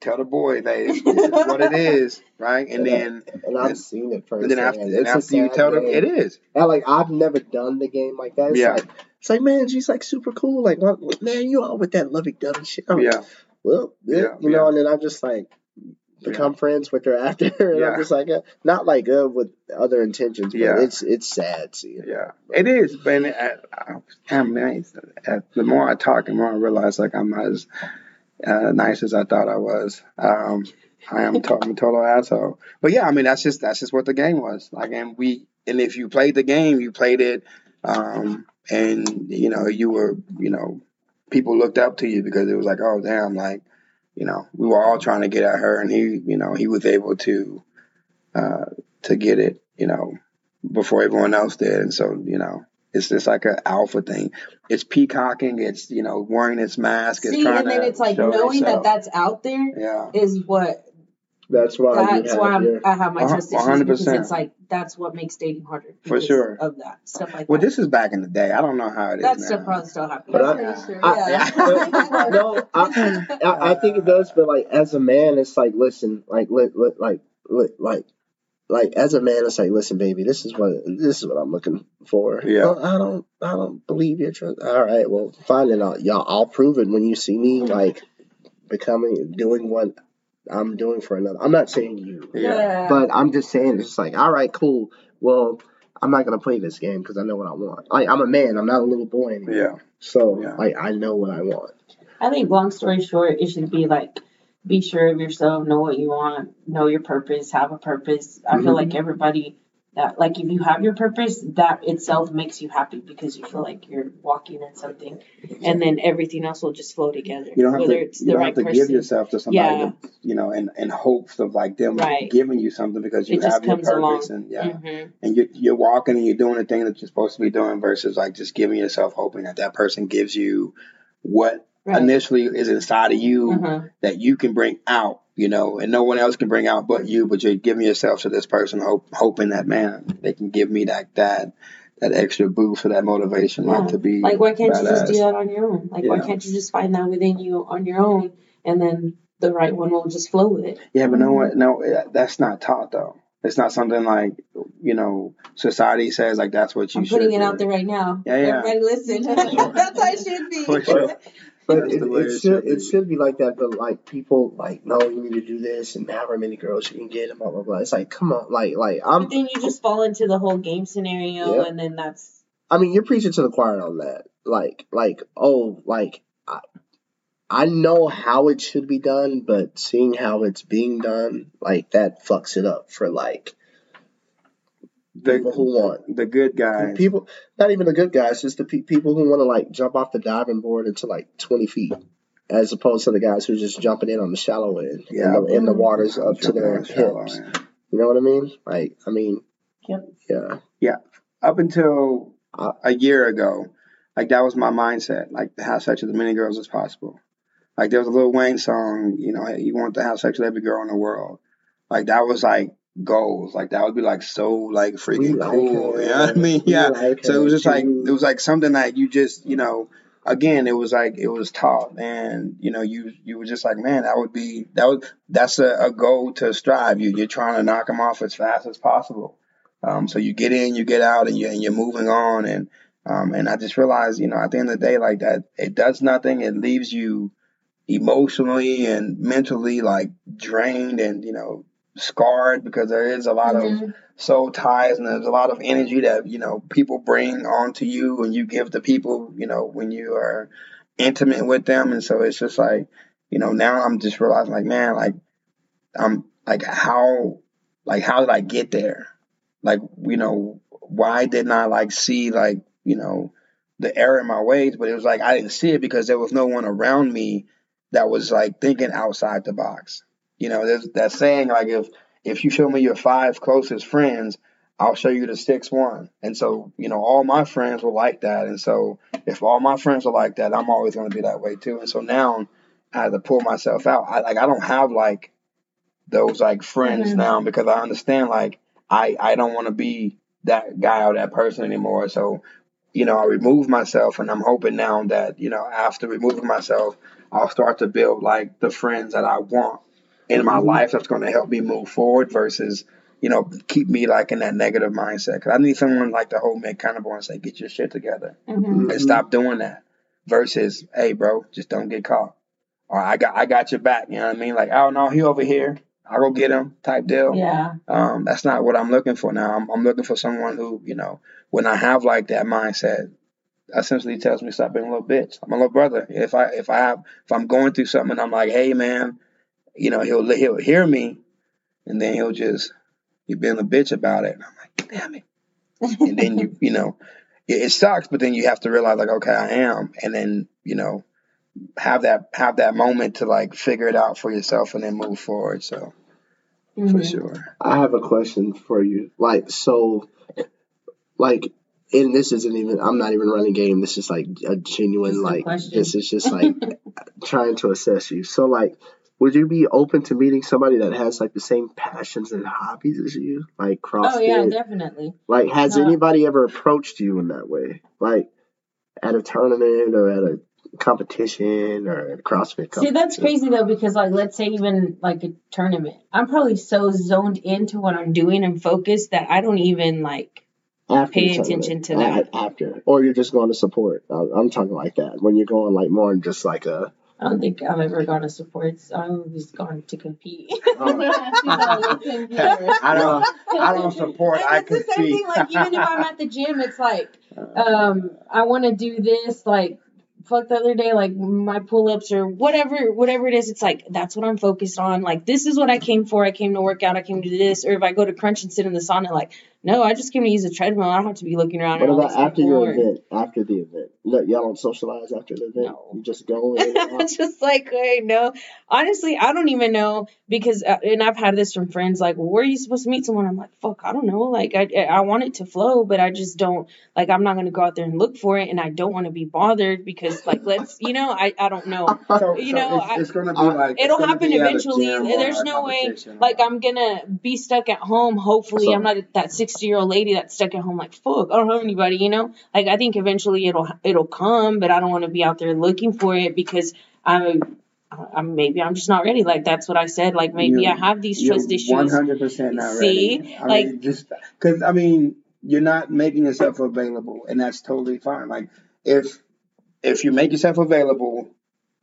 tell the boy this is what it is, right? And then I've seen it first. And then after you tell them, it is. Like I've never done the game like that. It's like man, she's like super cool. Like man, you all with that lovey-dovey shit. And then I just like become friends with her after, and I'm just like not like with other intentions. But it's sad seeing. Yeah, it is. But the more I talk, the more I realize like I'm not as nice as I thought I was. I am a total asshole. But that's just what the game was. Like, and if you played the game, you played it, and you were, people looked up to you because it was like, oh damn, like, we were all trying to get at her, and he was able to get it, before everyone else did, and so It's just like an alpha thing. It's peacocking. It's, wearing its mask. It's and then it's like knowing that that's out there is what. That's why I have my trust issues, because it's like that's what makes dating harder. For sure. Of that stuff like that. Well, this is back in the day. I don't know how it is. That stuff probably still happens. I think it does. But like as a man, it's like listen, as a man, it's like, listen, baby, this is what I'm looking for. Yeah, well, I don't believe your trust. All right, well, fine, and I'll prove it when you see me like doing what I'm doing for another. I'm not saying you, but I'm just saying it's like, all right, cool. Well, I'm not gonna play this game because I know what I want. Like I'm a man, I'm not a little boy anymore. Yeah, so like I know what I want. I think long story short, it should be like, be sure of yourself, know what you want, know your purpose, have a purpose. I feel like everybody, that like if you have your purpose, that itself makes you happy because you feel like you're walking in something, and then everything else will just flow together. You don't have to give yourself to somebody, to, in hopes of like them giving you something because you have your purpose, and you're walking and you're doing the thing that you're supposed to be doing versus like just giving yourself, hoping that person gives you what. Right. Initially is inside of you that you can bring out, and no one else can bring out but you, but you're giving yourself to this person, hoping that, man, they can give me that extra boost or that motivation to be like, why can't you just do that on your own? Like, why can't you just find that within you on your own, and then the right one will just flow with it? Yeah, but no, that's not taught, though. It's not something like, society says, like, that's what you should do. I'm putting it out there right now. Yeah, yeah. Everybody listen. That's how it should be. For sure. But it should be like that. But like people like, no, you need to do this and however many girls you can get and blah blah blah. It's like, come on, But then you just fall into the whole game scenario, yeah. And then that's. I mean, you're preaching to the choir on that. I know how it should be done, but seeing how it's being done, that fucks it up for people who want the good guys. People, not even the good guys, just the people who want to jump off the diving board into 20 feet, as opposed to the guys who are just jumping in on the shallow end, in the waters up to their hips. You know what I mean? Yeah. Up until a year ago, that was my mindset. To have sex with as many girls as possible. There was a Lil Wayne song, you want to have sex with every girl in the world. That was goals. That would be so freaking cool. You know what I mean? Yeah. So it was just it was something you just, again, it was it was taught, and you were just man, that's a goal to strive. You're trying to knock them off as fast as possible. So you get in, you get out, and you're moving on. And I just realized, at the end of the day, that it does nothing. It leaves you emotionally and mentally drained and, scarred, because there is a lot of soul ties, and there's a lot of energy that people bring onto you, and you give to people when you are intimate with them. And so it's just now I'm just realizing I'm how did I get there? Why didn't I see the error in my ways? But it was I didn't see it because there was no one around me that was thinking outside the box. There's that saying, if you show me your 5 closest friends, I'll show you the 6th one. And so, all my friends were like that. And so if all my friends are like that, I'm always going to be that way too. And so now I had to pull myself out. I don't have those friends now, because I understand I don't want to be that guy or that person anymore. So, I removed myself, and I'm hoping now that, after removing myself, I'll start to build the friends that I want in my life that's going to help me move forward versus, keep me in that negative mindset. Because I need someone to hold me accountable and say, get your shit together and stop doing that, versus, hey, bro, just don't get caught. Or I got your back. You know what I mean? Oh, no, he over here. I'll go get him type deal. Yeah. That's not what I'm looking for now. I'm looking for someone who, when I have that mindset, essentially tells me stop being a little bitch. I'm a little brother. If I'm going through something and I'm hey, man, he'll hear me, and then he'll just, you're being a bitch about it. And I'm damn it. And then, it sucks, but then you have to realize, okay, I am. And then, have that moment to figure it out for yourself and then move forward. So, for sure. I have a question for you. And this isn't even, I'm not even running game. This is a genuine, this is just trying to assess you. So, would you be open to meeting somebody that has the same passions and hobbies as you, CrossFit? Oh yeah, definitely. Has anybody ever approached you in that way, at a tournament or at a competition or a CrossFit competition? See, that's crazy though, because let's say even a tournament, I'm probably so zoned into what I'm doing and focused that I don't even pay attention to that. After, or you're just going to support. I'm talking that when you're going more and just a. I don't think I've ever gone to sports. I've always gone to compete. I don't support. And I compete. It's the same thing. Even if I'm at the gym, it's I want to do this. Fuck the other day, my pull-ups or whatever it is. It's that's what I'm focused on. This is what I came for. I came to work out. I came to do this. Or if I go to crunch and sit in the sauna, no, I just came to use a treadmill. I don't have to be looking around. What about after your event? After the event, look, y'all don't socialize after the event. No. You just go. Just hey, no. Honestly, I don't even know because, and I've had this from friends. Where are you supposed to meet someone? I'm fuck, I don't know. I want it to flow, but I just don't. I'm not gonna go out there and look for it, and I don't want to be bothered because, let's, I don't know. It's gonna be it'll happen eventually. There's no way. I'm gonna be stuck at home. Hopefully, I'm not that 60-year-old lady that's stuck at home fuck, I don't know anybody, I think eventually it'll come, but I don't want to be out there looking for it because I'm maybe I'm just not ready. That's what I said. Maybe I have these trust issues. 100% not ready. See, just because you're not making yourself available, and that's totally fine. If you make yourself available,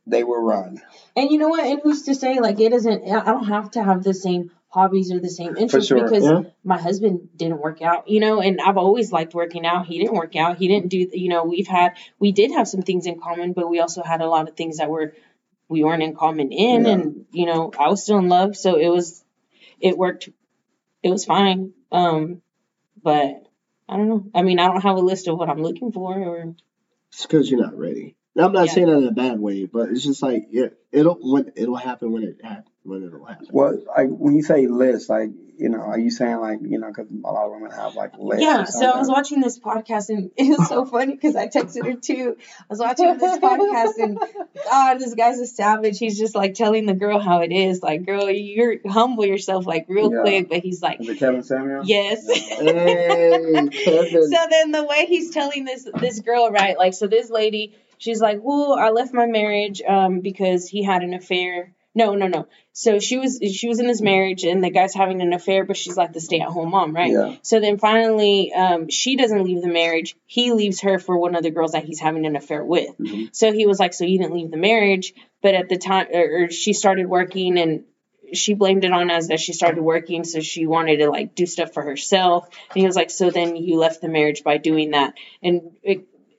they will run. And you know what? And who's to say, like, it isn't, I don't have to have the same hobbies or the same interests, sure, because my husband didn't work out, you know, and I've always liked working out. He didn't work out. He didn't do, you know, we did have some things in common, but we also had a lot of things that we weren't in common in, and, you know, I was still in love. So it worked. It was fine. But I don't know. I mean, I don't have a list of what I'm looking for, or. It's because you're not ready. Now, I'm not saying that in a bad way, but it's just like it'll happen when it happens. Well, like when you say list, like, you know, are you saying like, you know, because a lot of women have like lists. Yeah. So I was watching this podcast, and it was so funny because I texted her too. I was watching this podcast, and God, this guy's a savage. He's just like telling the girl how it is. Like, girl, you're humble yourself like real quick. But he's like, is it Kevin Samuel? Yes. Hey, Kevin. So then the way he's telling this girl, right? Like, so this lady. She's like, well, I left my marriage because he had an affair. No. So she was in this marriage, and the guy's having an affair, but she's like the stay-at-home mom, right? Yeah. So then finally, she doesn't leave the marriage. He leaves her for one of the girls that he's having an affair with. Mm-hmm. So he was like, so you didn't leave the marriage, but at the time, or she started working, and she blamed it on us that she started working, so she wanted to like do stuff for herself. And he was like, so then you left the marriage by doing that, and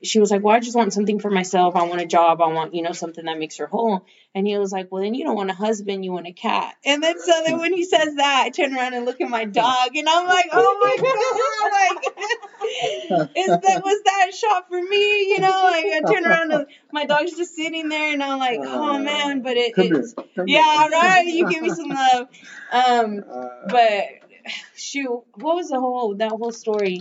she was like, well, I just want something for myself. I want a job. I want, you know, something that makes her whole. And he was like, well, then you don't want a husband. You want a cat. And then so then when he says that, I turn around and look at my dog. And I'm like, oh, my God. Like, was that shot for me? You know, like I turn around and my dog's just sitting there. And I'm like, oh, man. But it's right. You give me some love. But shoot, what was that whole story?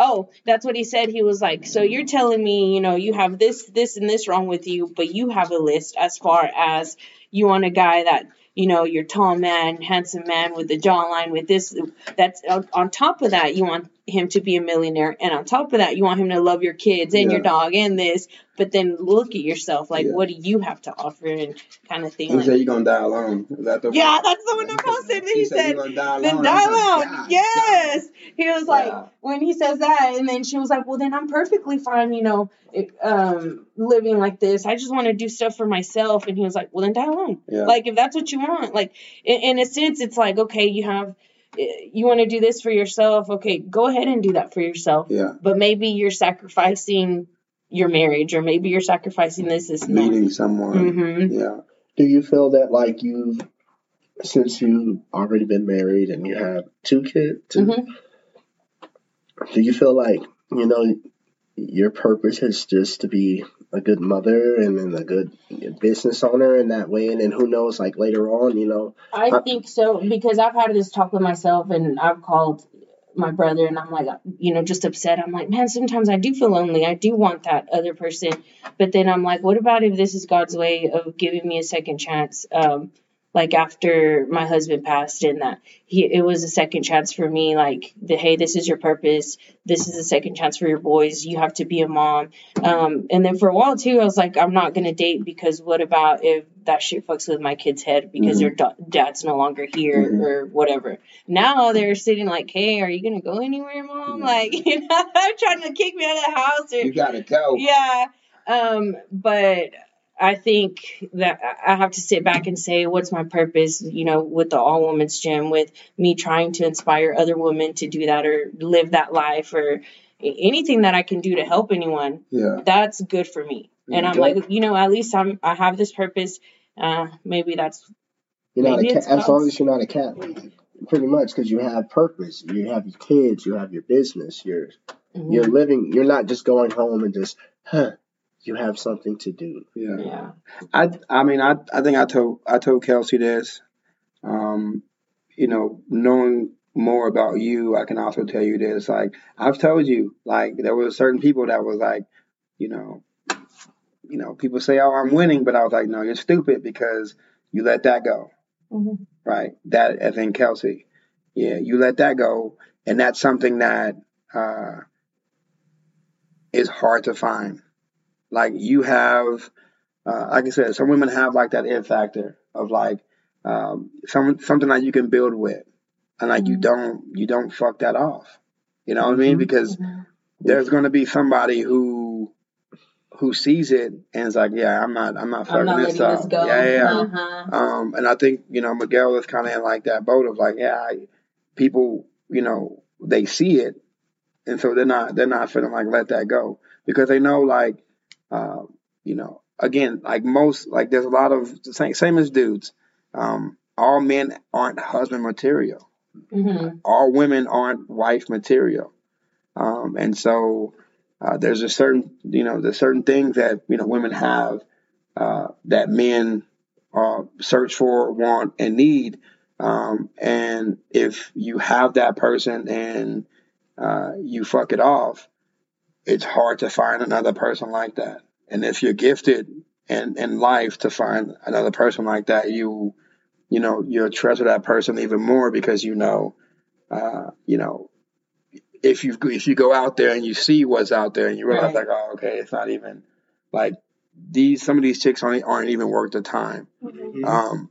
Oh, that's what he said. He was like, so you're telling me, you know, you have this, this, and this wrong with you, but you have a list as far as you want a guy that, you know, you're tall man, handsome man with a jawline with this. That's on top of that, you want him to be a millionaire. And on top of that, you want him to love your kids and your dog and this. But then look at yourself. Like, what do you have to offer and kind of thing? He said, you're going to die alone. Is that the one? That's the one I posted. He said, you're going to die alone. Then die alone. Like, yes. He was like, when he says that, and then she was like, well, then I'm perfectly fine, you know, living like this. I just want to do stuff for myself. And he was like, well, then die alone. Yeah. Like, if that's what you want. Like, in a sense, it's like, okay, you want to do this for yourself. Okay, go ahead and do that for yourself. Yeah. But maybe you're sacrificing your marriage, or maybe you're sacrificing this meeting someone. Mm-hmm. Yeah. Do you feel that like since you've already been married and you have two kids, do you feel like, you know, your purpose is just to be a good mother and then a good business owner in that way? And then who knows, like later on, you know, I think so, because I've had this talk with myself, and I've called my brother, and I'm like, you know, just upset. I'm like, man, sometimes I do feel lonely. I do want that other person. But then I'm like, what about if this is God's way of giving me a second chance? Like after my husband passed, and that it was a second chance for me, like hey, this is your purpose. This is a second chance for your boys. You have to be a mom. And then for a while too, I was like, I'm not going to date, because what about if that shit fucks with my kid's head because their dad's no longer here or whatever. Now they're sitting like, hey, are you going to go anywhere, mom? Like, you know, trying to kick me out of the house. Or, you got to go. Yeah. But I think that I have to sit back and say, what's my purpose, you know, with the all women's gym, with me trying to inspire other women to do that or live that life, or anything that I can do to help anyone. Yeah. That's good for me. And I'm like, you know, at least I have this purpose. Maybe that's. You're not a cat, as long as you're not a cat lady, pretty much, because you have purpose. You have your kids, you have your business, you're living, you're not just going home and just, you have something to do. Yeah. I think I told Kelsey this. You know, knowing more about you, I can also tell you this. Like, I've told you, like, there were certain people that was like, you know, people say, oh, I'm winning. But I was like, no, you're stupid, because you let that go. Mm-hmm. Right. That, I think, Kelsey. Yeah, you let that go. And that's something that is hard to find. Like, you have, like I said, some women have like that it factor of like something that you can build with, and like you don't fuck that off. You know what I mean? Because there's going to be somebody who who sees it and is like, yeah, I'm not fucking this up. This go. Yeah. Uh-huh. And I think, you know, Miguel is kind of in like that boat of like, yeah, people, you know, they see it. And so they're not feeling like, let that go, because they know, like, you know, again, like most, like there's a lot of same as dudes. All men aren't husband material. Mm-hmm. All women aren't wife material. And so there's a certain, you know, there's certain things that, you know, women have that men search for, want, and need. And if you have that person and you fuck it off, it's hard to find another person like that. And if you're gifted in life to find another person like that, you know, you'll treasure that person even more, because, you know, if you go out there and you see what's out there and you realize, right, like, oh, okay, it's not even like some of these chicks aren't even worth the time. Mm-hmm.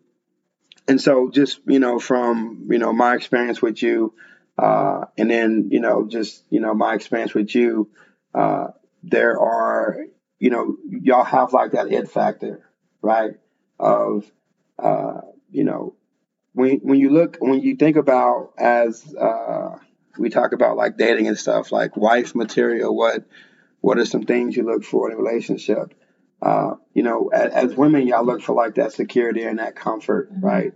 And so just, you know, from, you know, my experience with you, and then, you know, just, you know, my experience with you, there are, you know, y'all have like that it factor, right? Of, you know, when you think about, as we talk about like dating and stuff, like wife material, what are some things you look for in a relationship? You know, as women, y'all look for like that security and that comfort, mm-hmm, right?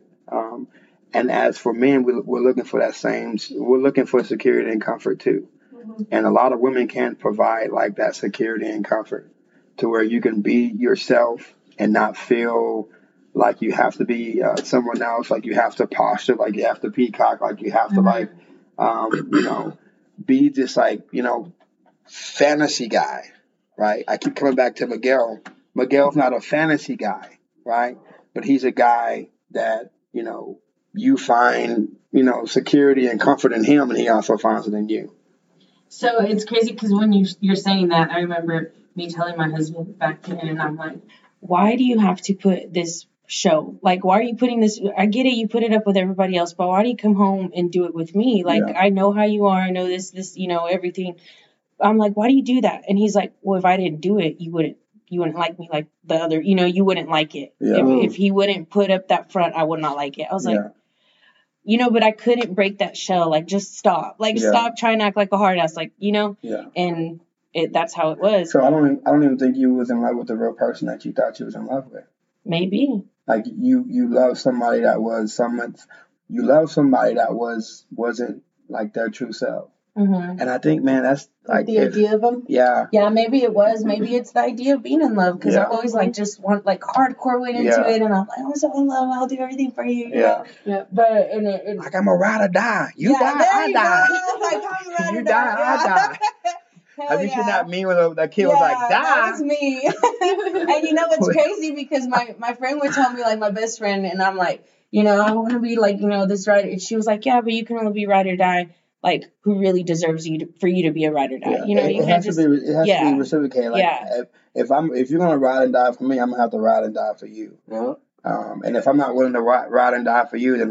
And as for men, we're looking for that same, we're looking for security and comfort too. Mm-hmm. And a lot of women can't provide like that security and comfort to where you can be yourself and not feel like you have to be someone else, like you have to posture, like you have to peacock, like you have to, mm-hmm, like, you know, be this like, you know, fantasy guy, right? I keep coming back to Miguel. Miguel's not a fantasy guy, right? But he's a guy that, you know, you find, you know, security and comfort in him, and he also finds it in you. So it's crazy, because when you're saying that, I remember me telling my husband back then, and I'm like, why do you have to put this show, like, why are you putting this, I get it, you put it up with everybody else, but why do you come home and do it with me? Like, yeah, I know how you are, I know this, you know, everything. I'm like, why do you do that? And he's like, well, if I didn't do it, you wouldn't like me, like the other, you know, you wouldn't like it. Yeah. If he wouldn't put up that front, I would not like it. I was, yeah, like, you know, but I couldn't break that shell. Like, just stop. Like, yeah, stop trying to act like a hard ass. Like, you know, yeah, and that's how it was. So I don't even think you was in love with the real person that you thought you was in love with. Maybe. Like you love somebody that was someone. You love somebody that wasn't like their true self. Mm-hmm. And I think, man, that's like the idea of them. Yeah. Yeah. Maybe it was. Maybe it's the idea of being in love. Because, yeah, I've always like just want like hardcore went into, yeah, it, and I'm like, I'm so in love. I'll do everything for you. Yeah. Yeah. But and like, I'm a ride or die. You, yeah, die, I die. Like, I'm a ride or die. You die, I die. Hell, I mean, yeah, you're not mean when that kid, yeah, was like, die. That was me. And you know what's crazy, because my friend would tell me, like, my best friend, and I'm like, you know, I want to be like, you know, this ride. And she was like, yeah, but you can only be ride or die. Like, who really deserves for you to be a ride or die? Yeah. You know, you can't just. It has yeah, to be reciprocated. Like, yeah. If you're gonna ride and die for me, I'm gonna have to ride and die for you. Mm-hmm. And if I'm not willing to ride and die for you, then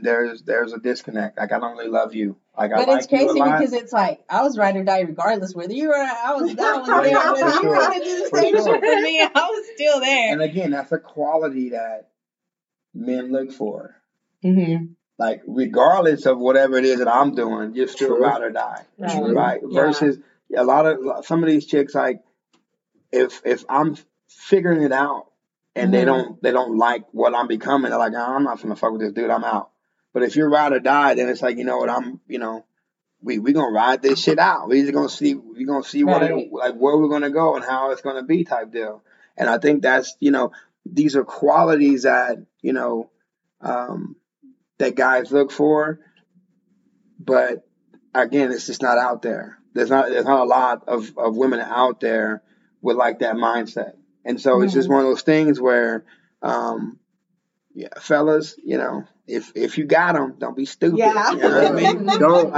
there's a disconnect. Like, I don't really love you. Like, but I it's like crazy, because it's like, I was ride or die regardless. Whether you were, I was down there. Yeah, whether you were to do the same shit for me, I was still there. And again, that's a quality that men look for. Mm-hmm. Like, regardless of whatever it is that I'm doing, you're still ride or die, right? Yeah. Versus a lot of some of these chicks, like, if I'm figuring it out, and they don't like what I'm becoming, they're like, oh, I'm not gonna fuck with this dude, I'm out. But if you're ride or die, then it's like, you know what, we're gonna ride this shit out. We're just gonna see, right, where we're gonna go and how it's gonna be type deal. And I think that's, you know, these are qualities that, you know, that guys look for, but again, it's just not out there. There's not a lot of women out there with like that mindset. And so it's just one of those things where, yeah, fellas, you know, if you got them, don't be stupid. Yeah. You know what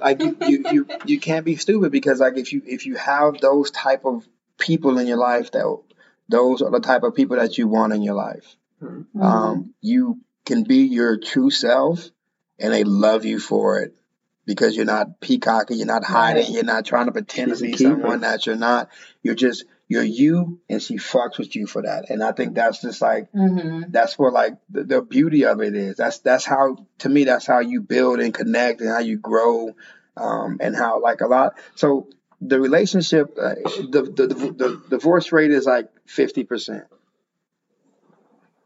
I mean? You can't be stupid, because like if you have those type of people in your life, that those are the type of people that you want in your life. Mm-hmm. You can be your true self, and they love you for it. because you're not peacocking, you're not hiding, you're not trying to pretend to be someone that you're not. You're just, you're you, and she fucks with you for that. And I think that's just like, that's where like the beauty of it is. That's how, to me, that's how you build and connect and how you grow, and how like a lot. So the relationship, the divorce rate is like 50%.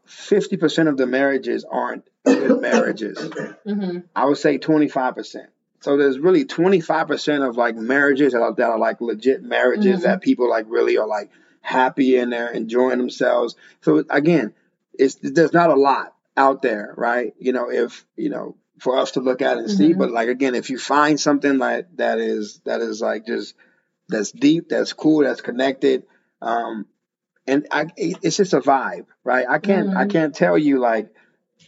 50% of the marriages aren't good marriages. I would say 25%. So there's really 25% of like marriages that are like legit marriages that people like really are like happy in there, enjoying themselves. So again, it's, there's not a lot out there, right? You know, if, you know, for us to look at and see, but like, again, if you find something like that is like just, that's deep, that's cool, that's connected. And it's just a vibe, right? I can't tell you like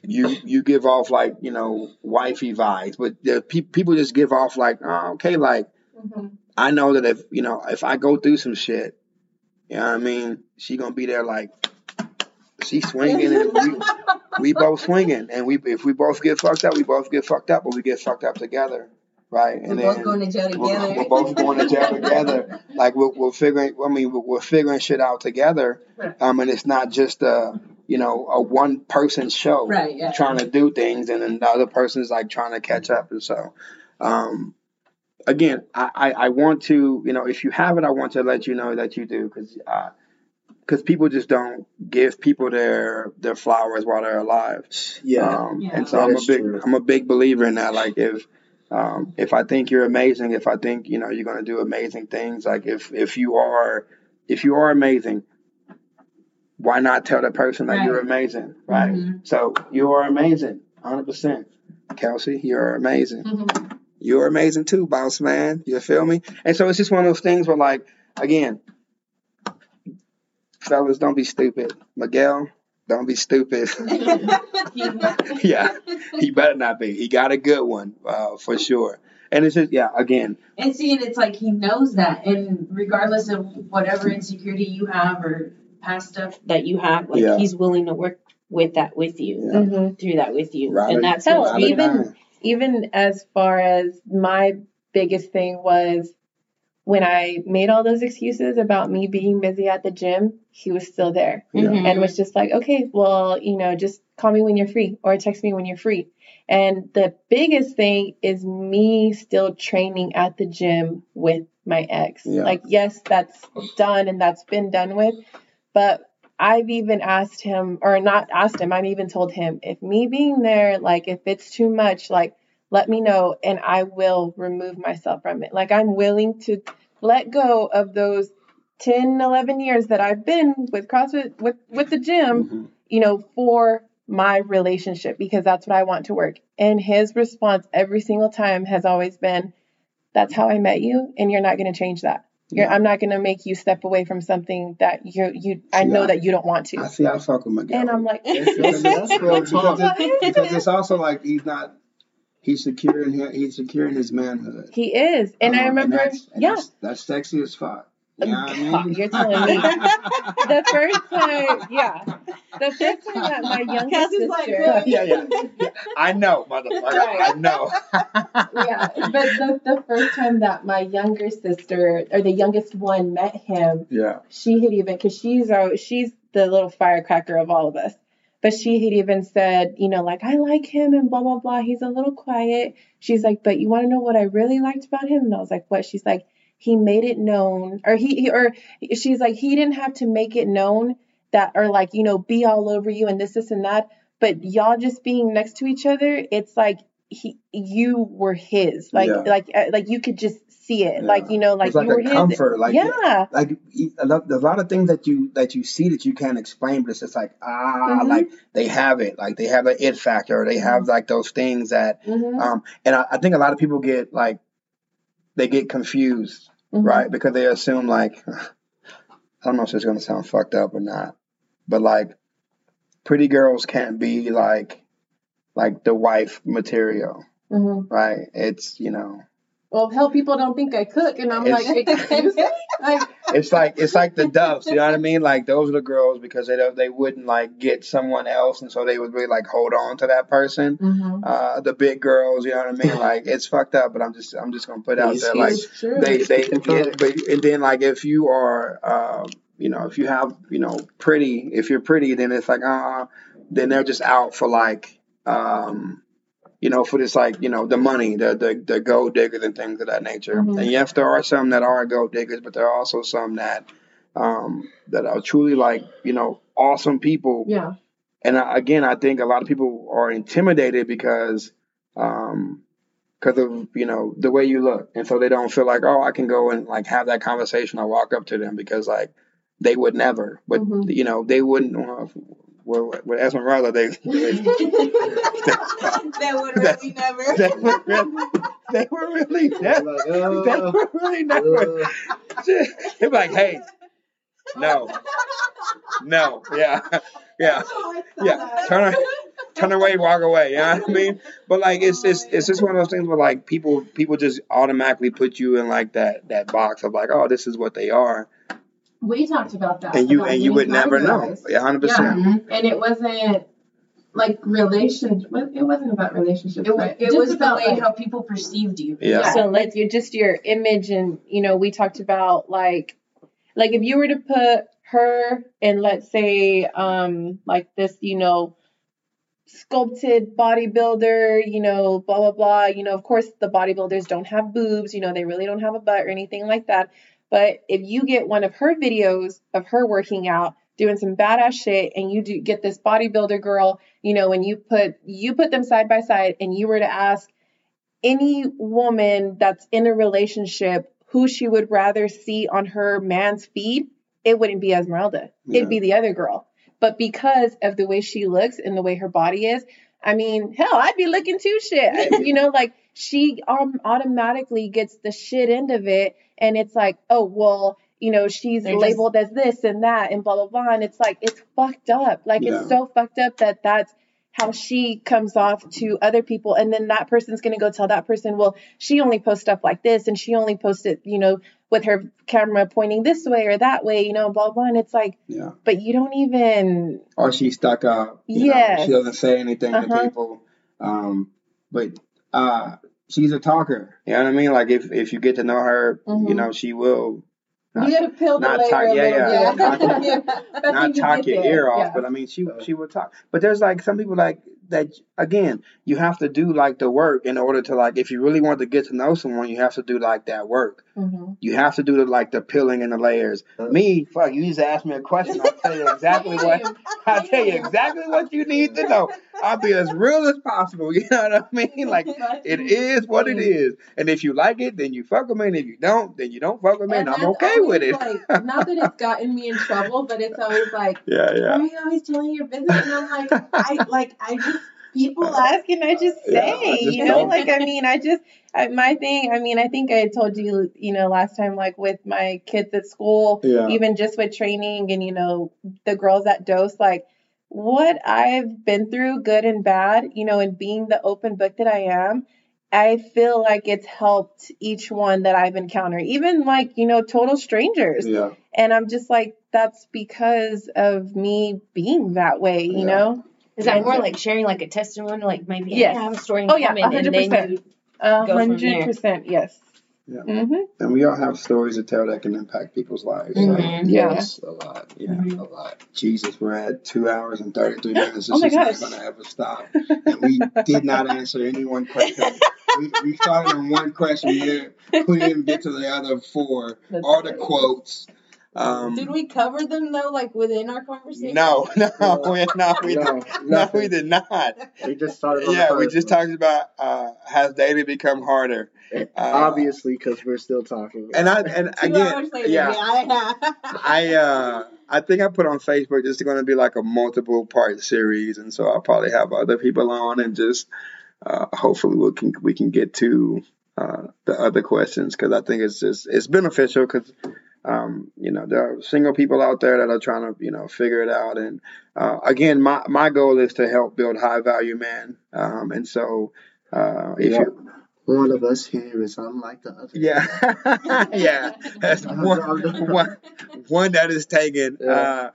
you give off like, you know, wifey vibes, but there people just give off like, oh, okay, like I know that if, you know, if I go through some shit, you know what I mean? She gonna be there like she swinging and we both swinging, and if we both get fucked up, we both get fucked up, but we get fucked up together. Right, and then we're both going to jail together. Like we're figuring, I mean, we're figuring shit out together. And it's not just a, you know, a one person show, right? Yeah. Trying to do things, and then the other person's like trying to catch up. And so, again, I want to, you know, if you have it, I want to let you know that you do, because people just don't give people their flowers while they're alive. And so I'm a big believer in that. Like if I think you're amazing, if I think, you know, you're going to do amazing things, like if you are amazing, why not tell the person that you're amazing, right? So you are amazing, 100%. Kelsey, you're amazing. You're amazing too, boss man. You feel me? And so it's just one of those things where, like, again, fellas, don't be stupid. Miguel, don't be stupid. He better not be. He got a good one, for sure. And it's just, again. And see, and it's like he knows that. And regardless of whatever insecurity you have or past stuff that you have, like he's willing to work with that with you, through that with you. Right. And that's so even as far as my biggest thing was when I made all those excuses about me being busy at the gym, he was still there and was just like, okay, well, you know, just call me when you're free or text me when you're free. And the biggest thing is me still training at the gym with my ex. Like, yes, that's done and that's been done with, but I've even asked him, or not asked him, I've even told him, if me being there, like, if it's too much, like, let me know and I will remove myself from it. Like, I'm willing to let go of those 10, 11 years that I've been with CrossFit, with the gym, you know, for my relationship, because that's what I want to work. And his response every single time has always been, that's how I met you, and you're not going to change that. I'm not going to make you step away from something that you. I know that you don't want to. I see. I fuck with my guy. And I'm like, that's real talk. Because it's also like he's not. He's securing his manhood. He is. And I remember, that's sexy as fuck. You know what I mean? You're telling me. The first time that my youngest sister. Like, I know, motherfucker. Right. I know. But the first time that my younger sister, or the youngest one, met him, she had even, because she's the little firecracker of all of us. But she had even said, you know, like, I like him and blah, blah, blah. He's a little quiet. She's like, but you want to know what I really liked about him? And I was like, what? She's like, he made it known, or she's like, he didn't have to make it known that, or like, you know, be all over you and this and that. But y'all just being next to each other, it's like you were his, like you could just see it, like, you know, like it's like you were comfort, his. Like a lot of things that you see that you can't explain, but it's just like like they have it, like they have an it factor, or they have like those things that, and I think a lot of people get like they get confused, right? Because they assume like, I don't know if it's gonna sound fucked up or not, but like pretty girls can't be like the wife material, right? It's, you know. Well, hell, people don't think I cook, and I'm like, excuse me? Like, it's like the Duffs, you know what I mean? Like those are the girls because they wouldn't like get someone else, and so they would really like hold on to that person. Mm-hmm. The big girls, you know what I mean? Like it's fucked up, but I'm just gonna put it out there, like they get it, but and then like if you are you know, if you have, you know, pretty, if you're pretty, then it's like then they're just out for like you know, for this, like, you know, the money, the gold diggers and things of that nature. Mm-hmm. And yes, there are some that are gold diggers, but there are also some that that are truly like, you know, awesome people. Yeah. And again, I think a lot of people are intimidated because of, you know, the way you look. And so they don't feel like, oh, I can go and like have that conversation or walk up to them because like they would never. But, mm-hmm. you know, they wouldn't. With Esmeralda, they would really never. They're like, hey, no, yeah. Turn away, walk away. You know what I mean? But like, it's just one of those things where like people just automatically put you in like that box of like, oh, this is what they are. We talked about that. And you would never know. 100%. Yeah. And it wasn't like relationship. It wasn't about relationships. It was about the way how people perceived you. Yeah. So like you just your image, and you know, we talked about like if you were to put her in, let's say like this, you know, sculpted bodybuilder, you know, blah blah blah. You know, of course the bodybuilders don't have boobs, you know, they really don't have a butt or anything like that. But if you get one of her videos of her working out, doing some badass shit, and you do get this bodybuilder girl, you know, and you put them side by side, and you were to ask any woman that's in a relationship who she would rather see on her man's feed, it wouldn't be Esmeralda. Yeah. It'd be the other girl. But because of the way she looks and the way her body is, I mean, hell, I'd be looking too shit. You know, like she automatically gets the shit end of it. And it's like, oh, well, you know, she's labeled as this and that and blah, blah, blah. And it's like, it's fucked up. Like, yeah. It's so fucked up that that's how she comes off to other people. And then that person's going to go tell that person, well, she only posts stuff like this. And she only posts it, you know, with her camera pointing this way or that way, you know, blah, blah. And it's like, yeah. But you don't even. Or she's stuck up. Yeah. She doesn't say anything to people. But she's a talker. You know what I mean? Like if you get to know her, mm-hmm. you know, she will. Not, you got to peel the layer a little bit. Not talk your ear off, but I mean, she will talk. But there's like some people like that. Again, you have to do like the work in order to like, if you really want to get to know someone, you have to do like that work. Mm-hmm. You have to do the peeling and the layers. Me, fuck, you just ask me a question. I'll tell you exactly what you need to know. I'll be as real as possible. You know what I mean? Like it is what it is. And if you like it, then you fuck with me. And if you don't, then you don't fuck with me. And I'm okay with it. Like, not that it's gotten me in trouble, but it's always like, why are you always telling your business? And I'm like, I just people ask and I just say, you know, like, I mean, I think I told you, you know, last time, like with my kids at school, even just with training and, you know, the girls at DOS, like, what I've been through, good and bad, you know, and being the open book that I am, I feel like it's helped each one that I've encountered, even like, you know, total strangers. Yeah. And I'm just like, that's because of me being that way, you know? Is that more like sharing like a testimony, like maybe I have a story in common? 100%. 100%, yes. Yeah. Mm-hmm. And we all have stories to tell that can impact people's lives. Mm-hmm. Like, yes, a lot. Yeah, a lot. Jesus, we're at 2 hours and 33 minutes. This is not going to ever stop. And we did not answer any one question. we started on one question here. We didn't get to the other four. That's the quotes. Did we cover them though, like within our conversation? No, we did not. We just started. Talked about has dating become harder? Obviously, because we're still talking. I think I put on Facebook this is going to be like a multiple part series, and so I'll probably have other people on, and just hopefully we can get to the other questions, because I think it's beneficial because. You know, there are single people out there that are trying to, you know, figure it out. And again, my goal is to help build high value men. And so if you One of us here is unlike the other. Yeah. Yeah. That's one that is taken. Yeah.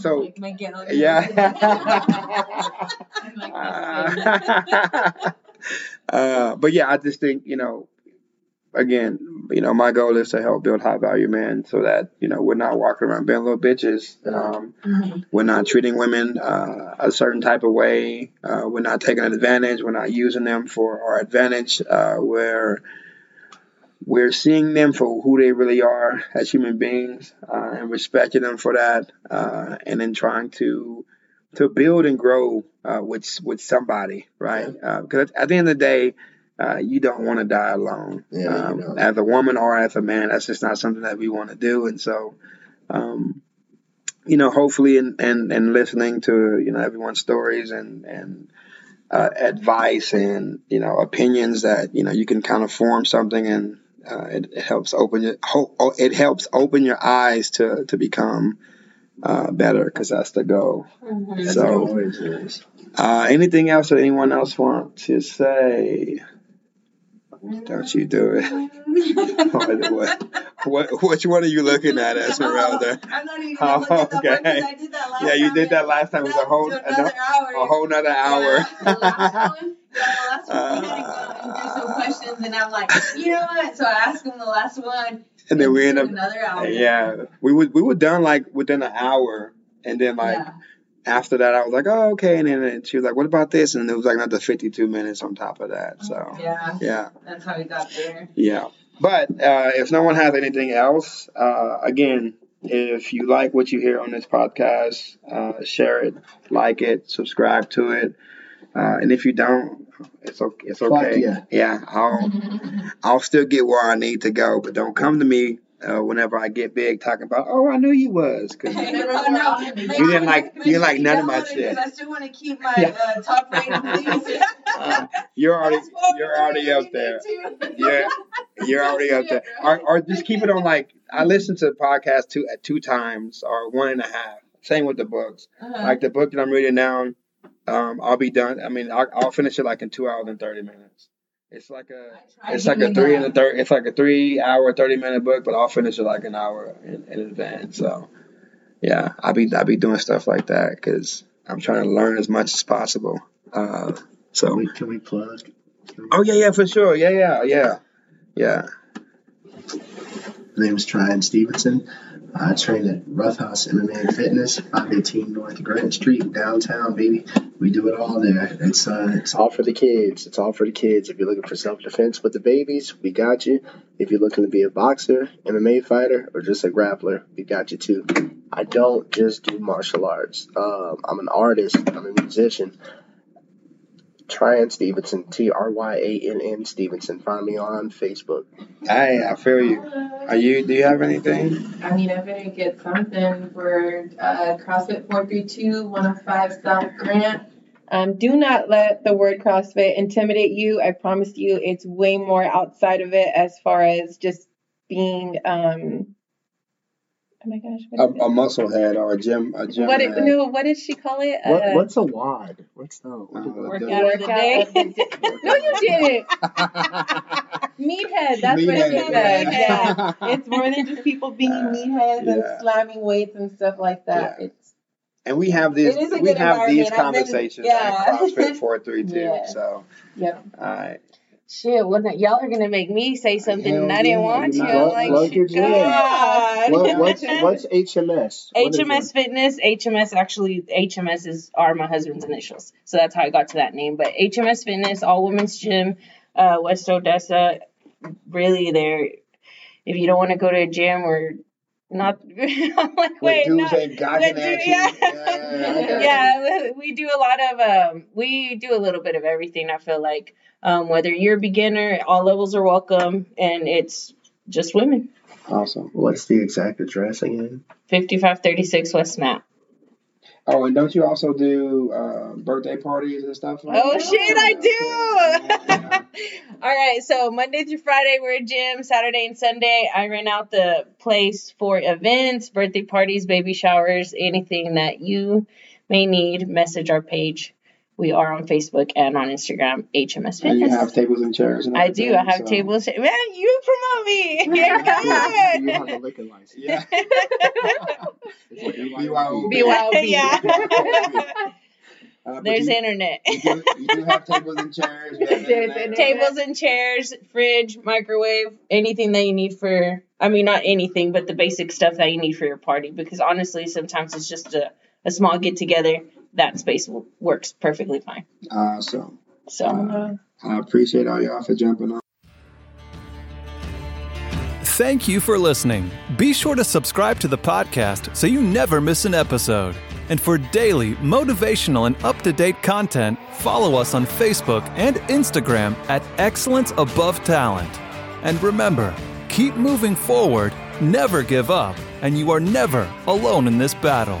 So. Yeah. But yeah, I just think, again, my goal is to help build high value men so that, we're not walking around being little bitches. We're not treating women a certain type of way. We're not taking an advantage. We're not using them for our advantage. We're seeing them for who they really are as human beings and respecting them for that. And then trying to build and grow with somebody, right? Because at the end of the day, you don't want to die alone. Yeah, as a woman or as a man, that's just not something that we want to do. And so, hopefully and listening to, everyone's stories and advice and, opinions that, you can kind of form something and it helps open your eyes to become better, because that's the goal. Mm-hmm. So anything else that anyone else want to say? Don't you do it. Which one are you looking at, Esmeralda? I'm not even looking at the one, because I did that last time. Yeah, you did that last time. It was a whole nother hour. The last one, we had to go and do some questions, and I'm like, you know what? So I asked him the last one, and then we ended up another hour. Yeah, we were done like within an hour, and then after that, I was like, oh, okay. And then she was like, what about this? And it was like another 52 minutes on top of that. So, yeah. That's how we got there. Yeah. But if no one has anything else, again, if you like what you hear on this podcast, share it, like it, subscribe to it. And if you don't, it's okay. Yeah. I'll still get where I need to go, but don't come to me whenever I get big talking about, I knew you was, because you didn't like none of my shit. I still want to keep my top rating. You're already up there. Yeah, you're already up there. Or just keep it on, like, I listen to podcasts two times or 1.5. Same with the books. Uh-huh. Like the book that I'm reading now, I'll be done. I mean, I'll finish it like in 2 hours and 30 minutes. It's like a 3-hour, 30-minute book, but I'll finish it like an hour in advance. So, yeah, I'll be doing stuff like that, because I'm trying to learn as much as possible. So can we plug? Oh yeah, for sure. Yeah. My name is Tryann Stevenson. I train at Rough House MMA and Fitness, 518 North Grant Street, downtown, baby. We do it all there. It's all for the kids. It's all for the kids. If you're looking for self-defense with the babies, we got you. If you're looking to be a boxer, MMA fighter, or just a grappler, we got you too. I don't just do martial arts. I'm an artist. I'm a musician. Tryann Stevenson, Tryann Stevenson. Find me on Facebook. Hey, I feel you. Do you have anything? I mean, I better get something for CrossFit 432, 105 South Grant. Do not let the word CrossFit intimidate you. I promise you, it's way more outside of it, as far as just being. Oh my gosh! A muscle head or a gym. What did she call it? What's a wad? What's the workout of the day? No, you didn't. Meathead. That's what she said. Yeah, it's more than just people being meatheads and slamming weights and stuff like that. Yeah. And we have these. We have these conversations at CrossFit 432. Yeah. So. Yep. All right. Shit, y'all are gonna make me say something that I didn't want to. Plug your gym. What's HMS? HMS Fitness. HMS are my husband's initials, so that's how I got to that name. But HMS Fitness, all women's gym, West Odessa. Really, there. If you don't want to go to a gym or not, I'm like, wait, no. We do a lot of we do a little bit of everything, I feel like. Whether you're a beginner, all levels are welcome, and it's just women. Awesome. What's the exact address again? 5536 West Snap. Oh, and don't you also do birthday parties and stuff like that? Oh, shit, I do. Yeah. All right, so Monday through Friday, we're at gym. Saturday and Sunday, I rent out the place for events, birthday parties, baby showers, anything that you may need. Message our page. We are on Facebook and on Instagram, HMS Fitness. And you have tables and chairs. And I do. I have tables. Man, you promote me. Yeah, God. You have a liquor license. Yeah. BYOB. BYOB. Yeah. There's internet. You do have tables and chairs. There's tables and chairs, fridge, microwave, anything that you need for, I mean, not anything, but the basic stuff that you need for your party. Because honestly, sometimes it's just a small get together. That space works perfectly fine. Awesome. I appreciate all y'all for jumping on. Thank you for listening. Be sure to subscribe to the podcast so you never miss an episode. And for daily, motivational, and up-to-date content, follow us on Facebook and Instagram at Excellence Above Talent. And remember, keep moving forward, never give up, and you are never alone in this battle.